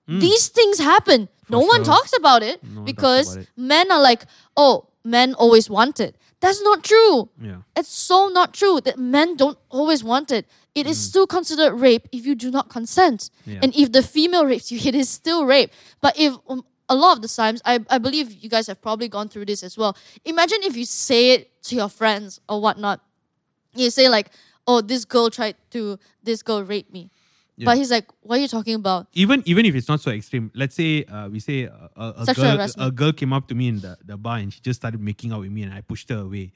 Mm. These things happen. For no sure. one talks about it no because about it. men are like, oh, men always want it. That's not true. Yeah. It's so not true that men don't always want it. It mm. is still considered rape if you do not consent. Yeah. And if the female rapes you, it is still rape. But if um, a lot of the times, I, I believe you guys have probably gone through this as well. Imagine if you say it to your friends or whatnot. You say like, oh, this girl tried to, this girl raped me. Yeah. But he's like, what are you talking about? Even even if it's not so extreme, let's say uh, we say a, a, a, girl, a girl came up to me in the, the bar and she just started making out with me and I pushed her away.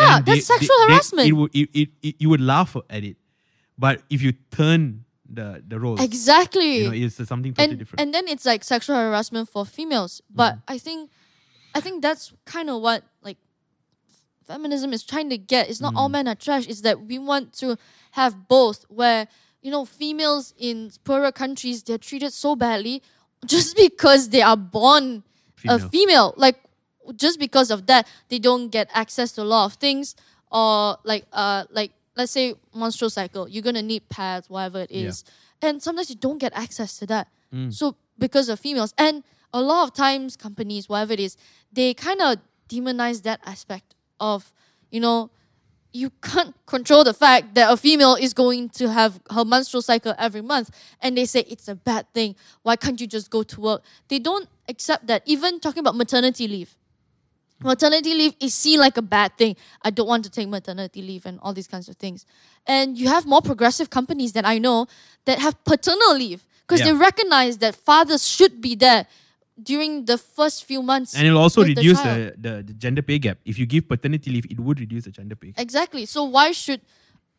Yeah, and that's they, sexual they, harassment. They, it would, it, it, it, you would laugh at it. But if you turn the, the roles, exactly. You know, it's something totally and, different. And then it's like sexual harassment for females. But mm-hmm. I think I think that's kind of what like feminism is trying to get. It's not mm-hmm. all men are trash. It's that we want to have both where... You know, females in poorer countries, they're treated so badly just because they are born female. a female. Like, just because of that, they don't get access to a lot of things. Or like, uh, like let's say menstrual cycle. You're going to need pads, whatever it is. Yeah. And sometimes you don't get access to that. Mm. So, because of females. And a lot of times, companies, whatever it is, they kind of demonize that aspect of, you know, you can't control the fact that a female is going to have her menstrual cycle every month. And they say it's a bad thing. Why can't you just go to work? They don't accept that. Even talking about maternity leave. Maternity leave is seen like a bad thing. I don't want to take maternity leave and all these kinds of things. And you have more progressive companies that I know that have paternal leave. Because yeah. they recognize that fathers should be there during the first few months. And it'll also reduce the, the, the, the gender pay gap. If you give paternity leave, it would reduce the gender pay gap. Exactly. So why should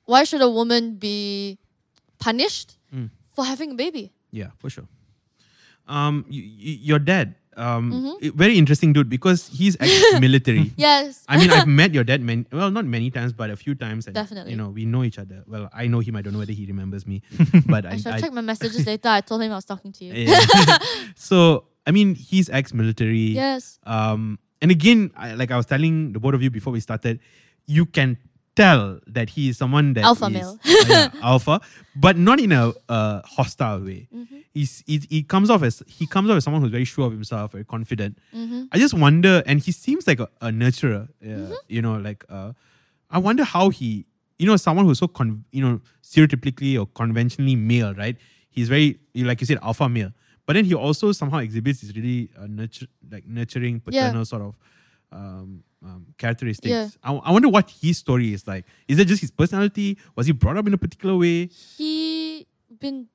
why should a woman be punished mm. for having a baby? Yeah, for sure. Um, you, you, your dad, um, mm-hmm. it, very interesting dude because he's ex-military. Yes. I mean, I've met your dad, many, well, not many times, but a few times. And, definitely. You know, we know each other. Well, I know him. I don't know whether he remembers me. But I, I shall I, check my messages later. I told him I was talking to you. Yeah. So... I mean, he's ex-military. Yes. Um, and again, I, like I was telling the both of you before we started, you can tell that he is someone that alpha is... Alpha male. uh, yeah, alpha. But not in a uh, hostile way. Mm-hmm. He's, he, he, comes off as, he comes off as someone who's very sure of himself, very confident. Mm-hmm. I just wonder... And he seems like a, a nurturer. Uh, mm-hmm. You know, like... Uh, I wonder how he... You know, someone who's so, con- you know, stereotypically or conventionally male, right? He's very, like you said, alpha male. But then he also somehow exhibits this really uh, nurture, like nurturing, paternal yeah. sort of um, um, characteristics. Yeah. I, I wonder what his story is like. Is it just his personality? Was he brought up in a particular way? He been,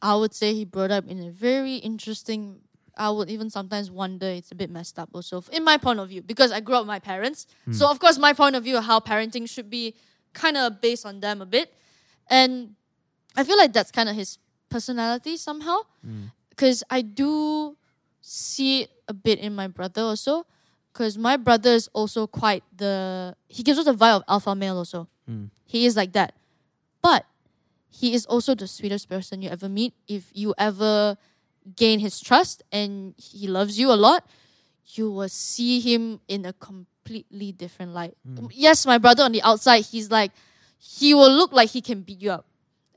I would say he brought up in a very interesting, I would even sometimes wonder it's a bit messed up also. In my point of view, because I grew up with my parents. Hmm. So of course my point of view of how parenting should be kind of based on them a bit. And I feel like that's kind of his personality somehow. Mm. because I do see it a bit in my brother also. Because my brother is also quite the... He gives us a vibe of alpha male also. Mm. He is like that. But he is also the sweetest person you ever meet. If you ever gain his trust and he loves you a lot, you will see him in a completely different light. Mm. Yes, my brother on the outside, he's like... He will look like he can beat you up.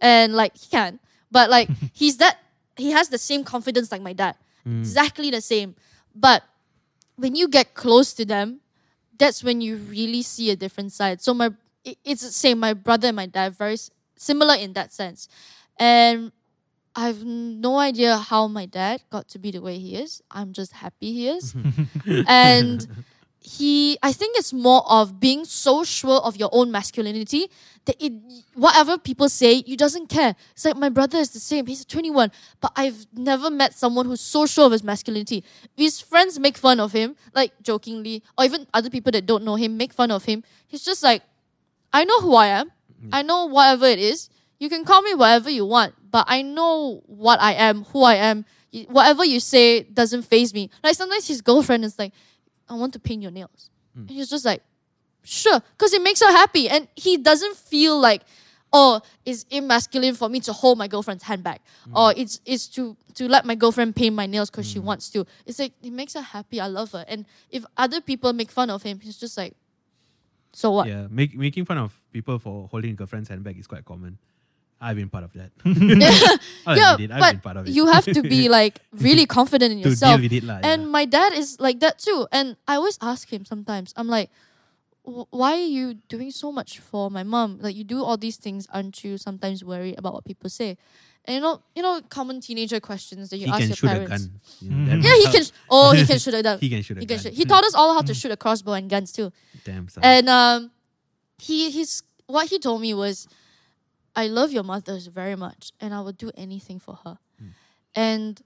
And like, he can. But like, he's that... He has the same confidence like my dad. Mm. Exactly the same. But... when you get close to them, that's when you really see a different side. So my, it's the same. My brother and my dad very similar in that sense, and I've no idea how my dad got to be the way he is. I'm just happy he is, and he. I think it's more of being so sure of your own masculinity that it, whatever people say, you doesn't care. It's like my brother is the same. He's twenty-one, but I've never met someone who's so sure of his masculinity. His friends make fun of him, like jokingly, or even other people that don't know him make fun of him. He's just like, I know who I am. I know whatever it is. You can call me whatever you want, but I know what I am, who I am. Whatever you say doesn't faze me. Like sometimes his girlfriend is like, I want to paint your nails. Mm. And he's just like, sure, because it makes her happy. And he doesn't feel like, oh, it's emasculine for me to hold my girlfriend's hand back. Mm. Or it's it's to, to let my girlfriend paint my nails because mm. she wants to. It's like, it makes her happy. I love her. And if other people make fun of him, he's just like, so what? Yeah, make, making fun of people for holding a girlfriend's hand back is quite common. I've been part of that. yeah, yeah I've but been part of it. You have to be like really confident in yourself. To deal with it, la, yeah. And my dad is like that too. And I always ask him sometimes. I'm like, why are you doing so much for my mom? Like you do all these things, aren't you? Sometimes worried about what people say, and you know, you know, common teenager questions that you he ask your parents. He can shoot a gun. Mm. Yeah, he can. Sh- oh, he can shoot a gun. he can shoot a he gun. Can shoot. He taught us all how to shoot a crossbow and guns too. Damn son. And um, he his what he told me was, I love your mother very much and I would do anything for her. Mm. And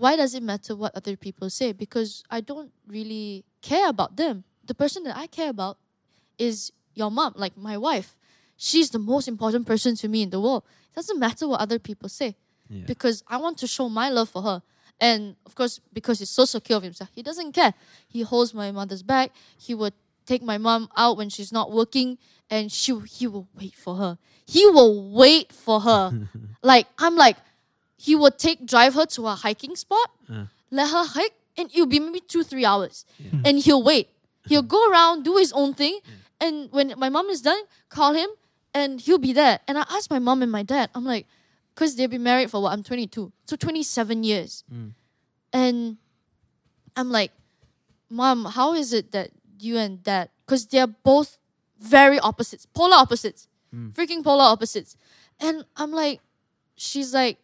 why does it matter what other people say? Because I don't really care about them. The person that I care about is your mom, like my wife. She's the most important person to me in the world. It doesn't matter what other people say. Yeah. Because I want to show my love for her. And of course, because he's so secure of himself, he doesn't care. He holds my mother's back. He would take my mom out when she's not working, and she he will wait for her. He will wait for her. like, I'm like, he will take, drive her to a hiking spot, uh. let her hike, and it'll be maybe two, three hours. Yeah. And he'll wait. He'll go around, do his own thing, yeah. and when my mom is done, call him, and he'll be there. And I asked my mom and my dad, I'm like, because they've been married for what? I'm twenty-two. So twenty-seven years. Mm. And I'm like, Mom, how is it that you and Dad, because they're both very opposites, polar opposites, mm. freaking polar opposites. And I'm like, she's like,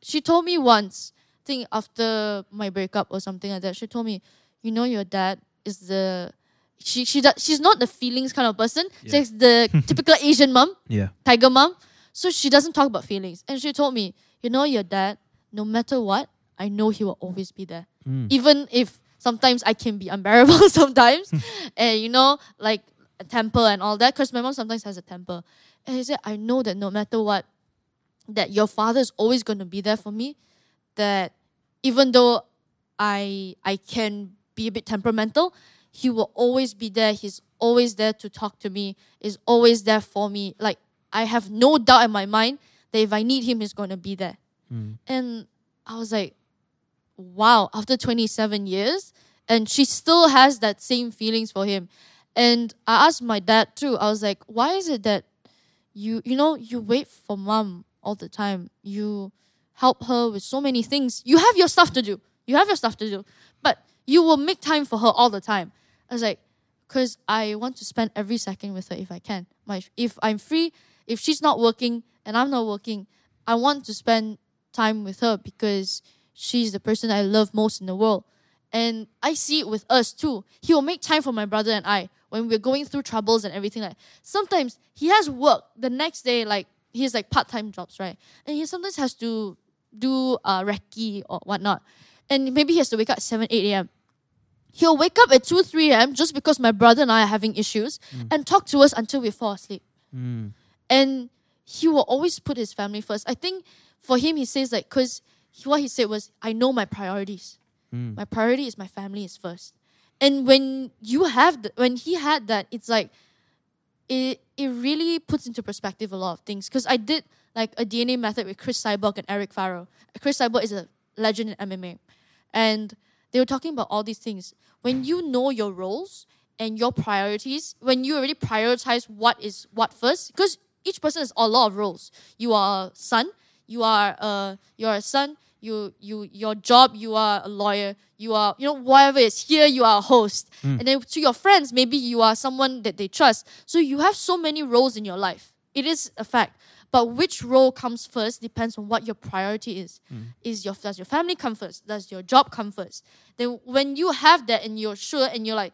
she told me once, I think after my breakup or something like that, she told me, you know, your dad is the, she she does, she's not the feelings kind of person. Yeah. She's the typical Asian mom, yeah, tiger mom. So she doesn't talk about feelings. And she told me, you know, your dad, no matter what, I know he will always be there. Mm. Even if sometimes I can be unbearable sometimes. And you know, like, a temper and all that, because my mom sometimes has a temper. And he said, I know that no matter what, that your father is always going to be there for me, that even though I I can be a bit temperamental, he will always be there. He's always there to talk to me, is always there for me. Like, I have no doubt in my mind that if I need him, he's going to be there. Mm. And I was like, wow, after twenty-seven years, and she still has that same feelings for him. And I asked my dad too. I was like, why is it that you, you know, you wait for mom all the time. You help her with so many things. You have your stuff to do. You have your stuff to do. But you will make time for her all the time. I was like, because I want to spend every second with her if I can. My, if I'm free, if she's not working and I'm not working, I want to spend time with her because she's the person I love most in the world. And I see it with us too. He will make time for my brother and I. When we're going through troubles and everything like that. Sometimes he has work the next day, like he has like part-time jobs, right? And he sometimes has to do uh, recce or whatnot. And maybe he has to wake up at seven, eight a.m. He'll wake up at two, three a.m. just because my brother and I are having issues mm. and talk to us until we fall asleep. Mm. And he will always put his family first. I think for him, he says like, because what he said was, I know my priorities. Mm. My priority is my family is first. And when you have, the, when he had that, it's like, it it really puts into perspective a lot of things. Because I did like a D N A method with Chris Cyborg and Eric Farrow. Chris Cyborg is a legend in M M A. And they were talking about all these things. When you know your roles and your priorities, when you already prioritize what is what first, because each person has a lot of roles. You are a son, you are a, you're a son, you you your job, you are a lawyer, you are, you know, whatever it is. Here, you are a host. Mm. And then to your friends, maybe you are someone that they trust. So you have so many roles in your life. It is a fact. But which role comes first depends on what your priority is. Mm. Is your Does your family come first? Does your job come first? Then when you have that and you're sure and you're like,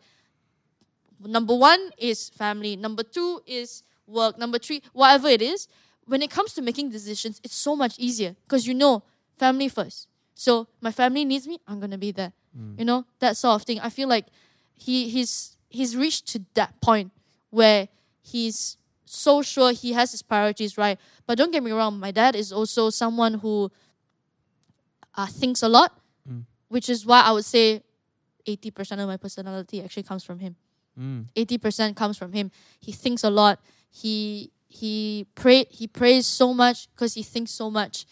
number one is family, number two is work, number three, whatever it is, when it comes to making decisions, it's so much easier because you know family first. So my family needs me, I'm going to be there. Mm. You know, that sort of thing. I feel like he he's he's reached to that point where he's so sure he has his priorities right. But don't get me wrong, my dad is also someone who uh, thinks a lot, mm. which is why I would say eighty percent of my personality actually comes from him. Mm. eighty percent comes from him. He thinks a lot. He he pray he prays so much because he thinks so much.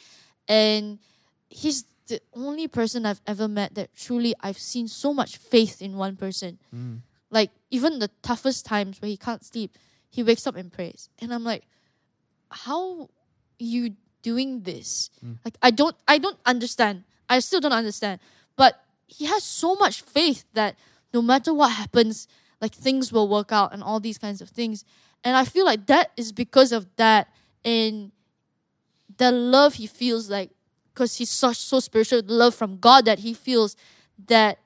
And he's the only person I've ever met that truly I've seen so much faith in one person. Mm. Like even the toughest times where he can't sleep, he wakes up and prays. And I'm like, how you doing this? Mm. Like, I don't, I don't understand. I still don't understand. But he has so much faith that no matter what happens, like things will work out and all these kinds of things. And I feel like that is because of that and the love he feels like, because he's such so spiritual, love from God that he feels that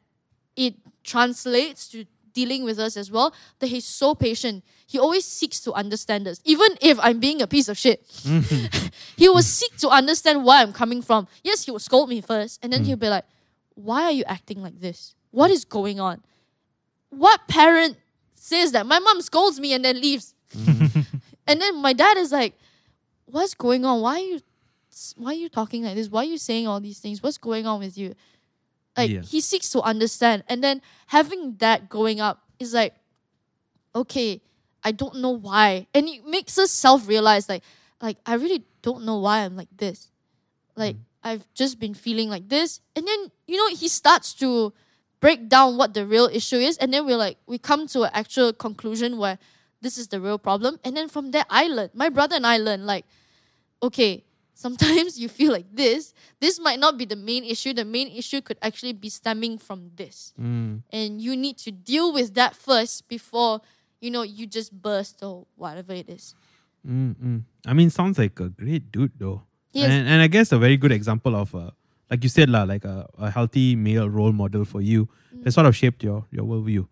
it translates to dealing with us as well, that he's so patient. He always seeks to understand us. Even if I'm being a piece of shit, he will seek to understand where I'm coming from. Yes, he will scold me first, and then mm. he'll be like, why are you acting like this? What is going on? What parent says that? My mom scolds me and then leaves. And then my dad is like, what's going on? Why are you why are you talking like this? Why are you saying all these things? What's going on with you? Like, yeah. He seeks to understand. And then having that growing up is like, okay, I don't know why. And it makes us self-realize, like, like I really don't know why I'm like this. Like, mm. I've just been feeling like this. And then, you know, he starts to break down what the real issue is. And then we're like, we come to an actual conclusion where this is the real problem. And then from there, I learned, my brother and I learned, like, okay, sometimes you feel like this. This might not be the main issue. The main issue could actually be stemming from this. Mm. And you need to deal with that first before, you know, you just burst or whatever it is. Mm-mm. I mean, sounds like a great dude though. Yes. And, and I guess a very good example of, uh, like you said, la, like a, a healthy male role model for you mm. that sort of shaped your, your worldview.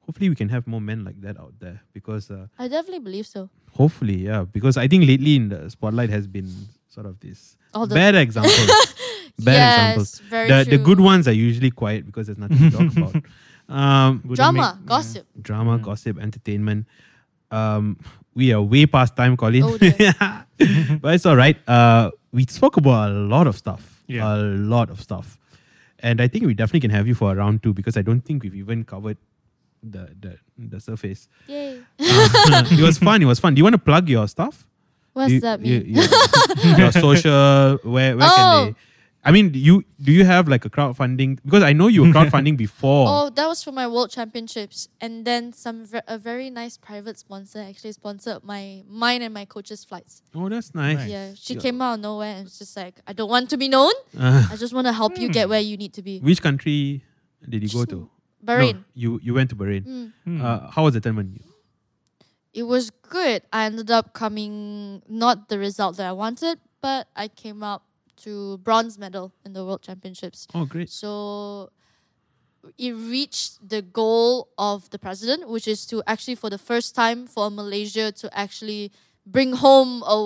Hopefully we can have more men like that out there because... Uh, I definitely believe so. Hopefully, yeah. Because I think lately in the spotlight has been... sort of this bad examples. Bad yes, examples. Very the, true. The good ones are usually quiet because there's nothing to talk about. Um, drama, make, gossip. Yeah, drama, yeah. gossip, entertainment. Um, we are way past time, Colleen. Oh, but it's all right. Uh, we spoke about a lot of stuff. Yeah. A lot of stuff. And I think we definitely can have you for a round two because I don't think we've even covered the the, the surface. Yay. Um, it was fun. It was fun. Do you want to plug your stuff? What's you, that mean? You, you, your social, where, where oh. can they... I mean, you do you have like a crowdfunding? Because I know you were crowdfunding before. Oh, that was for my World Championships. And then some a very nice private sponsor actually sponsored my mine and my coach's flights. Oh, that's nice. nice. Yeah, she yeah. came out of nowhere and was just like, I don't want to be known. Uh, I just want to help mm. you get where you need to be. Which country did you just go to? Bahrain. No, you, you went to Bahrain. Mm. Uh, how was the tournament? It was good. I ended up coming, not the result that I wanted, but I came up to bronze medal in the World Championships. Oh, great. So it reached the goal of the president, which is to actually, for the first time for Malaysia, to actually bring home a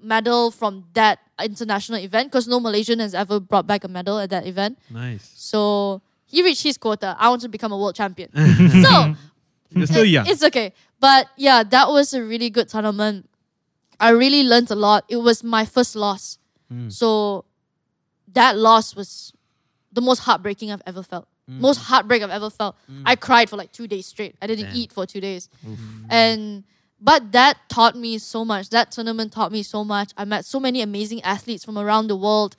medal from that international event, because no Malaysian has ever brought back a medal at that event. Nice. So he reached his quota. I want to become a world champion. So... You're still young. It's okay. But yeah, that was a really good tournament. I really learned a lot. It was my first loss. Mm. So that loss was the most heartbreaking I've ever felt. Mm. Most heartbreak I've ever felt. Mm. I cried for like two days straight. I didn't Damn. eat for two days. Oof. And but that taught me so much. That tournament taught me so much. I met so many amazing athletes from around the world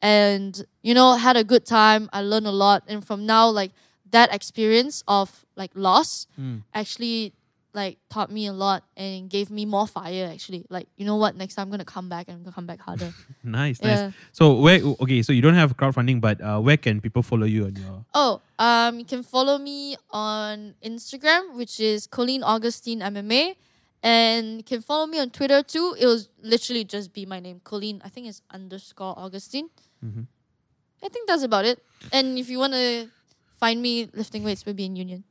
and, you know, had a good time. I learned a lot. And from now, like, that experience of, like, loss mm. actually, like, taught me a lot and gave me more fire, actually. Like, you know what? Next time I'm going to come back and I'm going to come back harder. nice, yeah. nice. So, where, okay, so you don't have crowdfunding, but uh, where can people follow you on your... Oh, um, you can follow me on Instagram, which is Colleen Augustine M M A. And you can follow me on Twitter too. It'll literally just be my name, Colleen. I think it's underscore Augustine. Mm-hmm. I think that's about it. And if you want to find me lifting weights, we'll be in Union.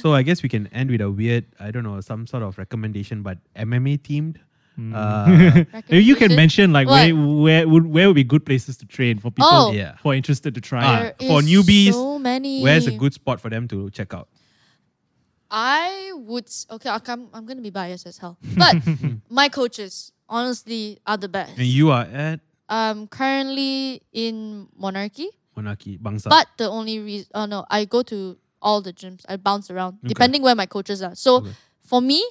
So I guess we can end with a weird, I don't know, some sort of recommendation, but M M A themed. Mm. Uh, maybe you can mention like what? where where would where would be good places to train for people oh, yeah. who are interested to try. There for newbies, so many. Where's a good spot for them to check out? I would okay. I'm I'm gonna be biased as hell, but my coaches honestly are the best. And you are at um currently in Monarchy. Monarchy Bangsa. But the only reason, oh no, I go to all the gyms. I bounce around okay. depending where my coaches are. So okay. for me,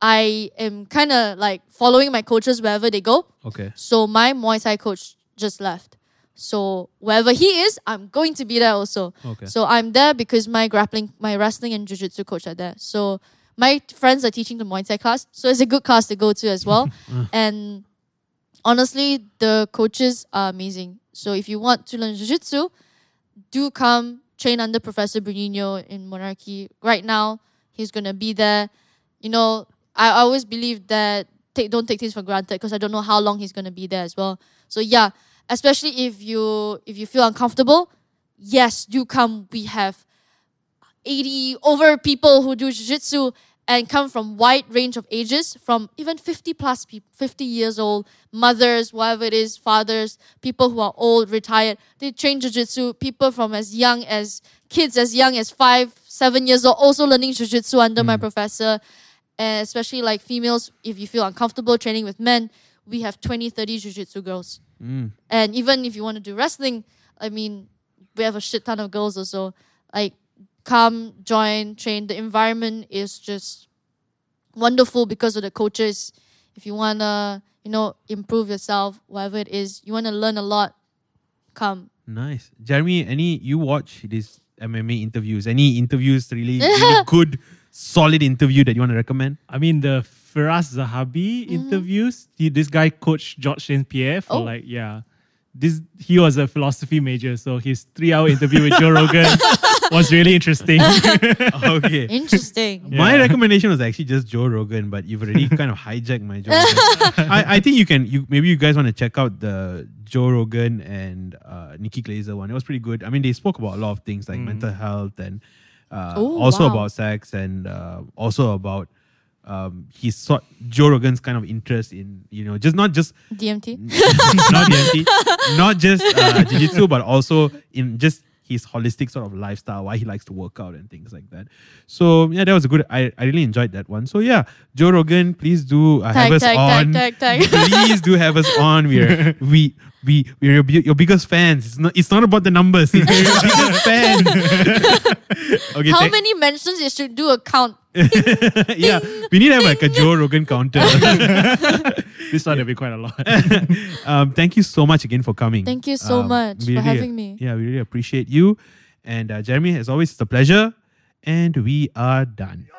I am kind of like following my coaches wherever they go. Okay. So my Muay Thai coach just left. So wherever he is, I'm going to be there also. Okay. So I'm there because my grappling, my wrestling and jiu-jitsu coach are there. So my friends are teaching the Muay Thai class. So it's a good class to go to as well. And honestly, the coaches are amazing. So if you want to learn jiu-jitsu, do come train under Professor Bruninho in Monarchy. Right now, he's going to be there. You know, I always believe that take, don't take things for granted because I don't know how long he's going to be there as well. So yeah, especially if you if you feel uncomfortable, yes, do come. We have eighty over people who do jiu-jitsu and come from wide range of ages, from even fifty plus people, fifty years old, mothers, whatever it is, fathers, people who are old, retired. They train jiu-jitsu. People from as young as kids, as young as five, seven years old, also learning jiu-jitsu under mm. my professor. And especially like females, if you feel uncomfortable training with men, we have twenty, thirty jiu-jitsu girls. Mm. And even if you want to do wrestling, I mean, we have a shit ton of girls also. Like, come, join, train. The environment is just wonderful because of the coaches. If you want to, you know, improve yourself, whatever it is, you want to learn a lot, come. Nice. Jeremy, any, you watch these M M A interviews? Any interviews really, really good, solid interview that you want to recommend? I mean, the Firas Zahabi mm-hmm. interviews. He, this guy coached George Saint Pierre for oh. like, yeah. This he was a philosophy major, so his three-hour interview with Joe Rogan was really interesting. okay. Interesting. Yeah. My recommendation was actually just Joe Rogan, but you've already kind of hijacked my Joe Rogan. I, I think you can, you maybe you guys want to check out the Joe Rogan and uh, Nikki Glaser one. It was pretty good. I mean, they spoke about a lot of things like mm. mental health and uh, Ooh, also wow. about sex and uh, also about Um, he sought Joe Rogan's kind of interest in, you know, just not just... D M T? Not D M T. Not just uh, jiu-jitsu, but also in just his holistic sort of lifestyle, why he likes to work out and things like that. So, yeah, that was a good... I, I really enjoyed that one. So, yeah, Joe Rogan, please do uh, tag, have tag, us on. Tag, tag, tag. Please do have us on. We're, we, we, we're your, your biggest fans. It's not, it's not about the numbers. We're your biggest fans. Okay, How tag- many mentions you should do a count? yeah, we need to have like a Joe Rogan counter. This one will be quite a lot. um, thank you so much again for coming. Thank you so um, much for really, having me. Yeah, we really appreciate you. And uh, Jeremy, as always, it's a pleasure. And we are done.